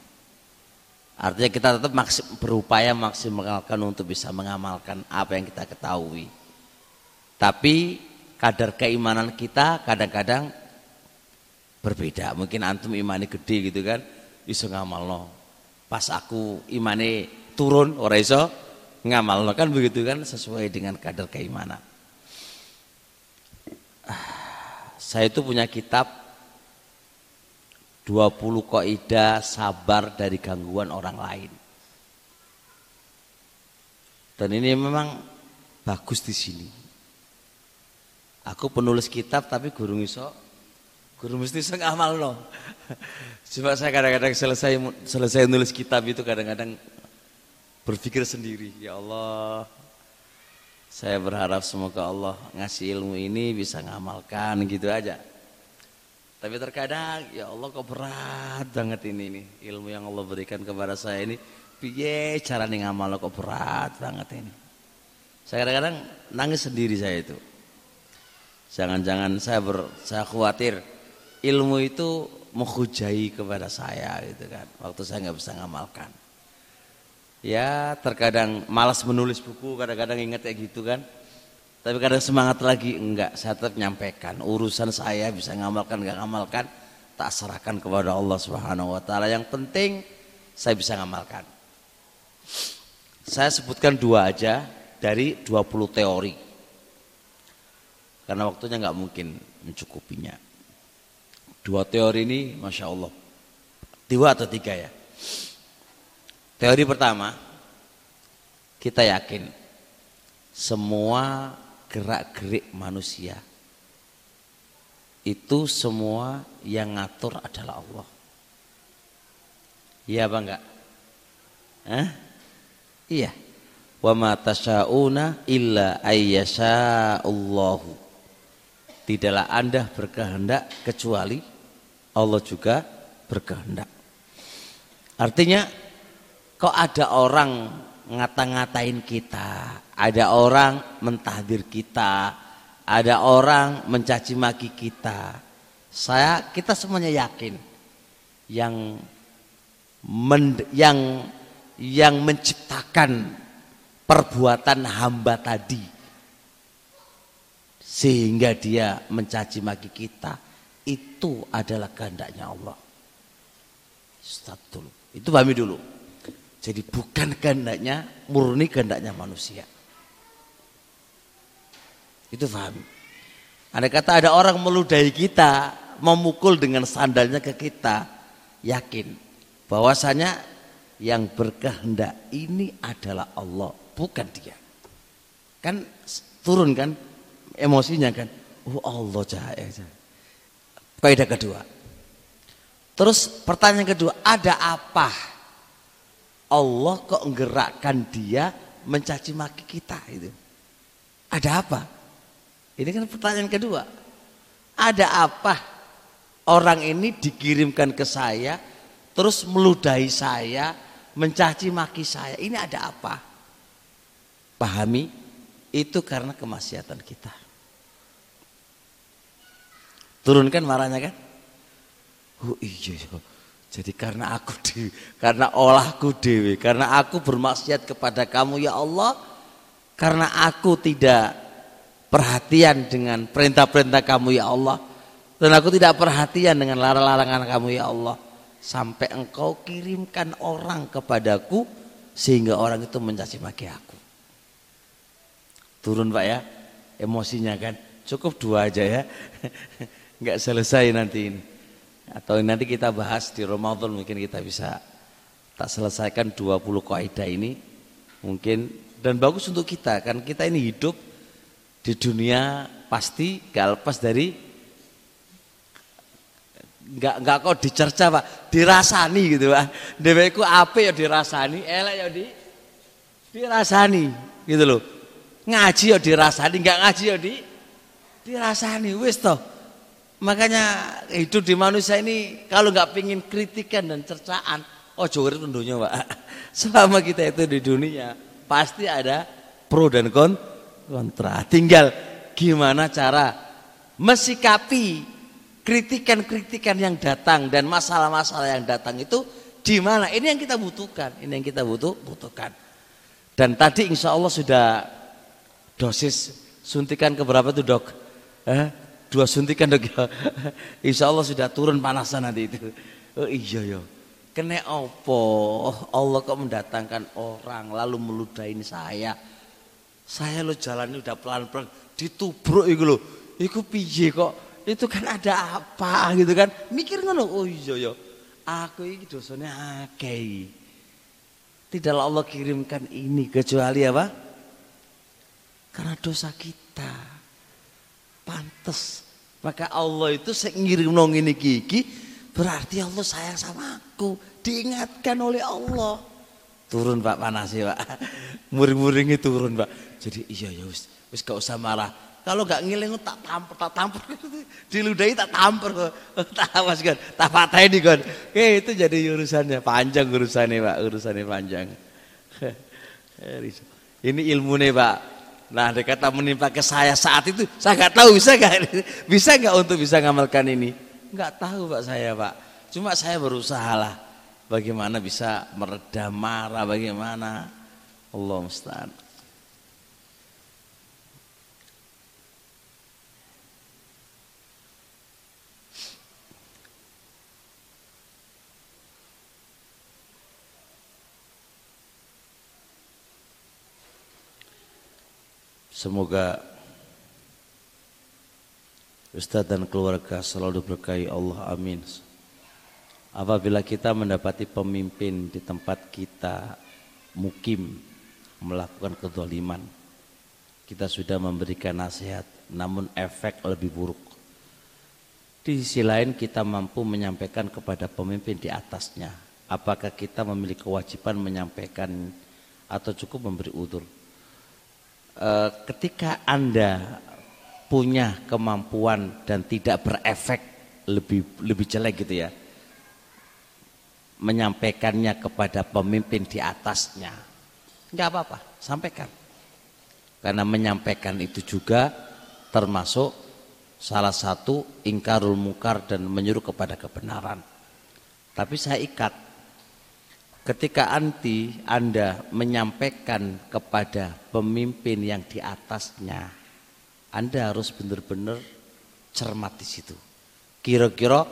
Artinya kita tetap maksim, berupaya maksimalkan untuk bisa mengamalkan apa yang kita ketahui. Tapi kadar keimanan kita kadang-kadang berbeda. Mungkin antum imani gede gitu kan, iso ngamalno. Pas aku imani turun ora iso ngamalno kan, begitu kan, sesuai dengan kadar keimanan. Saya itu punya kitab dua puluh kaidah sabar dari gangguan orang lain. Dan ini memang bagus di sini. Aku penulis kitab tapi guru iso, guru mesti iso ngamalno. Coba saya kadang-kadang selesai selesai nulis kitab itu kadang-kadang berpikir sendiri, ya Allah. Saya berharap semoga Allah ngasih ilmu ini bisa ngamalkan gitu aja. Tapi terkadang ya Allah kok berat banget ini nih, ilmu yang Allah berikan kepada saya ini piye carane ngamalno kok berat banget ini. Saya kadang-kadang nangis sendiri saya itu. Jangan-jangan saya ber, saya khawatir ilmu itu menghujai kepada saya gitu kan, waktu saya nggak bisa ngamalkan. Ya terkadang malas menulis buku, kadang-kadang ingat ya gitu kan. Tapi kadang semangat lagi, enggak, saya tetap nyampaikan. Urusan saya bisa ngamalkan, enggak ngamalkan, tak serahkan kepada Allah Subhanahu wa ta'ala. Yang penting saya bisa ngamalkan. Saya sebutkan dua aja dari dua puluh teori, karena waktunya enggak mungkin mencukupinya. Dua teori ini Masya Allah, dua atau tiga ya. Teori pertama, kita yakin semua gerak-gerik manusia itu semua yang ngatur adalah Allah. Iya apa enggak? Hah? Iya. Wa ma tasyauna illa ayyasha Allah. Tidaklah Anda berkehendak kecuali Allah juga berkehendak. Artinya kok ada orang ngata-ngatain kita, ada orang mentahdir kita, ada orang mencaci maki kita. Saya kita semuanya yakin yang men, yang yang menciptakan perbuatan hamba tadi sehingga dia mencaci maki kita itu adalah kehendaknya Allah. Stop dulu. Itu pahami dulu. Jadi bukan kehendaknya, murni kehendaknya manusia. Itu paham. Andai kata ada orang meludahi kita, memukul dengan sandalnya ke kita, yakin bahwasanya yang berkehendak ini adalah Allah, bukan dia. Kan turun kan emosinya kan, oh Allah jahat. Kaidah kedua. Terus pertanyaan kedua, ada apa Allah kok menggerakkan dia mencaci maki kita itu? Ada apa? Ini kan pertanyaan kedua. Ada apa orang ini dikirimkan ke saya terus meludahi saya, mencaci maki saya? Ini ada apa? Pahami, itu karena kemaksiatan kita. Turunkan marahnya kan? Oh iya, jadi karena aku dewi, karena olahku dewi, karena aku bermaksiat kepada kamu ya Allah, karena aku tidak perhatian dengan perintah-perintah kamu ya Allah, dan aku tidak perhatian dengan larangan-larangan kamu ya Allah, sampai engkau kirimkan orang kepadaku sehingga orang itu mencaci maki aku. Turun Pak ya emosinya kan, cukup dua aja ya, nggak selesai nanti ini. Atau nanti kita bahas di Ramadan, mungkin kita bisa tak selesaikan dua puluh kaidah ini mungkin, dan bagus untuk kita kan, kita ini hidup di dunia pasti gak lepas dari nggak nggak kok dicerca Pak, dirasani gitu Pak. Deweku ape ya dirasani, elek ya di dirasani gitu loh. Ngaji ya dirasani, nggak ngaji ya di dirasani wis toh. Makanya hidup di manusia ini kalau nggak pingin kritikan dan cercaan, oh jauh tentunya Pak. Selama kita itu di dunia pasti ada pro dan kontra. Tinggal gimana cara mesikapi kritikan-kritikan yang datang dan masalah-masalah yang datang itu di mana? Ini yang kita butuhkan, ini yang kita butuh butuhkan. Dan tadi insya Allah sudah dosis suntikan keberapa tuh dok? Eh? Dua suntikan dok ya. Insya Allah sudah turun panasan nanti itu. Oh iya ya. Kene apa? Allah kok mendatangkan orang lalu meludahin saya. Saya lo jalannya udah pelan-pelan ditubruk itu lo. Iku piye kok? Itu kan ada apa gitu kan? Mikir ngono. Oh iya ya. Aku iki dosane akeh. Tidaklah Allah kirimkan ini kecuali apa? Karena dosa kita. Pantes, maka Allah itu seiring nongin gigi, berarti Allah sayang sama aku, diingatkan oleh Allah. Turun Pak panasi Pak, muring-muringnya turun Pak. Jadi iya ya wis, wis gak usah marah. Kalau gak ngiling tak tampar, tak tampar, diludahi tak tampar, tak awas kan, tak patah ini kan. Eh itu jadi urusannya panjang urusannya Pak, urusannya panjang. Ini ilmu nih Pak. Nah, dia kata menimpa ke saya saat itu, saya nggak tahu bisa nggak, bisa nggak untuk bisa ngamalkan ini, nggak tahu Pak saya Pak. Cuma saya berusaha lah, bagaimana bisa meredam marah, bagaimana, Allah musta'an. Semoga Ustadz dan keluarga selalu diberkahi Allah, amin. Apabila kita mendapati pemimpin di tempat kita mukim melakukan kedzaliman, kita sudah memberikan nasihat, namun efek lebih buruk. Di sisi lain kita mampu menyampaikan kepada pemimpin di atasnya. Apakah kita memiliki kewajiban menyampaikan atau cukup memberi udzur? Ketika Anda punya kemampuan dan tidak berefek, lebih lebih jelek gitu ya, menyampaikannya kepada pemimpin di atasnya, nggak apa-apa, sampaikan. Karena menyampaikan itu juga termasuk salah satu ingkarul mungkar dan menyuruh kepada kebenaran. Tapi saya ikat, ketika anti Anda menyampaikan kepada pemimpin yang di atasnya, Anda harus benar-benar cermat di situ. Kira-kira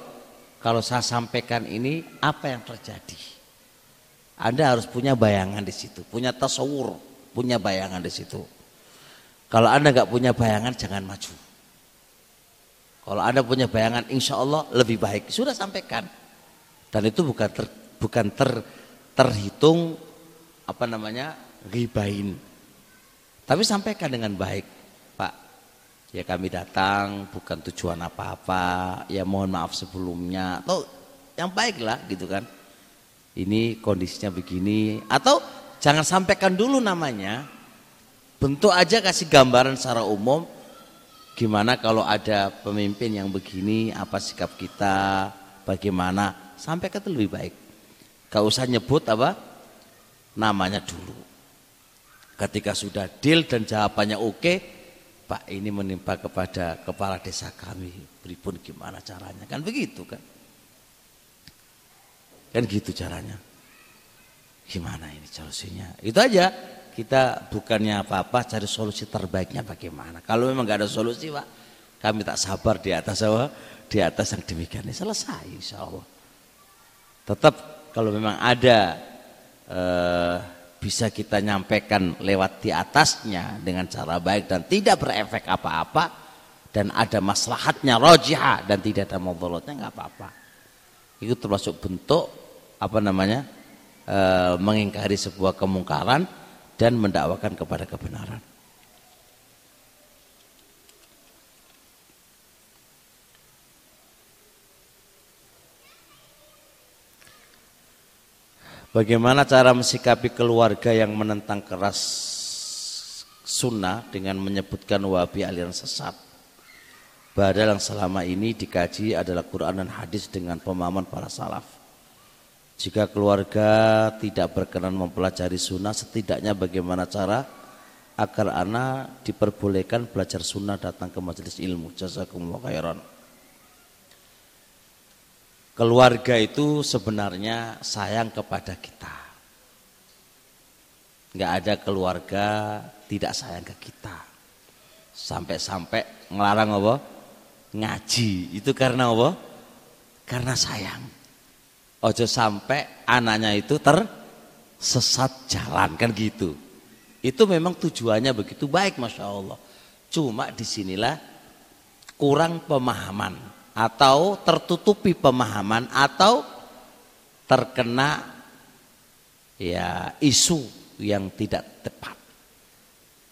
kalau saya sampaikan ini apa yang terjadi? Anda harus punya bayangan di situ, punya tasawur, punya bayangan di situ. Kalau Anda nggak punya bayangan, jangan maju. Kalau Anda punya bayangan insya Allah lebih baik, sudah sampaikan. Dan itu bukan ter, bukan ter, terhitung apa namanya ribain. Tapi sampaikan dengan baik, Pak. Ya kami datang bukan tujuan apa-apa. Ya mohon maaf sebelumnya. Atau yang baik lah gitu kan. Ini kondisinya begini. Atau jangan sampaikan dulu namanya. Bentuk aja, kasih gambaran secara umum. Gimana kalau ada pemimpin yang begini, apa sikap kita, bagaimana, sampai itu lebih baik. Gak usah nyebut apa namanya dulu. Ketika sudah deal dan jawabannya oke, okay, Pak ini menimpa kepada kepala desa kami, beripun gimana caranya, kan begitu kan. Kan gitu caranya. Gimana ini solusinya, itu aja. Kita bukannya apa-apa, cari solusi terbaiknya bagaimana. Kalau memang nggak ada solusi, Pak, kami tak sabar di atas apa? Di atas yang demikian ini selesai, insya Allah. Tetap kalau memang ada eh, bisa kita nyampaikan lewat di atasnya dengan cara baik dan tidak berefek apa-apa, dan ada maslahatnya rojihah dan tidak ada mudharatnya, nggak apa-apa. Itu termasuk bentuk apa namanya eh, mengingkari sebuah kemungkaran dan mendakwakan kepada kebenaran. Bagaimana cara mensikapi keluarga yang menentang keras sunnah dengan menyebutkan Wahabi aliran sesat? Padahal yang selama ini dikaji adalah Quran dan hadis dengan pemahaman para salaf. Jika keluarga tidak berkenan mempelajari sunnah, setidaknya bagaimana cara agar anak diperbolehkan belajar sunnah, datang ke majelis ilmu? Jazakumullah khairan. Keluarga itu sebenarnya sayang kepada kita. Nggak ada keluarga tidak sayang ke kita. Sampai-sampai ngelarang apa? Ngaji. Itu karena apa? Karena sayang. Ojo sampai anaknya itu tersesat jalan, kan gitu. Itu memang tujuannya begitu baik, Masya Allah. Cuma disinilah kurang pemahaman, atau tertutupi pemahaman, atau terkena ya isu yang tidak tepat.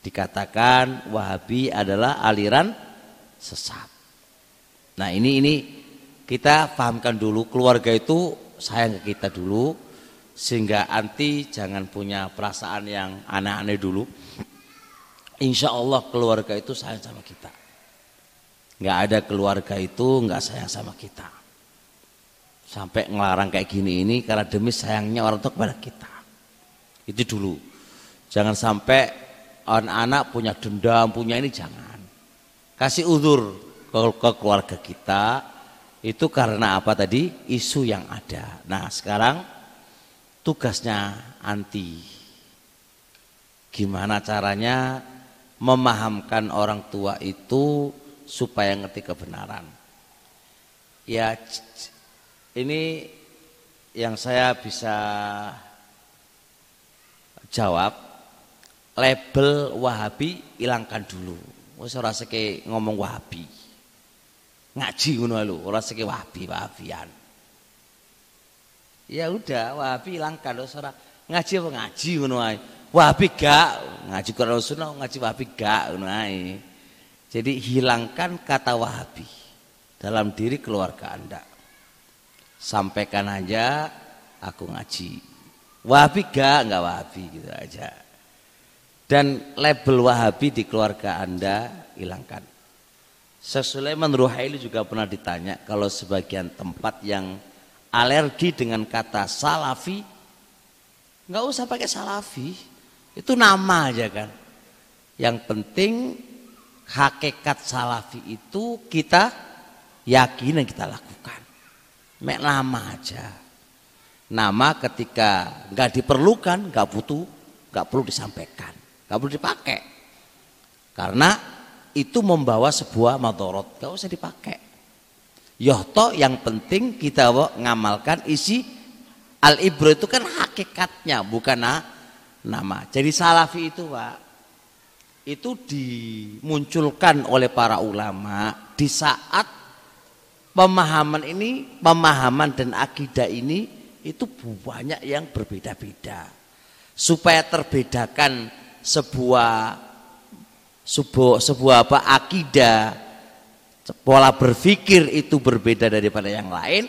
Dikatakan Wahabi adalah aliran sesat. Nah ini ini kita pahamkan dulu, keluarga itu sayang ke kita dulu, sehingga anti jangan punya perasaan yang aneh-aneh dulu. Insya Allah keluarga itu sayang sama kita. Nggak ada keluarga itu nggak sayang sama kita sampai ngelarang kayak gini ini, karena demi sayangnya orang tua kepada kita. Itu dulu. Jangan sampai anak-anak punya dendam, punya ini, jangan. Kasih uzur ke, ke keluarga kita. Itu karena apa tadi? Isu yang ada. Nah sekarang tugasnya anti. Gimana caranya memahamkan orang tua itu supaya ngerti kebenaran. Ya ini yang saya bisa jawab. Label Wahabi hilangkan dulu. Saya rasa kayak ngomong Wahabi. Ngaji ngono lho, ora sik Wahabi, Wahabian. Ya udah, Wahabi hilangkan lho, ora ngaji apa ngaji ngono ae. Wahabi gak, ngaji Quran Sunnah ngaji Wahabi gak ngono ae. Jadi hilangkan kata Wahabi dalam diri keluarga Anda. Sampaikan aja aku ngaji. Wahabi gak, enggak Wahabi gitu aja. Dan label Wahabi di keluarga Anda hilangkan. Syekh Sulaiman Ruhaili juga pernah ditanya kalau sebagian tempat yang alergi dengan kata salafi, nggak usah pakai salafi, itu nama aja kan. Yang penting hakikat salafi itu kita yakin dan kita lakukan. Mek nama aja. Nama ketika nggak diperlukan, nggak butuh, nggak perlu disampaikan, nggak perlu dipakai. Karena itu membawa sebuah madorot, gak usah dipakai. Yohto yang penting kita ngamalkan isi al-ibro itu kan hakikatnya, bukan nah, nama. Jadi salafi itu Pak, itu dimunculkan oleh para ulama di saat pemahaman ini, pemahaman dan akidah ini itu banyak yang berbeda-beda. Supaya terbedakan sebuah sebuah, sebuah apa akidah, pola berpikir itu berbeda daripada yang lain,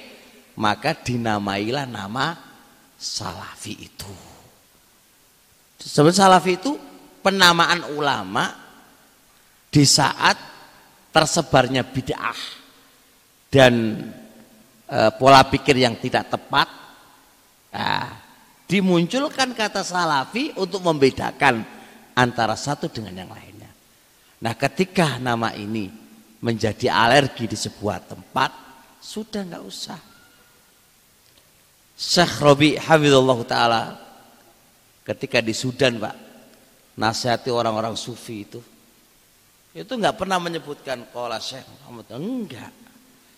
maka dinamailah nama salafi itu. Sebenarnya salafi itu penamaan ulama di saat tersebarnya bid'ah dan e, pola pikir yang tidak tepat. Nah, dimunculkan kata salafi untuk membedakan antara satu dengan yang lainnya. Nah, ketika nama ini menjadi alergi di sebuah tempat, sudah nggak usah. Syekh Rabi' hafidzahullahu ta'ala ketika di Sudan, Pak, nasihati orang-orang sufi itu, itu nggak pernah menyebutkan qala Syekh Muhammad, enggak.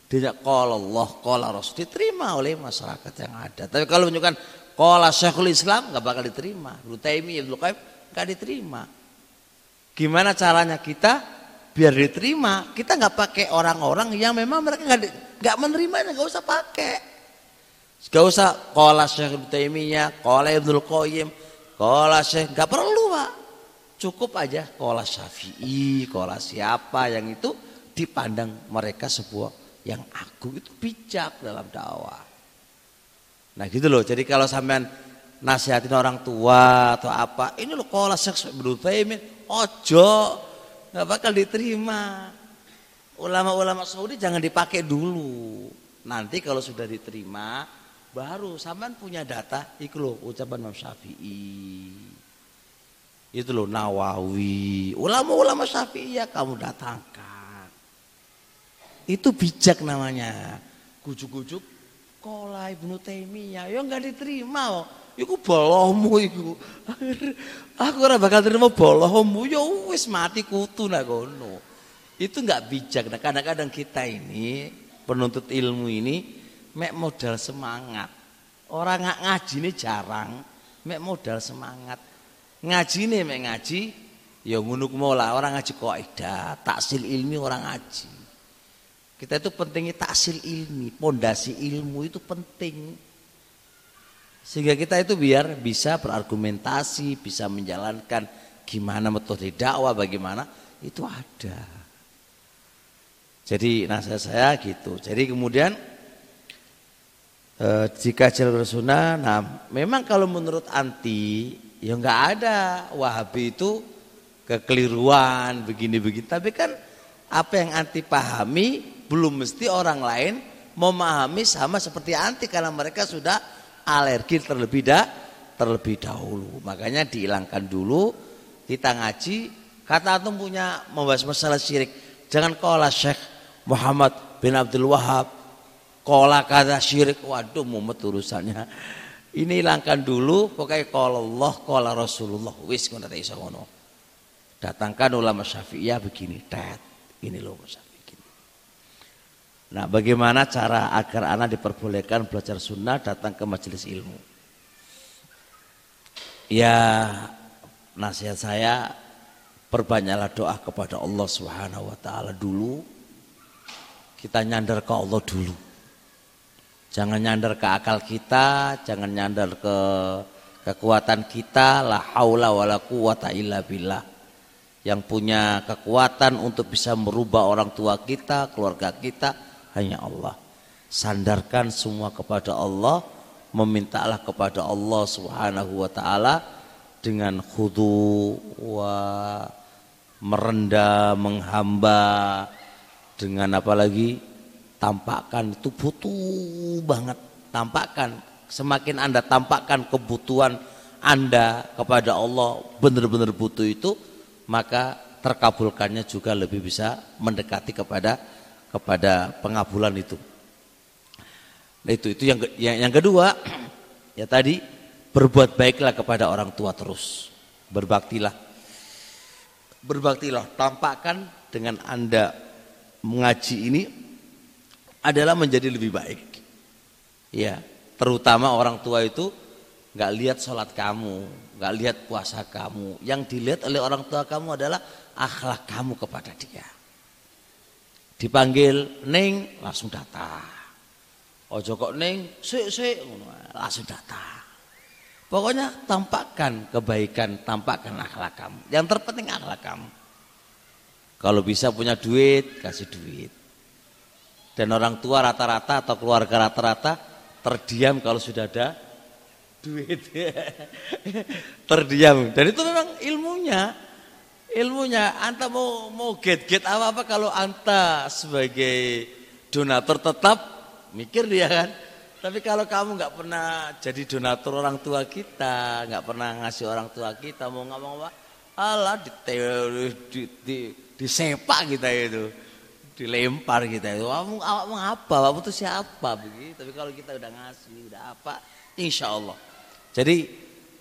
Tidak qala Allah, qala Rasul, diterima oleh masyarakat yang ada. Tapi kalau menunjukkan qala Syaikhul Islam, nggak bakal diterima. Ibnu Taimiyah, Ibnul Qayyim, nggak diterima. Gimana caranya kita biar diterima? Kita nggak pakai orang-orang yang memang mereka nggak menerima, nggak usah pakai. Nggak usah qala Syekh Ibnu Taimiyah, qala Ibnul Qayyim, qala Syekh, nggak perlu, Pak. Cukup aja qala Syafi'i, qala siapa, yang itu dipandang mereka sebuah yang agung, itu bijak dalam dakwah. Nah, gitu loh. Jadi kalau sampean nasihatin orang tua atau apa, ini loh qala Syekh Ibnu Taimiyah, ojo, nggak bakal diterima. Ulama-ulama Saudi jangan dipakai dulu. Nanti kalau sudah diterima, baru sampean punya data, itu loh ucapan Imam Syafi'i, itu loh Nawawi, ulama-ulama Syafi'i ya kamu datangkan. Itu bijak namanya. Gujuk-gujuk qala Ibnu Taimiyah, ya enggak diterima. Iku bolomu iku. Aku ora bakal terima bolomu. Ya wis mati kutu nak ngono. Itu enggak bijak. Nah, kadang-kadang kita ini penuntut ilmu ini mek modal semangat. Orang nggak ngaji ini jarang, mek modal semangat. Ngaji nih mek ngaji ya ngunuk mola, orang ngaji kaidah, taksil ilmi orang ngaji. Kita itu pentingnya taksil ilmi, pondasi ilmu itu penting. Sehingga kita itu biar bisa berargumentasi, bisa menjalankan gimana metode dakwah, bagaimana itu ada. Jadi nasihat saya gitu. Jadi kemudian eh, jika jalur sunnah, nah memang kalau menurut anti ya nggak ada Wahabi itu kekeliruan begini-begini, tapi kan apa yang anti pahami belum mesti orang lain memahami sama seperti anti, karena mereka sudah alergi terlebih dah terlebih dahulu. Makanya dihilangkan dulu. Kita ngaji, kata antum punya membahas masalah syirik, jangan qala Syekh Muhammad bin Abdul Wahab, qala kata syirik, waduh mumet urusannya. Ini hilangkan dulu, pokoknya qala Allah, qala Rasulullah, wis ngono ta iso ngono. Datangkan ulama Syafi'iyah begini, tet. Ini loh Syafi'i gini. Nah, bagaimana cara agar anak diperbolehkan belajar sunnah, datang ke majelis ilmu? Ya, nasihat saya, perbanyaklah doa kepada Allah Subhanahu wa taala dulu. Kita nyandar ke Allah dulu. Jangan nyandar ke akal kita, jangan nyandar ke kekuatan kita. La haula wala quwata illa billah. Yang punya kekuatan untuk bisa merubah orang tua kita, keluarga kita hanya Allah. Sandarkan semua kepada Allah, memintalah kepada Allah Subhanahu wa taala dengan khudu wa merendah, menghamba, dengan apa lagi? Tampakkan, itu butuh banget. Tampakkan, semakin Anda tampakkan kebutuhan Anda kepada Allah, benar-benar butuh itu, maka terkabulkannya juga lebih bisa mendekati kepada kepada pengabulan itu. Nah, itu itu yang, yang yang kedua ya tadi, berbuat baiklah kepada orang tua terus, berbaktilah, berbaktilah. Tampakkan dengan Anda mengaji ini adalah menjadi lebih baik, ya. Terutama orang tua itu nggak lihat sholat kamu, nggak lihat puasa kamu. Yang dilihat oleh orang tua kamu adalah akhlak kamu kepada dia. Dipanggil ning langsung datang. Ojo kok ning sik sik langsung datang. Pokoknya tampakkan kebaikan, tampakkan akhlak kamu. Yang terpenting akhlak kamu. Kalau bisa punya duit, kasih duit. Dan orang tua rata-rata atau keluarga rata-rata terdiam kalau sudah ada duit. Terdiam. Dan itu memang ilmunya. Ilmunya anta mau mau get-get apa-apa, kalau anta sebagai donatur tetap mikir dia kan. Tapi kalau kamu nggak pernah jadi donatur orang tua kita, nggak pernah ngasih orang tua kita, mau ngomong apa, Allah di, di, di, disepak kita itu, dilempar kita itu. Kamu kamu apa? Kamu tuh siapa begitu? Tapi kalau kita udah ngasih, udah apa, insya Allah. Jadi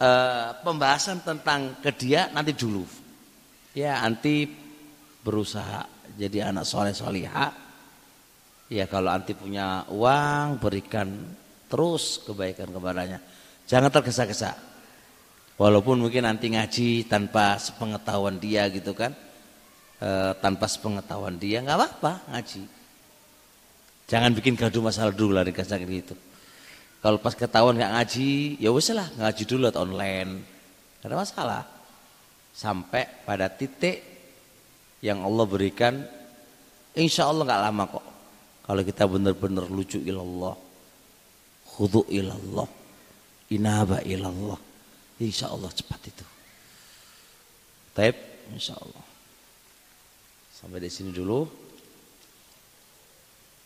eh, pembahasan tentang kedia nanti dulu. Ya, anti berusaha jadi anak soleh-solihah. Ya, kalau anti punya uang, berikan terus kebaikan kepadanya. Jangan tergesa-gesa. Walaupun mungkin anti ngaji tanpa sepengetahuan dia gitu kan. E, tanpa sepengetahuan dia, gak apa-apa ngaji. Jangan bikin gaduh masalah dulu lah, dikasih gitu. Kalau pas ketahuan gak ngaji, ya wes lah ngaji dulu atau online. Gak ada masalah. Sampai pada titik yang Allah berikan, insya Allah gak lama kok. Kalau kita benar-benar lucu ilallah, khudu ilallah, inaba ilallah, insya Allah cepat itu. Taib, insya Allah. Sampai di sini dulu.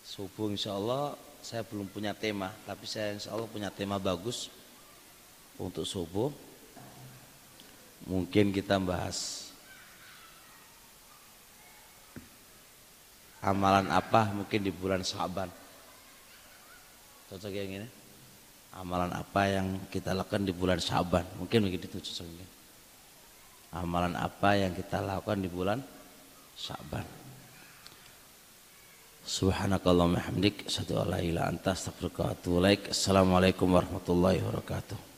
Subuh insya Allah saya belum punya tema, tapi saya insya Allah punya tema bagus untuk subuh. Mungkin kita bahas amalan apa mungkin di bulan Syaban. Cocok yang ini. Amalan apa yang kita lakukan di bulan Syaban? Mungkin begitu cocok ini. Amalan apa yang kita lakukan di bulan Syaban? Subhanakallahumma hamdik, asyhadu an la ilaha illa anta, astaghfiruka wa atubu ilaik. Assalamualaikum warahmatullahi wabarakatuh.